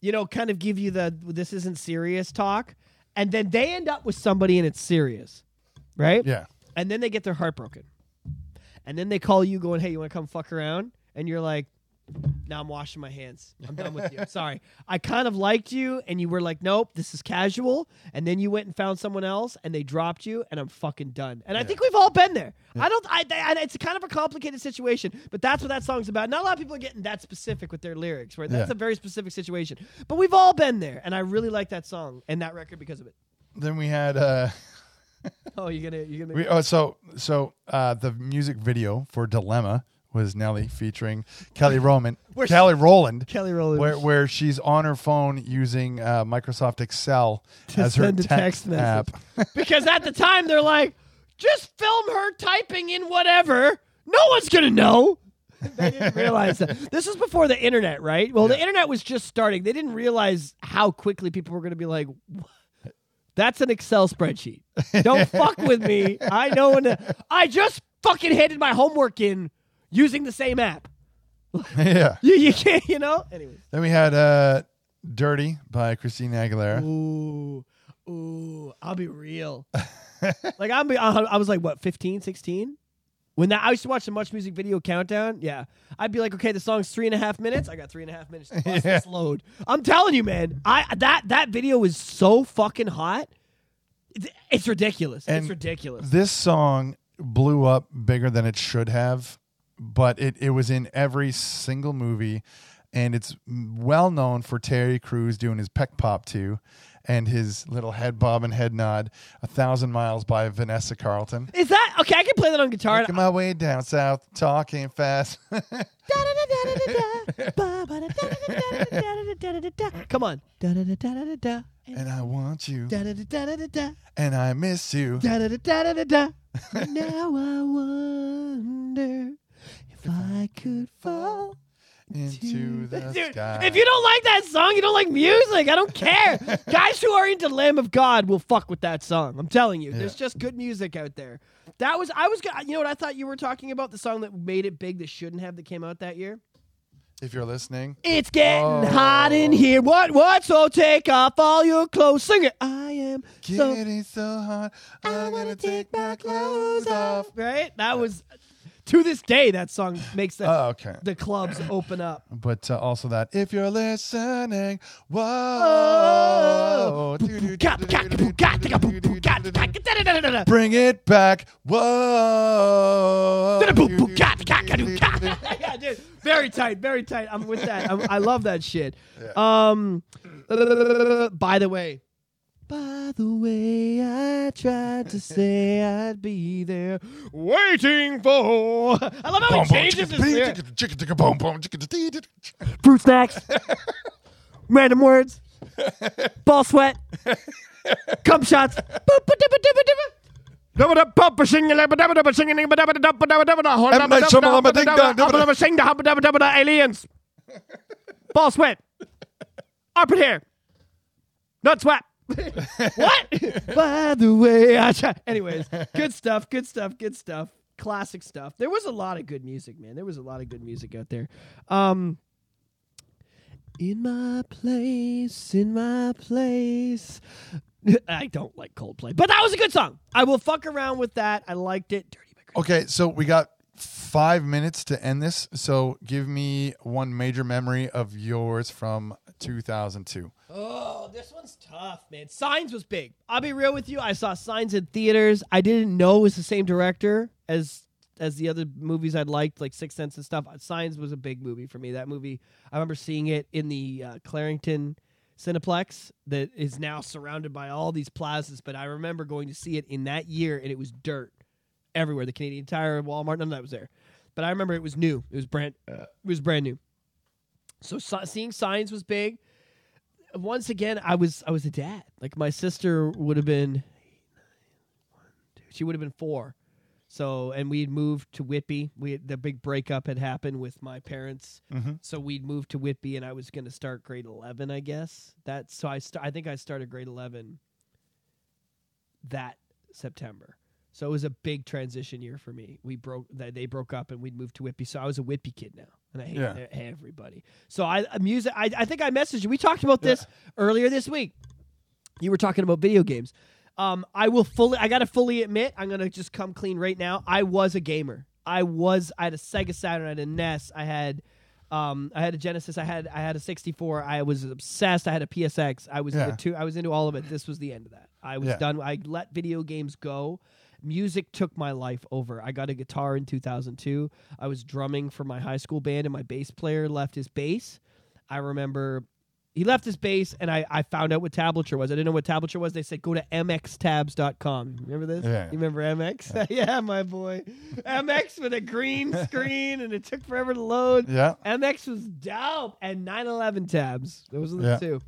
you know, kind of give you the "this isn't serious" talk, and then they end up with somebody and it's serious, right? Yeah. And then they get their heart broken. And then they call you going, "Hey, you want to come fuck around?" And you're like, "No, I'm washing my hands. I'm done with you. I'm sorry. I kind of liked you," and you were like, "Nope, this is casual." And then you went and found someone else, and they dropped you, and I'm fucking done. And I think we've all been there. Yeah. It's kind of a complicated situation, but that's what that song's about. Not a lot of people are getting that specific with their lyrics, right? That's a very specific situation. But we've all been there, and I really like that song and that record because of it. Then we had. Oh, you're gonna. The music video for Dilemma was Nelly featuring Kelly Rowland. Where she's on her phone using Microsoft Excel as her text app. Because at the time, they're like, just film her typing in whatever. No one's going to know. They didn't realize that. This was before the internet, right? Well, the internet was just starting. They didn't realize how quickly people were going to be like, what? That's an Excel spreadsheet. Don't fuck with me. I know. I just fucking handed my homework in using the same app. Yeah. You can't, you know? Anyways. Then we had Dirty by Christina Aguilera. Ooh. I'll be real. Like, I was like, what, 15, 16? When I used to watch the Much Music Video Countdown. Yeah. I'd be like, okay, the song's 3.5 minutes. I got 3.5 minutes to bust this load. I'm telling you, man. That video was so fucking hot. It's ridiculous. And it's ridiculous. This song blew up bigger than it should have. But it was in every single movie, and it's well known for Terry Crews doing his peck pop too, and his little head bob and head nod. 1,000 Miles by Vanessa Carlton. Is that okay? I can play that on guitar. Making my way down south, talking fast. Come on. And I want you. And I miss you. Now I wonder. If I could fall into the sky. If you don't like that song, you don't like music. I don't care. Guys who are into Lamb of God will fuck with that song. I'm telling you. Yeah. There's just good music out there. You know what I thought you were talking about? The song that made it big that shouldn't have that came out that year? If you're listening. It's getting hot in here. What? So take off all your clothes. Sing it. I am getting so hot. I'm going to take my clothes off. Right? That was... To this day, that song makes the clubs open up. But also that, if you're listening, whoa. Bring it back, whoa. Yeah, dude, very tight. I'm with that. I love that shit. By the way, By the way, I tried to say I'd be there waiting for... I love how he changes his lyrics. Fruit snacks. Random words. Ball sweat. Cum shots. Aliens. Ball sweat. Up in here. Nut swap. What? By the way, I try. Anyways, good stuff. Classic stuff. There was a lot of good music, man. There was a lot of good music out there. In my place. I don't like Coldplay, but that was a good song. I will fuck around with that. I liked it. Dirty Microphone. Okay, so we got 5 minutes to end this. So give me one major memory of yours from 2002. Oh, this one's tough, man. Signs was big. I'll be real with you. I saw Signs in theaters. I didn't know it was the same director as the other movies I liked, like Sixth Sense and stuff. Signs was a big movie for me. That movie, I remember seeing it in the Clarington Cineplex that is now surrounded by all these plazas, but I remember going to see it in that year, and it was dirt everywhere. The Canadian Tire, Walmart, none of that was there. But I remember it was new. It was brand new. So seeing Signs was big. Once again, I was a dad. Like, my sister would have been 8, 9, 1, 2. She would have been 4. So, and we'd moved to Whitby. The big breakup had happened with my parents. Mm-hmm. So we'd moved to Whitby, and I was going to start grade 11, I guess. I think I started grade 11 that September. So it was a big transition year for me. They broke up, and we'd moved to Whitby. So I was a Whitby kid now, and I hate everybody. So I think I messaged you. We talked about this earlier this week. You were talking about video games. I got to fully admit, I'm going to just come clean right now. I was a gamer. I had a Sega Saturn, I had a NES, I had a Genesis, I had a 64, I was obsessed, I had a PSX, I was into all of it. This was the end of that. I was done. I let video games go. Music took my life over. I got a guitar in 2002. I was drumming for my high school band, and my bass player left his bass. I remember... He left his base, and I found out what tablature was. I didn't know what tablature was. They said, go to mxtabs.com. Remember this? Yeah. You remember MX? Yeah, yeah, my boy. MX with a green screen, and it took forever to load. Yeah. MX was dope. And 9/11 tabs. Those are the two.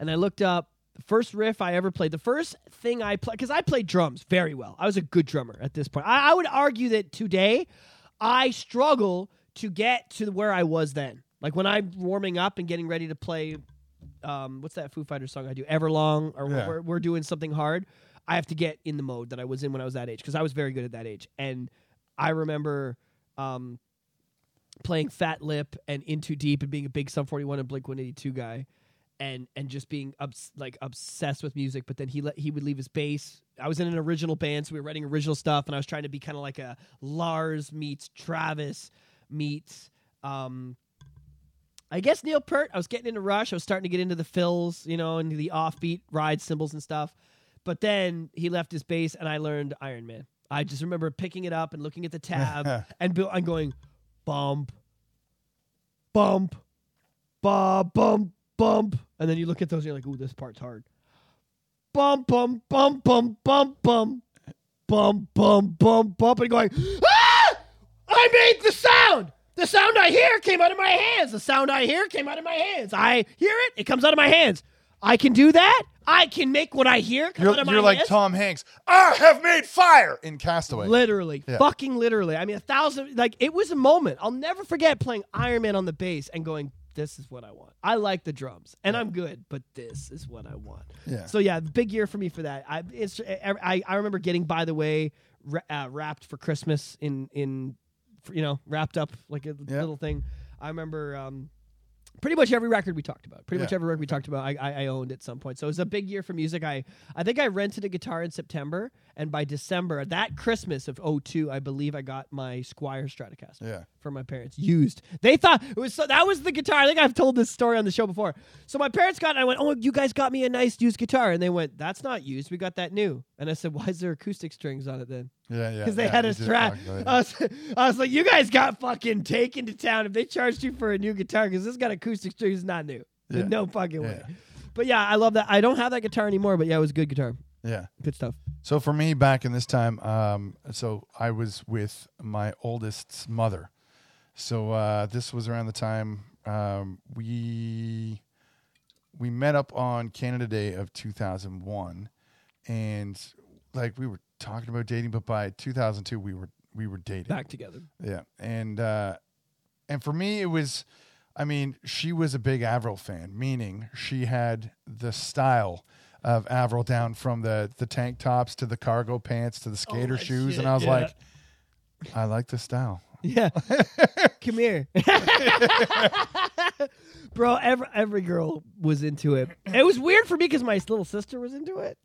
And I looked up the first riff I ever played. The first thing I played, because I played drums very well. I was a good drummer at this point. I would argue that today I struggle to get to where I was then. Like, when I'm warming up and getting ready to play, what's that Foo Fighters song I do? Everlong, or we're doing something hard. I have to get in the mode that I was in when I was that age, because I was very good at that age. And I remember playing Fat Lip and In Too Deep and being a big Sum 41 and Blink 182 guy, and just being obsessed with music. But then he would leave his bass. I was in an original band, so we were writing original stuff, and I was trying to be kind of like a Lars meets Travis meets... I guess Neil Peart. I was getting into Rush. I was starting to get into the fills, and the offbeat ride cymbals and stuff. But then he left his bass, and I learned Iron Man. I just remember picking it up and looking at the tab and going, bump, bump, ba, bump, bump. And then you look at those, and you're like, ooh, this part's hard. Bump, bump, bump, bump, bump, bump, bump, bump, bump, bump. And going, ah! I made the sound! The sound I hear came out of my hands. I hear it. It comes out of my hands. I can do that. I can make what I hear come out of my hands. You're like Tom Hanks. I have made fire in Castaway. Literally. Yeah. Fucking literally. I mean, 1,000. Like, it was a moment. I'll never forget playing Iron Man on the bass and going, this is what I want. I like the drums. And I'm good, but this is what I want. Yeah. So, yeah, big year for me for that. I remember getting, by the way, wrapped for Christmas in wrapped up like a little thing. I remember pretty much every record we talked about. I owned at some point. So it was a big year for music. I think I rented a guitar in September, and by December, that Christmas of 2002, I believe I got my Squier Stratocaster from my parents. Used. They thought it was that was the guitar. I think I've told this story on the show before. So my parents got it, and I went, oh, you guys got me a nice used guitar. And they went, that's not used. We got that new. And I said, why is there acoustic strings on it then? Because they had a Strat. I was like, you guys got fucking taken to town if they charged you for a new guitar, because this got acoustic strings, not new. No fucking way. But yeah, I love that. I don't have that guitar anymore, but yeah, it was good guitar. Yeah. Good stuff. So for me, back in this time, so I was with my oldest's mother. So this was around the time we met up on Canada Day of 2001, and like we were talking about dating, but by 2002 we were dating. Back together. Yeah. And for me it was, I mean, she was a big Avril fan, meaning she had the style of Avril down from the tank tops to the cargo pants to the skater shoes, shit, and I was like, I like this style. Yeah. Come here. Bro, every girl was into it. It was weird for me because my little sister was into it.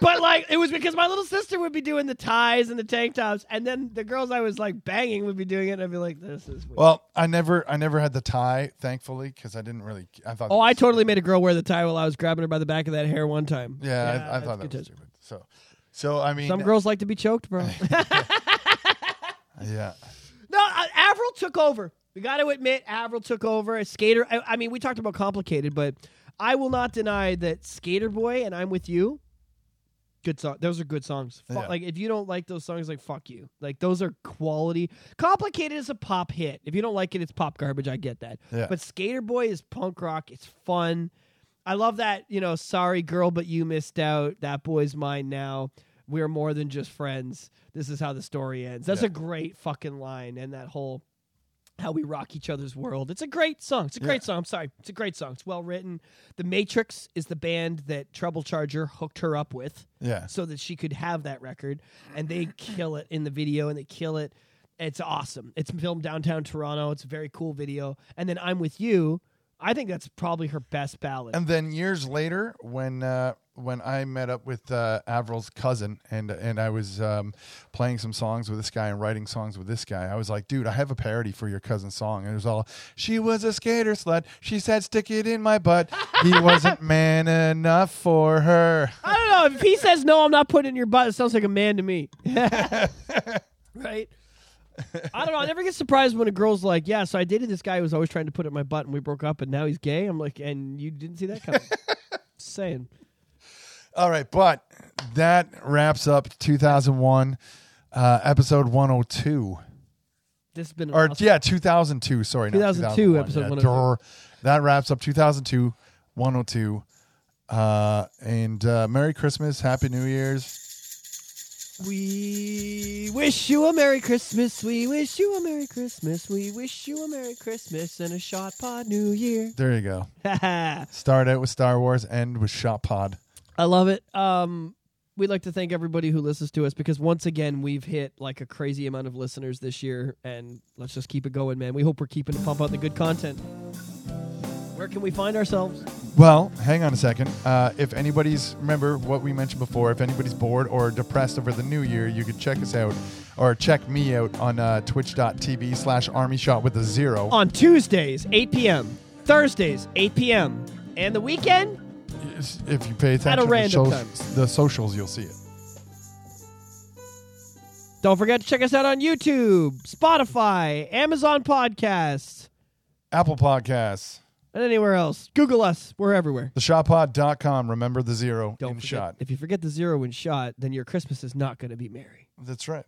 But like, it was because my little sister would be doing the ties and the tank tops, and then the girls I was like banging would be doing it, and I'd be like, this is weird. Well, I never had the tie, thankfully, because I didn't really, I thought. Oh, I totally made a girl wear the tie while I was grabbing her by the back of that hair one time. Yeah, yeah, I thought that was stupid. So I mean, some girls like to be choked, bro. Yeah. No, Avril took over. We got to admit, Avril took over. A skater. I mean, we talked about Complicated, but I will not deny that Skater Boy and I'm With You, good song. Those are good songs. Yeah. Like, if you don't like those songs, like, fuck you. Like, those are quality. Complicated is a pop hit. If you don't like it, it's pop garbage. I get that. Yeah. But Skater Boy is punk rock. It's fun. I love that, you know, sorry girl, but you missed out. That boy's mine now. We're more than just friends. This is how the story ends. That's a great fucking line, and that whole how we rock each other's world. It's a great song. It's a great song. I'm sorry. It's a great song. It's well written. The Matrix is the band that Trouble Charger hooked her up with so that she could have that record, and they kill it in the video, and they kill it. It's awesome. It's filmed downtown Toronto. It's a very cool video. And then I'm With You. I think that's probably her best ballad. And then years later, when I met up with Avril's cousin, and I was playing some songs with this guy and writing songs with this guy, I was like, dude, I have a parody for your cousin's song. And it was all, she was a skater slut. She said, stick it in my butt. He wasn't man enough for her. I don't know. If he says, no, I'm not putting in your butt, it sounds like a man to me. Right? I don't know. I never get surprised when a girl's like, yeah, so I dated this guy who was always trying to put it in my butt, and we broke up, and now he's gay. I'm like, and you didn't see that coming. Just saying. All right, but that wraps up 2001, episode 102. This has been... Or, awesome. Yeah, 2002, sorry. 2002, not 2001, episode 102. That wraps up 2002, 102. Merry Christmas, Happy New Year's. We wish you a Merry Christmas. We wish you a Merry Christmas. We wish you a Merry Christmas and a Shot Pod New Year. There you go. Start out with Star Wars, end with Shot Pod. I love it. We'd like to thank everybody who listens to us, because once again, we've hit like a crazy amount of listeners this year, and let's just keep it going, man. We hope we're keeping to pump out the good content. Where can we find ourselves? Well, hang on a second. If anybody's, remember what we mentioned before, if anybody's bored or depressed over the new year, you could check us out, or check me out on twitch.tv/armyshot. On Tuesdays, 8 p.m., Thursdays, 8 p.m., and the weekend? If you pay attention to the socials, you'll see it. Don't forget to check us out on YouTube, Spotify, Amazon Podcasts, Apple Podcasts. And anywhere else. Google us. We're everywhere. TheShotPod.com. Remember the zero in shot. If you forget the zero in shot, then your Christmas is not going to be merry. That's right.